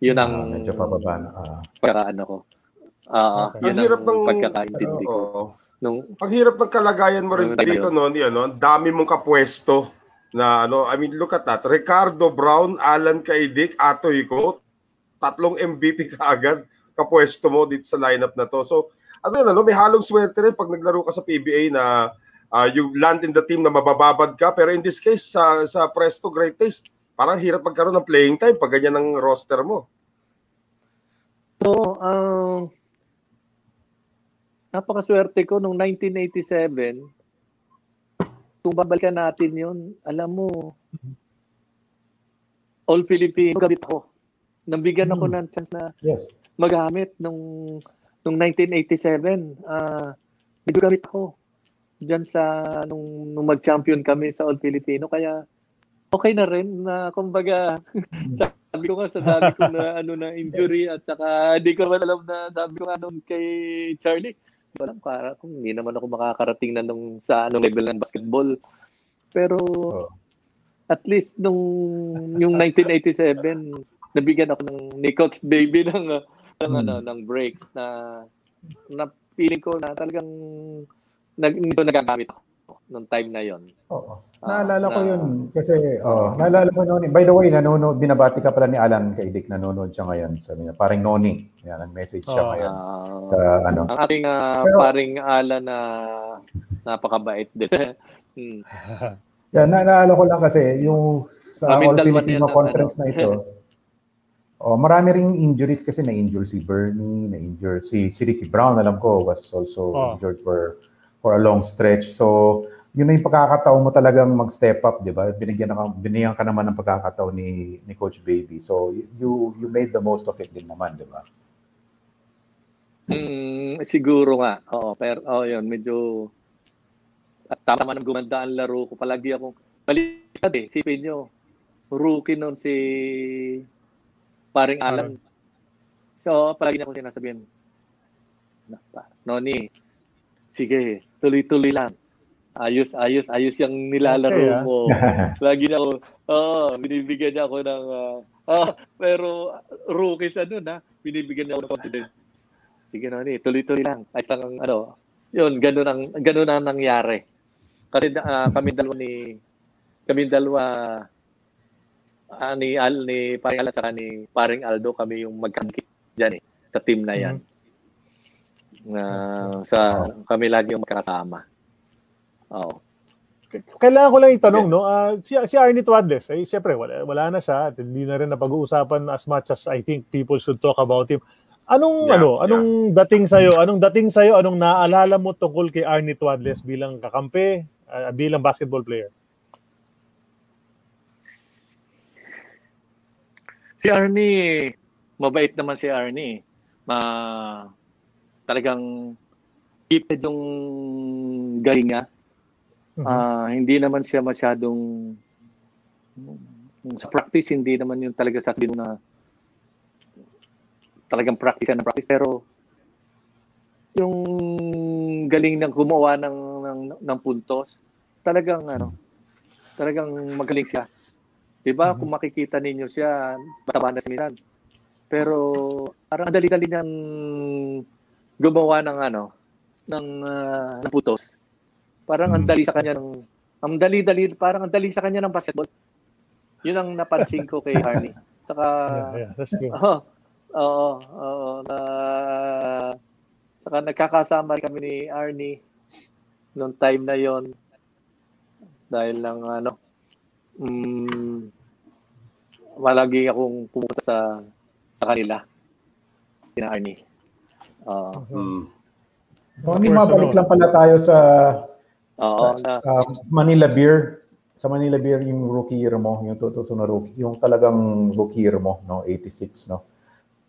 Yun ang medyo pababa na. Pagkakaan ako. Yun ang pagkakaintindi ko. Paghirap ng kalagayan mo rin dito, Noni, ang dami mong kapwesto na, I mean, look at that. Ricardo Brown, Alan Caidic, Atoy Co. Tatlong MVP ka agad kapwesto mo dito sa lineup na to. So, may halong swerte rin pag naglaro ka sa PBA na you land in the team na mabababad ka. Pero in this case, sa Presto Great Taste, parang hirap magkaroon ng playing time pag ganyan ang roster mo. So, napakaswerte ko nung 1987. Kung babalikan natin yun, alam mo, all Filipino gamit ako. Nabigyan ako ng chance na magamit nung 1987, medyo gamit ako dyan sa nung mag-champion kami sa All-Filipino. Kaya okay na rin na kumbaga sabi ko nga sa dami ko na na injury at saka di ko naman alam na sabi ko nga kay Charlie. Alam para kung hindi naman ako makakarating na sa level ng basketball. Pero at least yung 1987 nabigyan ako ni Coach Davey ng break na feeling ko na talagang nagagamit ako nung time na yon. Oo. Naalala ko yun kasi naalala ko Noni. By the way, binabati ka pala ni Alan Caidic, nanonood siya ngayon. Sabi niya, parang Noni. Yan ang message siya ngayon. Sa ang ating paring Alan na napakabait din. Yan, naalala ko lang kasi yung sa All Filipino Conference na ito. Oh, marami ring injuries kasi na-injure si Bernie, na-injure si Ricky Brown, alam ko, was also injured for a long stretch. So, yun na yung pagkakataon mo talagang mag-step up, di ba? Binigyan ka naman ng pagkakataon ni Coach Baby. So, you made the most of it din naman, di ba? Siguro nga. Oo, pero yun, medyo tama naman ang gumanda ang laro ko. Palagi akong baliktad eh. Sipin nyo, rookie nun si paring Alan. So, palagi na ko sinasabihin, Noni, sige, tuloy-tuloy lang. Ayos yung nilalaro mo. Lagi na ako, binibigyan niya ako ng, pero rookie sa nun, binibigyan niya ako ng confidence. Sige, Noni, tuloy-tuloy lang. Ay, isang, yun, ganun ang nangyari. Kasi kami dalawa, ni paring Alan at ni paring Aldo, kami yung magkakit dyan sa team na yan. Kami lagi yung magkakasama. Kailangan ko lang itanong, si Arnie Tuadles, siyempre wala na siya at hindi na rin napag-uusapan as much as I think people should talk about him. Anong dating sa'yo, anong naalala mo tungkol kay Arnie Tuadles bilang kakampi, bilang basketball player? Si Arnie, mabait naman si Arnie. Talagang gifted yung galinga. Hindi naman siya masyadong sa practice, hindi naman yung talaga sasabihin na talagang practice. Pero yung galing ng gumawa ng ano, ng puntos. Talagang ano, talagang magaling siya. 'Di ba? Kung makikita ninyo siya, mataba na si Miran. Pero parang dali-dali niyang gumawa ng ano, ng putos. Parang ang dali sa kanya ng parang ang dali sa kanya ng basketball. 'Yun ang napansin ko kay Harley. Saka that's true. Saka nagkakasama kami ni Arnie noong time na yon dahil lang ano malagi akong pumunta sa kanila ni Arnie. Tony, mabalik lang pala tayo sa Manila Beer. Sa Manila Beer yung rookie year mo, yung tututunan na rookie, yung talagang rookie year mo, no, 86, no.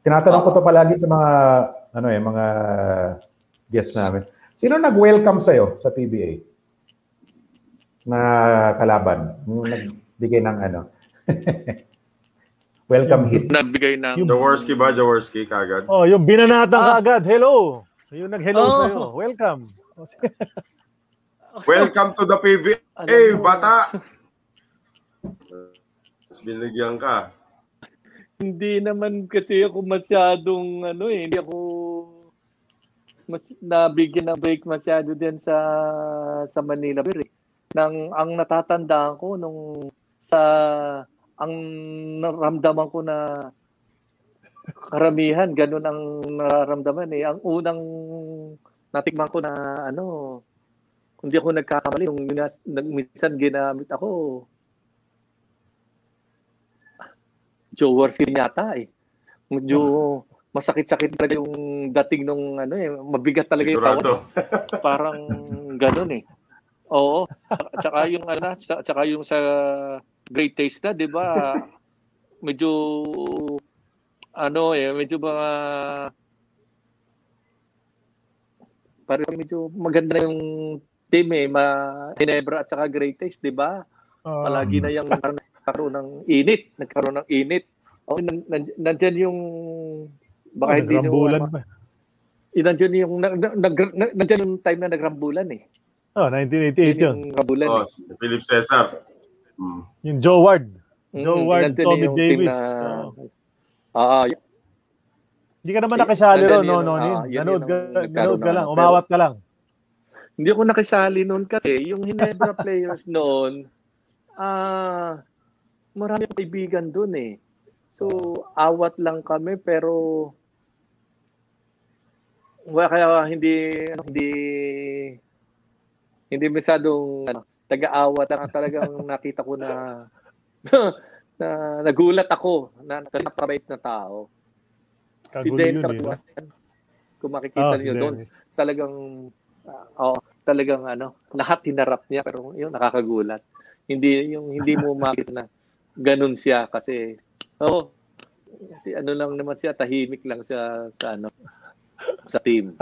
Tinatanong ko to palagi sa mga ano mga guests namin. Sino nag-welcome sa iyo sa PBA? Na kalaban, nagbigay ng ano. Welcome hit. Nagbigay ng Jaworski ba? Jaworski kagad. Oh, yung binanatan kagad. Hello. Yung nag-hello sa iyo. Welcome. Welcome to the PBA. Hey, bata. Binigyan ka. Hindi naman kasi ako masyadong ano hindi ako nabigyan ng break masyado din sa Manila Beer. Ang natatandaan ko nung ang naramdaman ko na karamihan ganun ang nararamdaman eh. Ang unang natikman ko na ano kung di ako nagkakamali yung minsan ginamit ako Jaworski yata eh. Medyo masakit-sakit talaga yung dating nung ano eh, mabigat talaga yung tawad. Parang ganoon eh. Oo. Tsaka yung ano, tsaka yung sa Great Taste na, 'di ba? Medyo ano eh, medyo ba parang medyo maganda yung team eh, Ginebra at saka Great Taste, 'di ba? Palagi na yung nagkaroon ng init. O, nandiyan yung baka hindi nagrambulan pa. Nandiyan yung nandiyan yung time na nagrambulan eh. Oh, 1988 yun. Rambulan. Oh, Philip Cesar. Yung Joe Ward. Joe Ward, Tommy Davis. Hindi ka naman nakisali ron, no? Nanood ka lang, umawat ka lang. Hindi ako nakisali noon kasi yung Ginebra players noon, marami kaibigan doon eh. So, awat lang kami pero wala kaya hindi masyadong taga-awat lang. Talagang nakita ko na nagulat ako na napakabait na tao. Kagulo yun eh. Kung makikita niyo doon, talagang ano, lahat hinarap niya pero yun, nakakagulat. Hindi mo makita na ganun siya kasi kasi ano lang naman siya, tahimik lang siya sa team.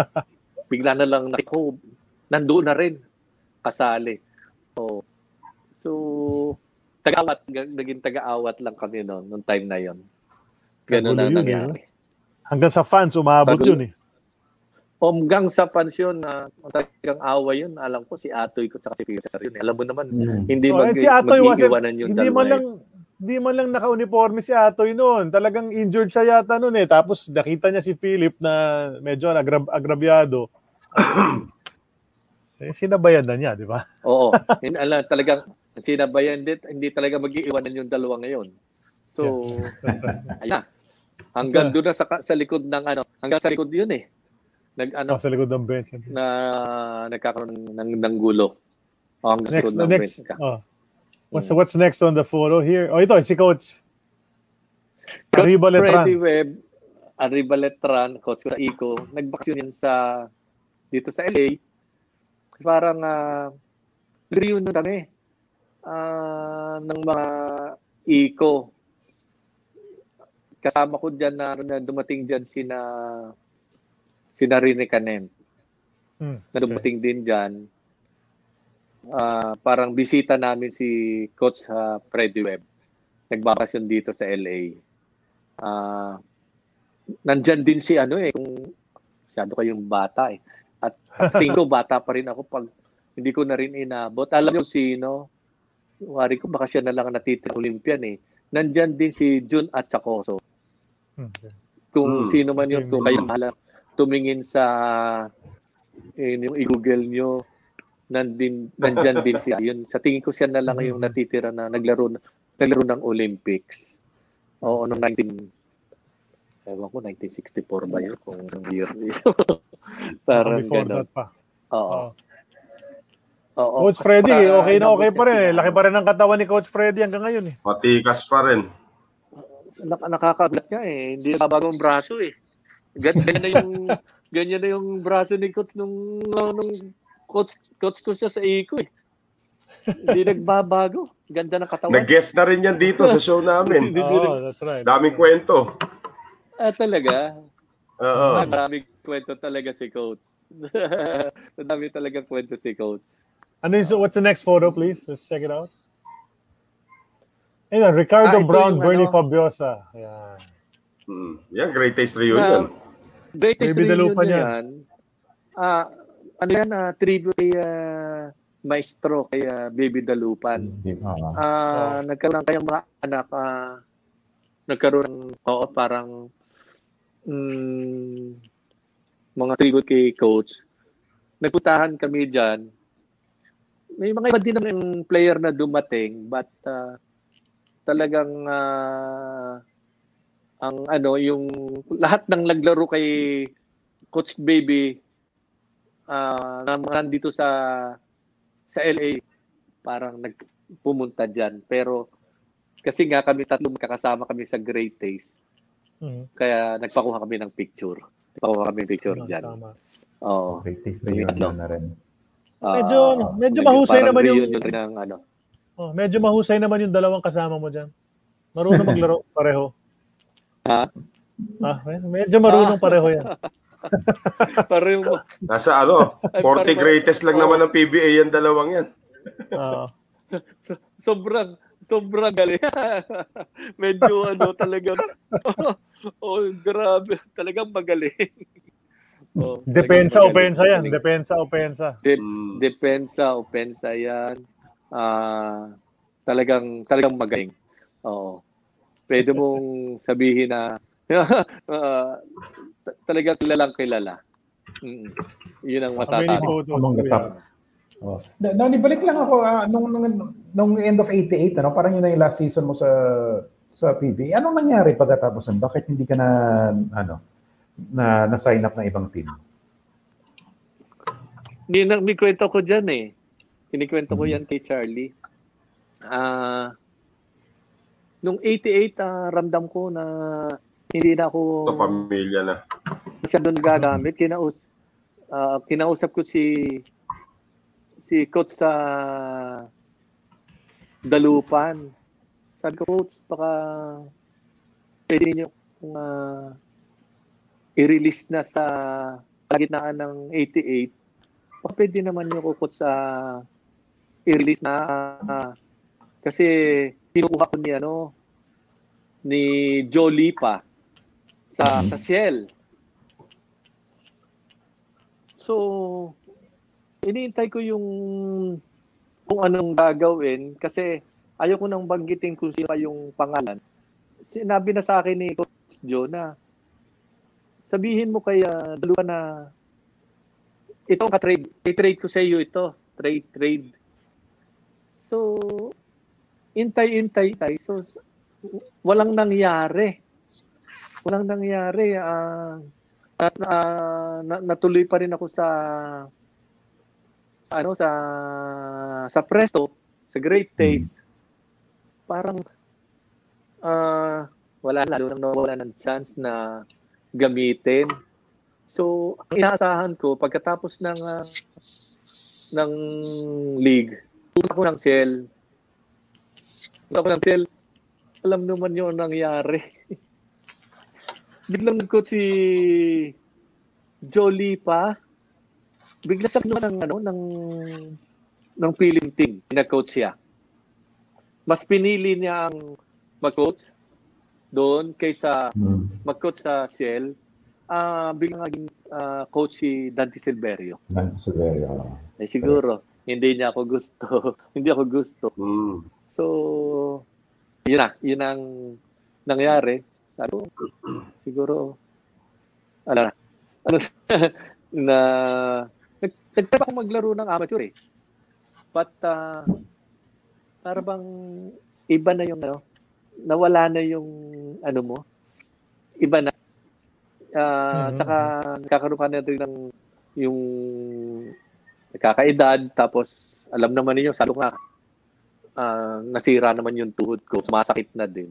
Bigla na lang nandoon na rin kasali. So naging taga-awat lang kami noon nung time na yon. Ganun na nangyari. Hanggang sa fans umabot yun eh. Hanggang sa pansyon na talagang away yun, alam ko si Atoy ko at si Peter yun. Alam mo naman, hindi mag-iiwanan yung dalawa. Hindi man lang naka-uniforme si Atoy noon. Talagang injured siya yata noon eh. Tapos nakita niya si Philip na medyo agrabyado. Eh, sinabayan na niya, di ba? Oo. Talagang sinabayan din. Hindi talaga mag-iiwanan yung dalawa ngayon. So, ayan. Hanggang doon na sa likod ng ano. Hanggang sa likod yun eh. Sa likod ng bench na nagkakaroon ng gulo. Hanggang sa likod ng bench ka. What's next on the photo here? Ito si Coach Arriba Letran. Freddy Webb, Arriba Letran, Coach Eco. Nag-vaccine yun dito sa LA. Parang reunion kami ng mga Eco. Kasama ko diyan na dumating diyan sina Rene Canem. Na dumating din diyan. Parang bisita namin si Coach Freddy Webb. Nagbabasyon dito sa LA. Nandiyan din si kung masyado kayong bata eh. At tingin ko bata pa rin ako pag Hindi ko na rin inabot. Alam niyo sino? Wari ko, baka siya na lang natitirang Olympian eh. Nandyan din si Jun Achacoso. Okay. Kung sino man yun, kung kayo mahala, tumingin sa yung i-google nyo, nandyan din siya. Yun, sa tingin ko siya na lang yung natitira na naglaro ng Olympics. Oo, noong 1964 ba yun? Kung year. Parang before ganun. That pa. Oo. Oh, Coach Freddy, okay na okay pa rin eh. Laki pa rin ang katawan ni Coach Freddy hanggang ngayon eh. Matikas pa rin. Nakakagat niya eh. Hindi na bagong braso eh. Ganyan na yung braso ni Coach nung coach ko siya sa Eco eh. Hindi nagbabago. Ganda ng katawan. Nag-guest na rin yan dito sa show namin. Oh, that's right. Daming kwento. Ah, talaga? Oo. Maraming kwento talaga si Coach. Daming talaga kwento si Coach. And then, so what's the next photo, please? Let's check it out. Ayun, Ricardo Brown, Bernie Fabiosa. Ayan. Yan, Great Taste Reunion. Great Taste Reunion yan. Ano yan, tribute kay Maestro, kay Baby Dalupan. Nagkaroon kayang mga anak. Nagkaroon, oo, parang mga tribute kay Coach. Nagputahan kami dyan. May mga iba din naman yung player na dumating but talagang ang ano yung lahat ng naglaro kay Coach Baby naman dito sa LA parang nagpumunta diyan pero kasi nga kami tatlo magkakasama kami sa Great Taste. Kaya nagpakuha kami ng picture. Diyan. Oo. Great Taste na rin. Medyo mahusay naman yung ano. Oh, medyo mahusay naman yung dalawang kasama mo diyan. Marunong maglaro pareho. Ha? Medyo marunong pareho yan. Pareho. Nasa ano, 40 greatest lang naman ng PBA yung dalawang yan. Sobrang galing. Medyo ano talaga. Grabe. Talagang magaling. Oh, depensa-opensa yan. Depensa-opensa yan. Talagang magaling. Oo. Pwede mong sabihin na talagang kilalang-kilala. Yun ang matatag. Noni, balik lang ako nung end of 88, ano? Parang yun na yung last season mo sa PBA. Anong nangyari pagkatapos nun? Bakit hindi ka na na-sign up ng ibang team? Kinikwento ko dyan eh. Kinikwento ko yan kay Charlie. Nung 88, ramdam ko na hindi na ako sa pamilya na. Siya doon gagamit. Kinausap ko si Coach sa Dalupan. Sabi ko, Coach, baka pwede niyo kung i-release na sa kalagitnaan ng 88, pwede naman yung kukot sa i-release na kasi kinukuha ko ni Jolie pa sa Shell. So, iniintay ko yung kung anong gagawin kasi ayoko nang banggitin kung sino yung pangalan. Sinabi na sa akin ni Coach Joe na sabihin mo kay dalawa na itong ka-trade. I-trade ko sa iyo ito. Trade. So, intay. So, walang nangyari. Natuloy pa rin ako sa Presto, sa Great Taste. Parang, wala ng chance na gamitin. So, ang inaasahan ko, pagkatapos ng league, punta ko ng Shell, alam naman yun ang nangyari. Biglang nag-coach si Jolie pa, bigla sa ng feeling team, na-coach siya. Mas pinili niya ang mag-coach doon kaysa mag-coach sa Shell. Biglang naging coach si Dante Silverio. Eh, siguro. hindi niya ako gusto. Hindi ako gusto. Mm. So, yun na. Yun ang nangyari. Ano, siguro, ala na. Ano, na, nagtapa akong maglaro ng amateur eh. But, parang iba na yung, ano, nawala na yung, ano mo, iba na. Tsaka, nakakaroon ka na rin ng, yung, nakakaedad, tapos, alam naman ninyo, salo nga, nasira naman yung tuhod ko, masakit na din.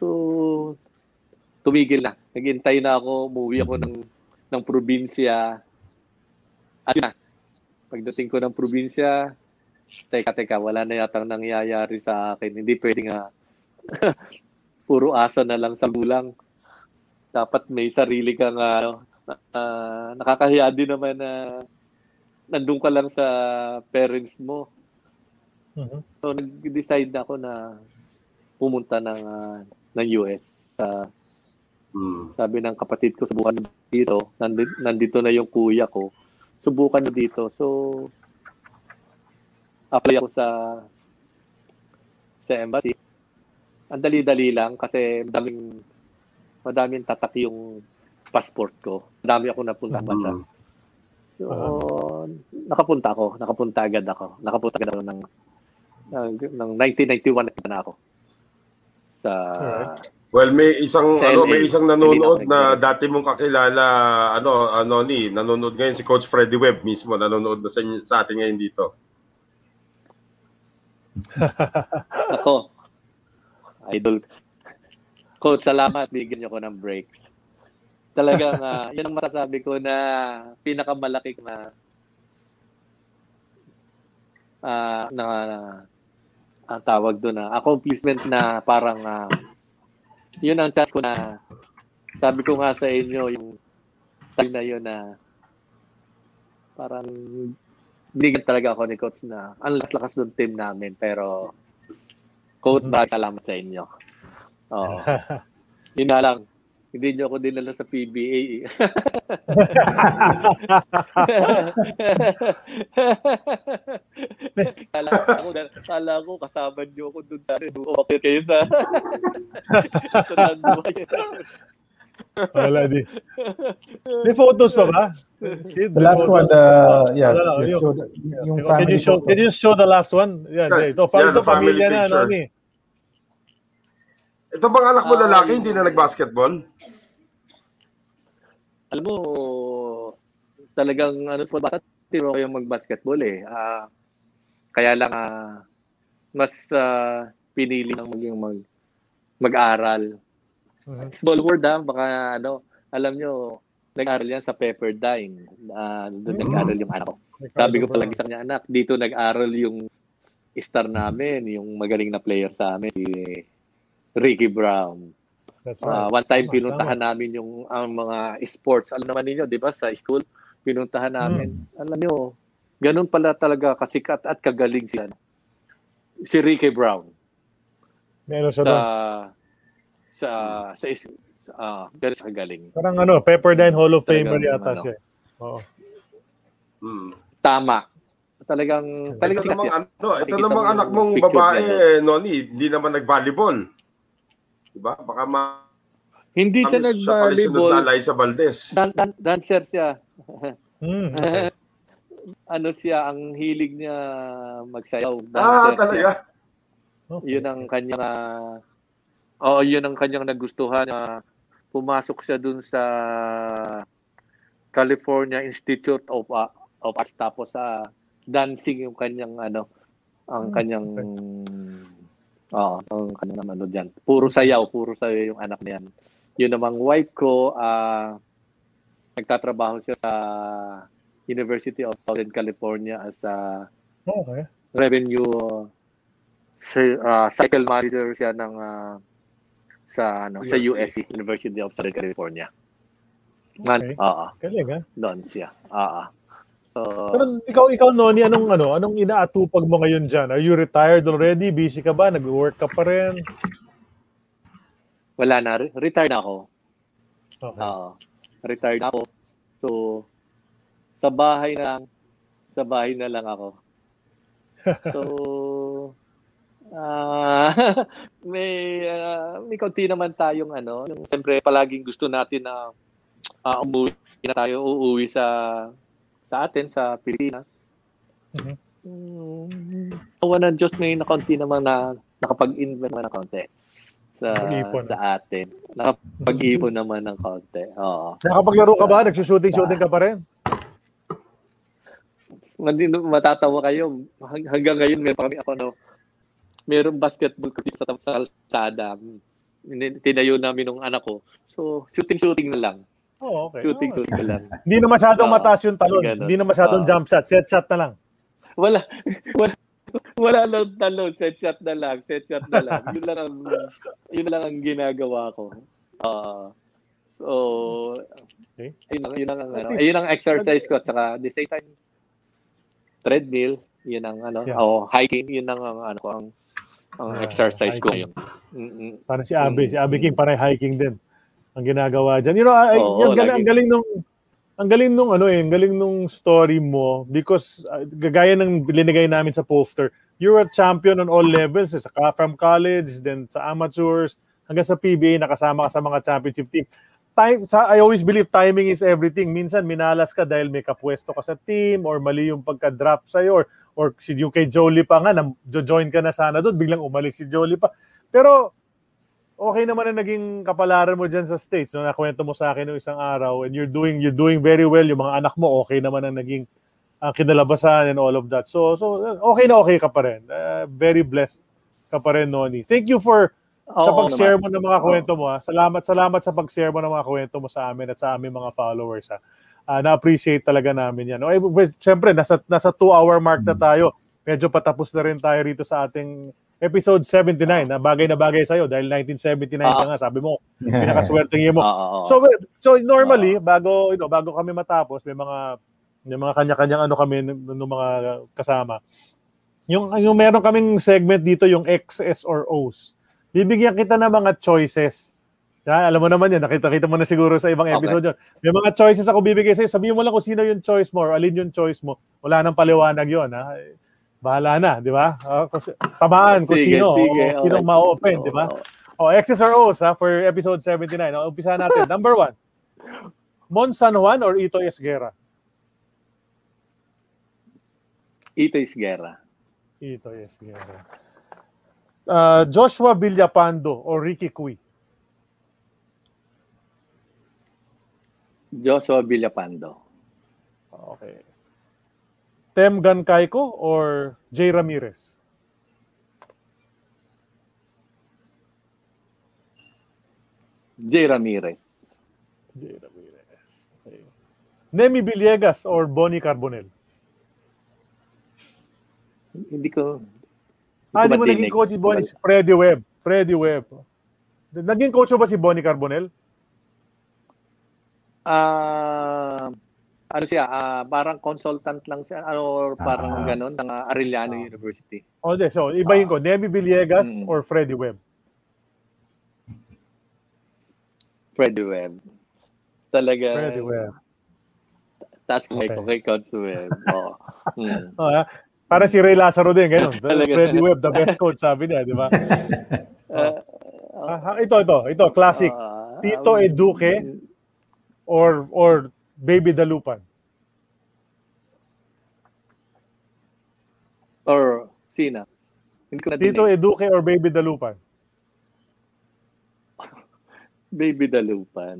So, tumigil na. Nag-intay na ako, umuwi ako ng probinsya. At yun na, pagdating ko ng probinsya, teka, wala na yatang nangyayari sa akin. Hindi pwedeng puro asa na lang sa gulang. Dapat may sarili kang, nakakahiya din naman na nandun ka lang sa parents mo. Uh-huh. So, nag-decide ako na pumunta ng US. Sabi ng kapatid ko, subukan na dito. Nandito na yung kuya ko. Subukan na dito. So, apply ako sa embassy. Ang dali-dali lang kasi madaming tatak yung passport ko. Madami ako napunta bansa. So, nakapunta agad ako ng 1991 na ako. Sa... Well, may isang nanonood na dati mong kakilala, nanonood ngayon si Coach Freddy Webb mismo, nanonood na sa atin ngayon dito. Ako, idol. Coach, salamat, bigyan niyo ko ng break. Talagang, yun ang masasabi ko na pinakamalaki na tawag doon na accomplishment na parang yun ang task ko na sabi ko nga sa inyo yung time na yun na parang bigyan talaga ako ni Coach na ang lakas ng team namin pero Coach, salamat sa inyo. Oo. Yun na lang. Hindi nyo ako dinala sa PBA. Kala ko kasama nyo ako doon sa rin. Okay kayo sa... Wala din. May photos pa ba? The last one, yeah. Can you show the last one? Yeah, ito, family na, ano ni? Ito bang anak mo lalaki, hindi na nag-basketball? Alam mo, talagang, bata, tiro ko yung mag-basketball eh. Kaya lang, mas pinili ng maging mag-aral. Small word baka alam nyo, nag-aral yan sa Pepperdine. Doon nag-aral yung anak ko. Sabi ko palagi sa kanya, anak, dito nag-aral yung star namin, yung magaling na player sa amin, si Ricky Brown. That's right. One time pinuntahan namin yung ang mga sports. Alam naman niyo, 'di ba, sa school pinuntahan namin. Alam niyo, ganun pala talaga kasikat at kagaling sila. Si Ricky Brown. Meron siya sa kagaling. Parang Pepperdine Hall of Famer yata siya. Oo. Tama. Talagang ito namang anak mong babae, Noni, hindi naman nag-volleyball. Diba? Baka hindi siya nag-volleyball. Siya pala sa Valdez. Dancer siya. Ang hilig niya magsayaw. Dancer talaga? Okay. Yun ang kanyang nagustuhan. Pumasok siya dun sa California Institute of Arts. Tapos sa dancing yung kanyang ang kanyang ano diyan. Puro sayaw yung anak niyan. Yun namang wife ko, nagtatrabaho siya sa University of Southern California as a revenue cycle manager siya ng sa USC, University of Southern California. Okay. Galing doon siya. So, pero ikaw Noni, anong inaatupag mo ngayon diyan? Are you retired already? Busy ka ba? Nag-work ka pa rin? Wala na, retired na ako. Okay. Retired na ako. So sa bahay na Sa bahay na lang ako. So, may kaunti naman tayong ano. Siyempre, palaging gusto natin na umuwi na tayo, uuwi sa atin, sa Pilipinas. Mm-hmm. Nawanan Diyos, may nakaunti naman na nakapag-invent naman ng kaunti sa atin. Nakapag-ipon naman ng kaunti. Oo. Nakapaglaro ka ba? Nagsushooting-shooting ka pa rin? Matatawa kayo. Hanggang ngayon, meron pa kami ako, no? Merong basketball court sa kalsada. Tinayo namin ng anak ko. So, shooting-shooting na lang. Oh, okay. Shooting-shooting na lang. Hindi na masyadong mataas yung talon. Hindi na masyadong jump shot. Set shot na lang. Wala lang talon. Set shot na lang. Set shot na lang. Yun lang ang ginagawa ko. Okay. Yun ang exercise ko. At saka, the same time, treadmill, yun ang ano, hiking, yun ang exercise ko yun. Mm-hmm. Parang si Abe King, parang hiking din ang ginagawa dyan. You know, ang galing nung story mo, because gaya ng linigay namin sa poster, you were a champion on all levels, from college, then sa amateurs, hanggang sa PBA, nakasama ka sa mga championship team. I always believe timing is everything. Minsan, minalas ka dahil may kapwesto ka sa team or mali yung pagka-drop sa'yo or si UK Jolie pa nga, join ka na sana doon, biglang umalis si Jolie pa. Pero, okay naman na naging kapalaran mo dyan sa States. No? Nakwento mo sa akin noong isang araw and you're doing very well. Yung mga anak mo, okay naman ang naging kinalabasan and all of that. So okay na okay ka pa rin. Very blessed ka pa rin, Noni. Thank you for sa pag-share mo ng mga kwento mo. Salamat sa pag-share mo ng mga kwento mo sa amin at sa aming mga followers. Na-appreciate talaga namin yan. Siyempre, nasa 2-hour mark na tayo. Medyo patapos na rin tayo rito sa ating episode 79. Bagay na bagay sa'yo dahil 1979 ka nga. Sabi mo, pinakaswerteng mo. So normally, bago kami matapos, may mga kanya-kanyang ano kami ng mga kasama. Yung meron kaming segment dito, yung X's or O's. Bibigyan kita ng mga choices. Yeah, alam mo naman yan. Nakita-kita mo na siguro sa ibang episode yun. May mga choices ako bibigay sa'yo. Sabihin mo lang kung sino yung choice mo or alin yung choice mo. Wala nang paliwanag yun. Ha? Bahala na, di ba? Tamaan kung sino okay. Ma-open, di ba? X's or O's ha, for episode 79. Umpisa natin. Number 1. Mon San Juan or Ito Esguerra? Ito Esguerra. Joshua Villapando or Ricky Cui? Joshua Villapando. Okay. Tem Gancaiko or Jay Ramirez? Jay Ramirez. Okay. Nemi Villegas or Bonnie Carbonell? Hindi mo naging coach si Bonnie? Freddy Webb. Naging coach ba si Bonnie Carbonell? Parang consultant lang siya or parang ganun ng Arellano University. Okay, so ibahin ko. Nemi Villegas or Freddy Webb? Freddy Webb. Taskmate ko kay Coach Webb. Oo. Para si Ray Lazaro din, ganun. Freddy Webb, the best coach, sabi niya, di ba? Ito, classic. Tito Eduque or Baby Dalupan? Or sina? Tito Eduque or Baby Dalupan? Baby Dalupan.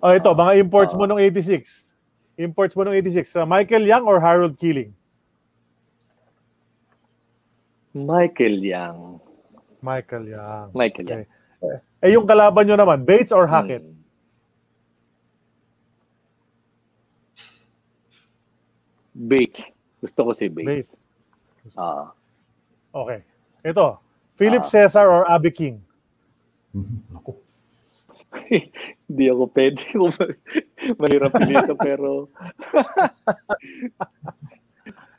Ito, mga imports mo nung 86. Michael Young or Harold Keeling? Michael Young. Okay. Yung kalaban nyo naman, Bates or Hackett? Bates. Gusto ko si Bates. Okay. Ito, Philip Cesar or Abby King? Ako. Hindi ako pwede. Mahirap nito pero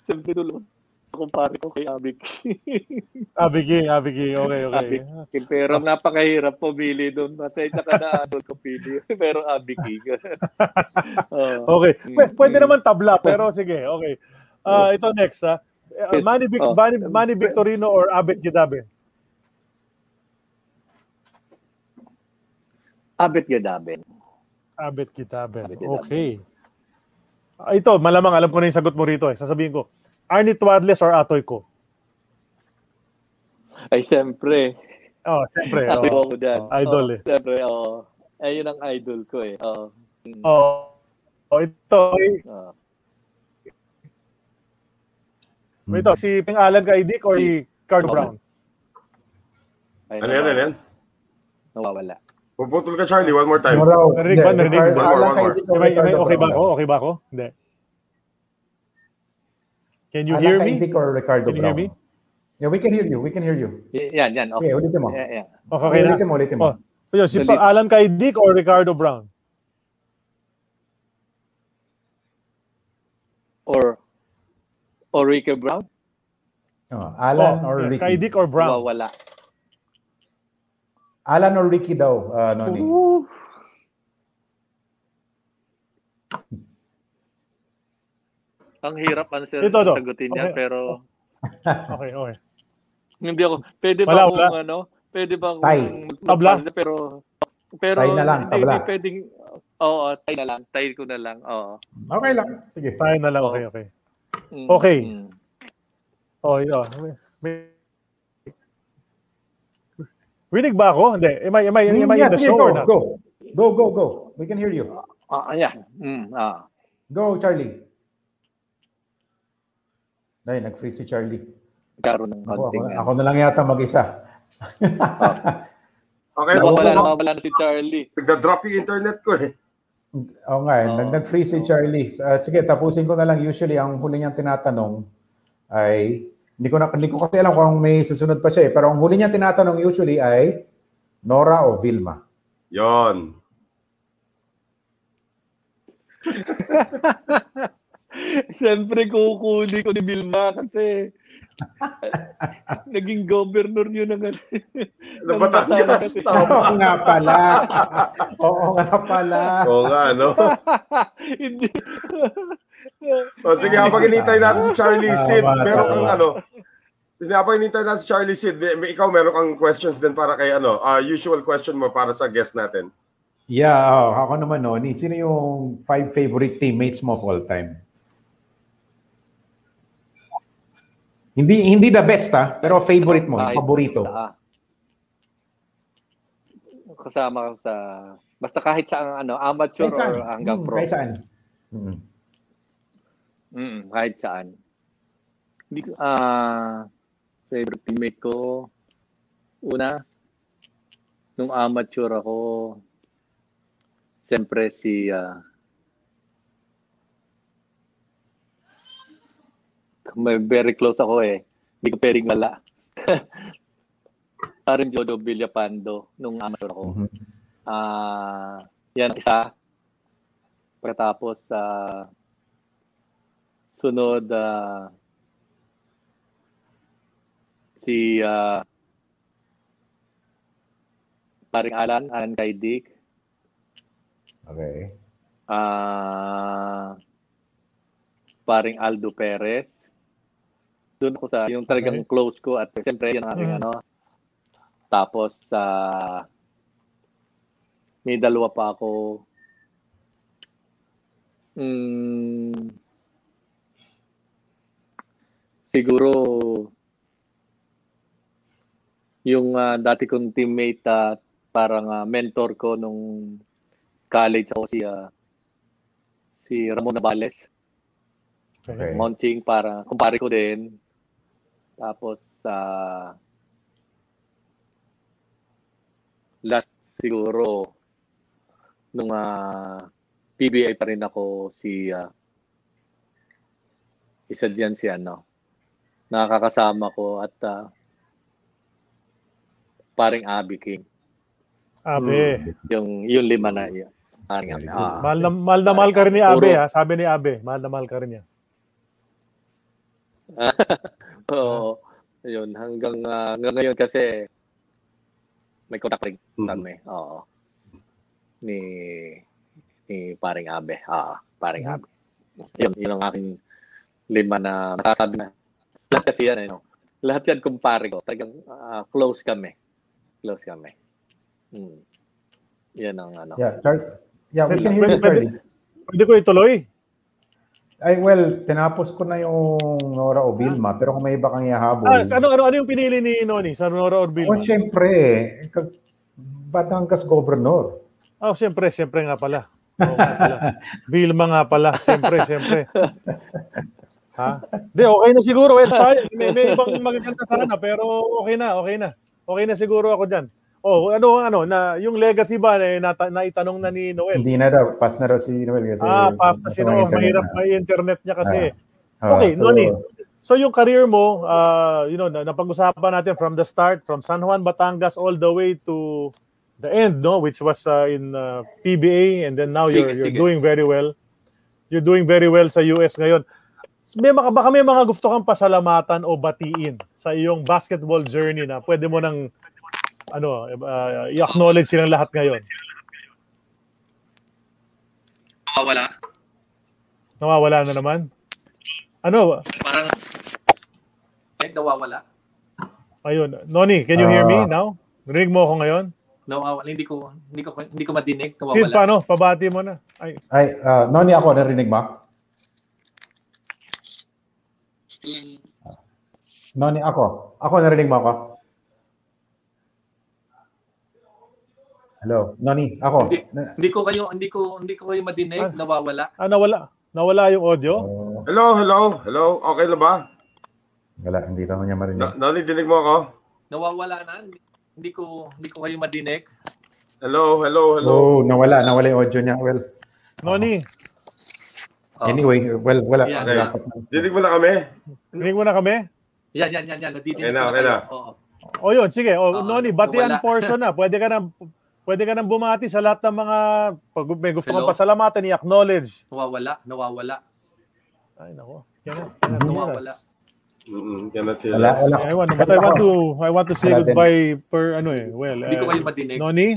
siyempre tulong kumpare ko kay Abiki, okay. Abiki. Pero napakahirap pumili doon. Masaya ka na adult ko pili. Pero Abiki. Okay. Pwede naman tabla, pero sige, okay. Ito next, ha. Manny Victorino or Abet Gidabe? Abet Gidabe. Okay. Ito, malamang alam ko na yung sagot mo rito. Sasabihin ko. Arnie Twadless or Atoy Co? Ay, siyempre. Siyempre. Atoy ko ako dyan. Idol eh. Siyempre, Ayun ang idol ko eh. Ito, si Ping Alan Kaidik or si Carl Brown? Ano yan? Nawawala. Puputol ka, Charlie. One more time. Narinig ba? Okay ba ako? Hindi. Can you hear me? Or Ricardo can you hear me? Yeah, we can hear you. Yeah. Okay, ulitin mo. Yeah. Okay, ulitin mo. So, si Alan Kaidik or Ricardo Brown? Or Ricky Brown? Alan or Ricky? Kaidik or Brown? Wala. Alan or Ricky daw, Noni? Ang hirap answer ito, sagutin niya, okay. Pero... Okay. Hindi ako. Pwede ba kung... Tabla? Pero tay na lang, tabla. Tay na lang. Tay ko na lang. Okay lang. Sige, tay na lang. Okay. Okay. Ito. Rinig ba ako? Hindi. Am I in the show or not? Go. We can hear you. Go, Charlie. Dahil, nag-freeze si Charlie. Ako na lang yata mag-isa. Okay. Nawawala na si Charlie. Nagda-drop yung internet ko eh. Oo nga eh. Nag-freeze si Charlie. Sige, tapusin ko na lang. Usually, ang huli niyang tinatanong ay... Hindi ko kasi alam kung may susunod pa siya eh. Pero ang huli niya tinatanong usually ay Nora o Vilma. Yon. Siyempre kukunin ko ni Vilma kasi naging governor yun ng Batangas. Oo nga pala. Hindi. Sige, habang inintay natin si Charlie Sid, meron kang ikaw meron kang questions din para kay usual question mo para sa guest natin. Yeah, ako naman Noni. Sino yung 5 favorite teammates mo of all time? Hindi the best pero favorite mo, paborito. Kasama ko sa basta kahit sa amateur or hanggang pro. Kahit saan. Kahit saan. Favorite teammate ko, una, nung amateur ako, siyempre si, very close ako eh. Hindi ko pering wala. Parang Jodo Villapando nung amateur ako. Yan isa. Pagkatapos, sunod si paring Alan Kaidik. Okay. Paring Aldo Perez. Doon ako sa yung talagang close ko at siyempre yan aking Tapos sa may dalawa pa ako. Siguro yung dati kong teammate at parang mentor ko nung college ako si Ramon Navales. Okay. Mounting para kumpare ko din. Tapos sa last siguro nung PBA pa rin ako si isa diyan si nakakasama ko at paring Abi King. Abi. Yung lima na yun. Mahal na mahal ka rin ni Abi ha. Sabi ni Abi, mahal na mahal ka rin niya. So, yun, hanggang ngayon kasi may contact rin kami. Oo. Ni Paring Abe. Ah, Paring Abe. Yun ang aking lima na masasabi na. Lahat kasi yan, ano. Lahat yan kumpare ko. Talagang close kami. Close kami. Hmm. Yan ang ano. Yeah, we can hear you, Charlie. Pwede ko ituloy. Ay, well, tinapos ko na yung Nora o Vilma, pero kung may iba kang ihahabol. Ano yung pinili ni Noni sa Nora o Vilma? Oh, siyempre. Batangas Governor. Oh, siyempre nga pala. Oo, nga pala. Vilma nga pala. Siyempre. Ha? Di, okay na siguro. Well, may ibang magaganda sana, pero okay na. Okay na siguro ako dyan. Oh, na yung legacy ba naitanong na ni Noel? Hindi na daw, pass na raw si Noel kasi pass na si Noel, mahirap may internet niya kasi. Okay, so, Noni. So yung career mo, napag-usapan natin from the start, from San Juan, Batangas all the way to the end, no, which was in PBA, and then now you're doing very well. You're doing very well sa US ngayon. Baka may mga gusto kang pasalamatan o batiin sa iyong basketball journey na pwede mo nang i-acknowledge silang lahat ngayon. Nawawala na naman? Ano? Parang nawawala. Ayun. Noni, can you hear me now? Narinig mo ako ngayon? Nawawala. Hindi ko madinig. Nawawala. Sid, paano? Pabati mo na. Ay, Noni, ako narinig ba? Noni, ako. Ako narinig mo ako? Hello, Noni, ako. Hindi ko kayo madinig, nawawala. Nawala yung audio. Hello. Okay na ba? Wala, hindi naman niya marinig. Noni, dinig mo ako? Nawawala na. Hindi ko kayo madinig. Hello. Oh, nawala yung audio niya. Well, Noni. Anyway, well, wala. Okay. Dinig mo na kami? Dinig mo na kami? Yan. Nadidinig na. Okay na. Oh, yun, sige. Noni, batian portion na. Pwede ka nang bumati sa lahat ng mga pag may gusto kang pasalamatan, i-acknowledge. Nawawala. Ay, nako. Nawawala. I want to say goodbye per well. Hindi ko kayo madinig. Noni?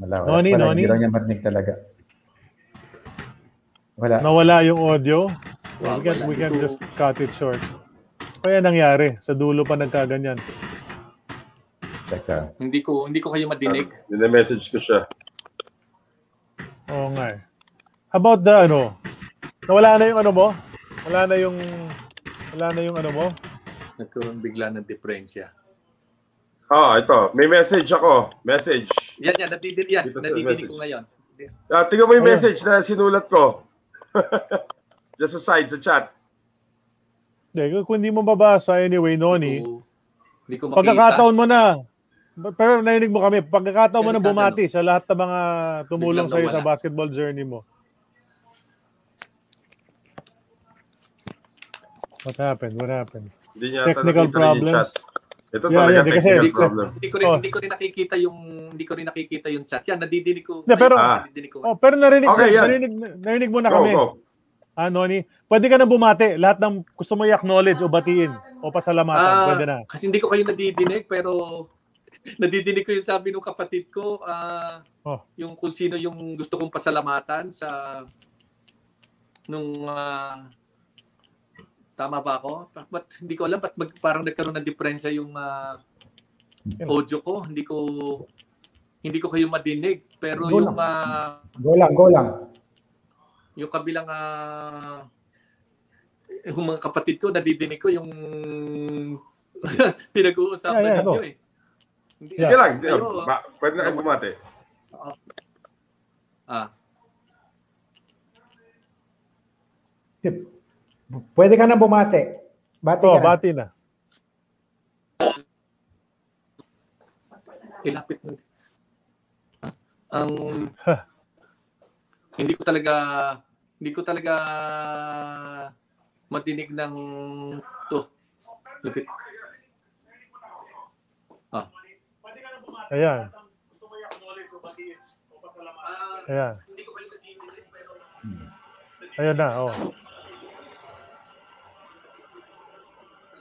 Noni. Hindi niya madinig talaga. Wala. Nawala yung audio. We can just cut it short. Kaya nangyari sa dulo pa nagkaganyan. Teka. Hindi ko kayo madinig. Message ko siya. Oo nga. About the nawala na yung mo? Wala na yung mo? Nagkaroon bigla ng diferensya. Ito. May message ako. Message. Yan. Nadidinig ko ngayon. Tingnan mo yung message na sinulat ko. Just aside sa chat. Kung hindi mo babasa, anyway, Noni. Hindi ko makita. Pagkakataon mo na. Pero nainig mo kami, pagkakataon mo na bumati sa lahat ng mga tumulong sa'yo sa basketball journey mo. What happened? Technical problems. Ito talaga technical problem. Hindi ko rin nakikita yung chat. Yan, nadidinig ko. Pero narinig mo na kami. Noni, pwede ka na bumati. Lahat ng gusto mo i-acknowledge o batiin o pasalamatan, pwede na. Kasi hindi ko kayo nadidinig, pero nadidinig ko yung sabi ng kapatid ko, yung kung sino yung gusto kong pasalamatan sa nung tama ba ako? But hindi ko alam parang nagkaroon ng diferensya yung audio ko. Hindi ko kayo madinig, pero go yung go lang. Yung kabilang yung mga kapatid ko nadidinig ko yung pinag-uusapan niyo eh. Sige lang. Pwede na kayo bumati. Pwede ka na bumati. Bati na. Bati na. Ilapit na. Hindi ko talaga madinig ng to. Lapit. Ayan. Ayan. Ayan na,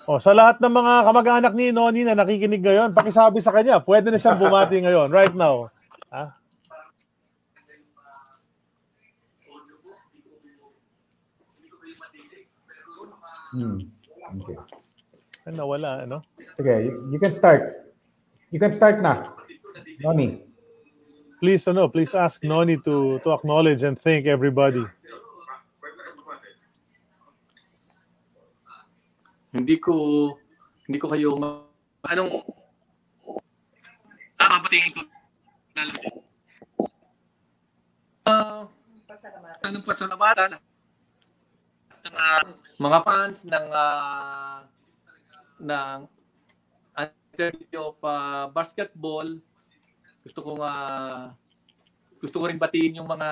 O, sa lahat ng mga kamag-anak ni Noni na nakikinig ngayon, pakisabi sa kanya, pwede na siyang bumati ngayon, right now. Ha? Okay. Ay, nawala, ano? Okay, you can start. You can start na, Noni. Please, ano, please ask Noni to acknowledge and thank everybody. Hindi ko kayo anong papatingin ko anong pasalamatan ng mga fans ng interview pa basketball. Gusto ko ring batiin yung mga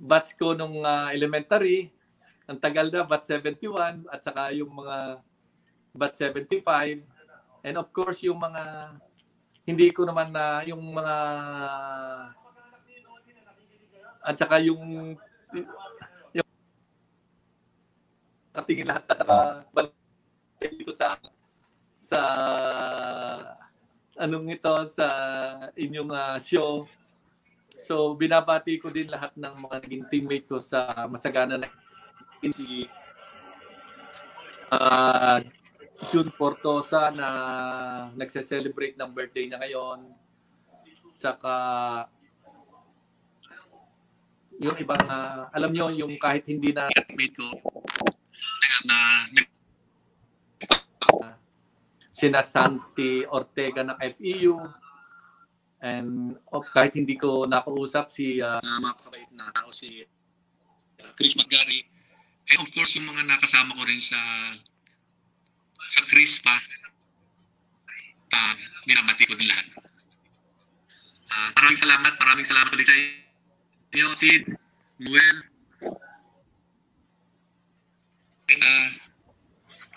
batch ko nung elementary. Ang tagal na, batch 71 at saka yung mga batch 75. And of course, yung mga hindi ko naman na yung mga at saka yung katingin lahat na dito sa anong ito sa inyong show. So, binabati ko din lahat ng mga naging teammate ko sa Masagana na si June Portosa na nagse-celebrate ng birthday na ngayon. Saka yung ibang alam nyo, yung kahit hindi na teammate ko sina Santi Ortega ng FEU and kahit hindi ko nakausap si mapakabait na tao si Chris Magari. And of course, yung mga nakasama ko rin sa Crispa, binabati ko din lahat. Maraming salamat ulit sa inyo, Sid, Noel.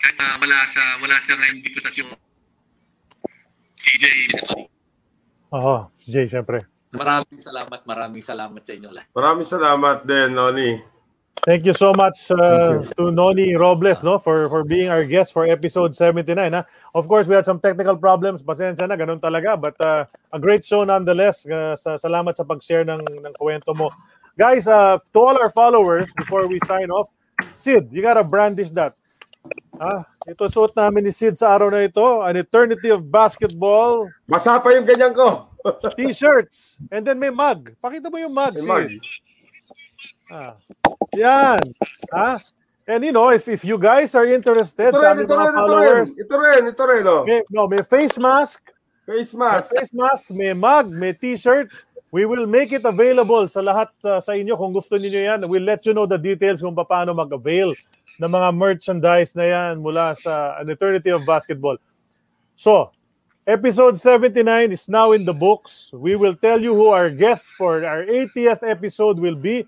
Kahit wala siya ngayon dito sa show, si Jay. Oo, si Jay, siyempre. Maraming salamat sa inyo lahat. Maraming salamat din, Noni. Thank you so much to Noni Robles, no, for being our guest for episode 79. Huh? Of course, we had some technical problems. Pasensya na, ganun talaga. But a great show nonetheless. Salamat sa pag-share ng kwento mo. Guys, to all our followers, before we sign off, Sid, you gotta brandish that. Ito suot namin ni Sid sa araw na ito. An eternity of basketball. Basa pa yung ganyan ko. T-shirts. And then may mug. Pakita mo yung mug, Sid. Yan. And you know, if you guys are interested, ito rin. May face mask. May mug, may t-shirt. We will make it available sa lahat sa inyo kung gusto niyo yan. We'll let you know the details kung paano mag-avail ng mga merchandise na yan mula sa An Eternity of Basketball. So, episode 79 is now in the books. We will tell you who our guest for our 80th episode will be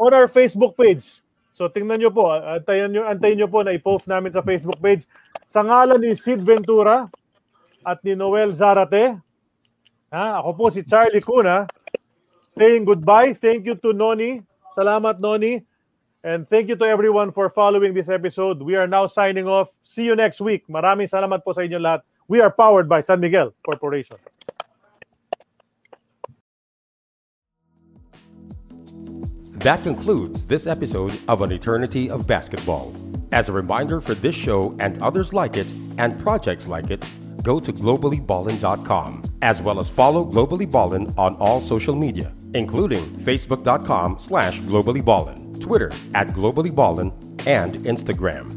on our Facebook page. So tingnan nyo po, antayin nyo po na i-post namin sa Facebook page. Sa ngalan ni Sid Ventura at ni Noel Zarate, ako po si Charlie Guna, saying goodbye. Thank you to Noni. Salamat, Noni. And thank you to everyone for following this episode. We are now signing off. See you next week. Maraming salamat po sa inyo lahat. We are powered by San Miguel Corporation. That concludes this episode of An Eternity of Basketball. As a reminder for this show and others like it and projects like it, go to globallyballin.com as well as follow Globally Ballin on all social media, including facebook.com/globallyballin, Twitter @globallyballin, and Instagram.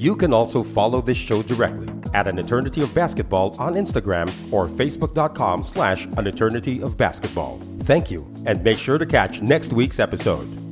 You can also follow this show directly at An Eternity of Basketball on Instagram or facebook.com/An Eternity of Basketball. Thank you, and make sure to catch next week's episode.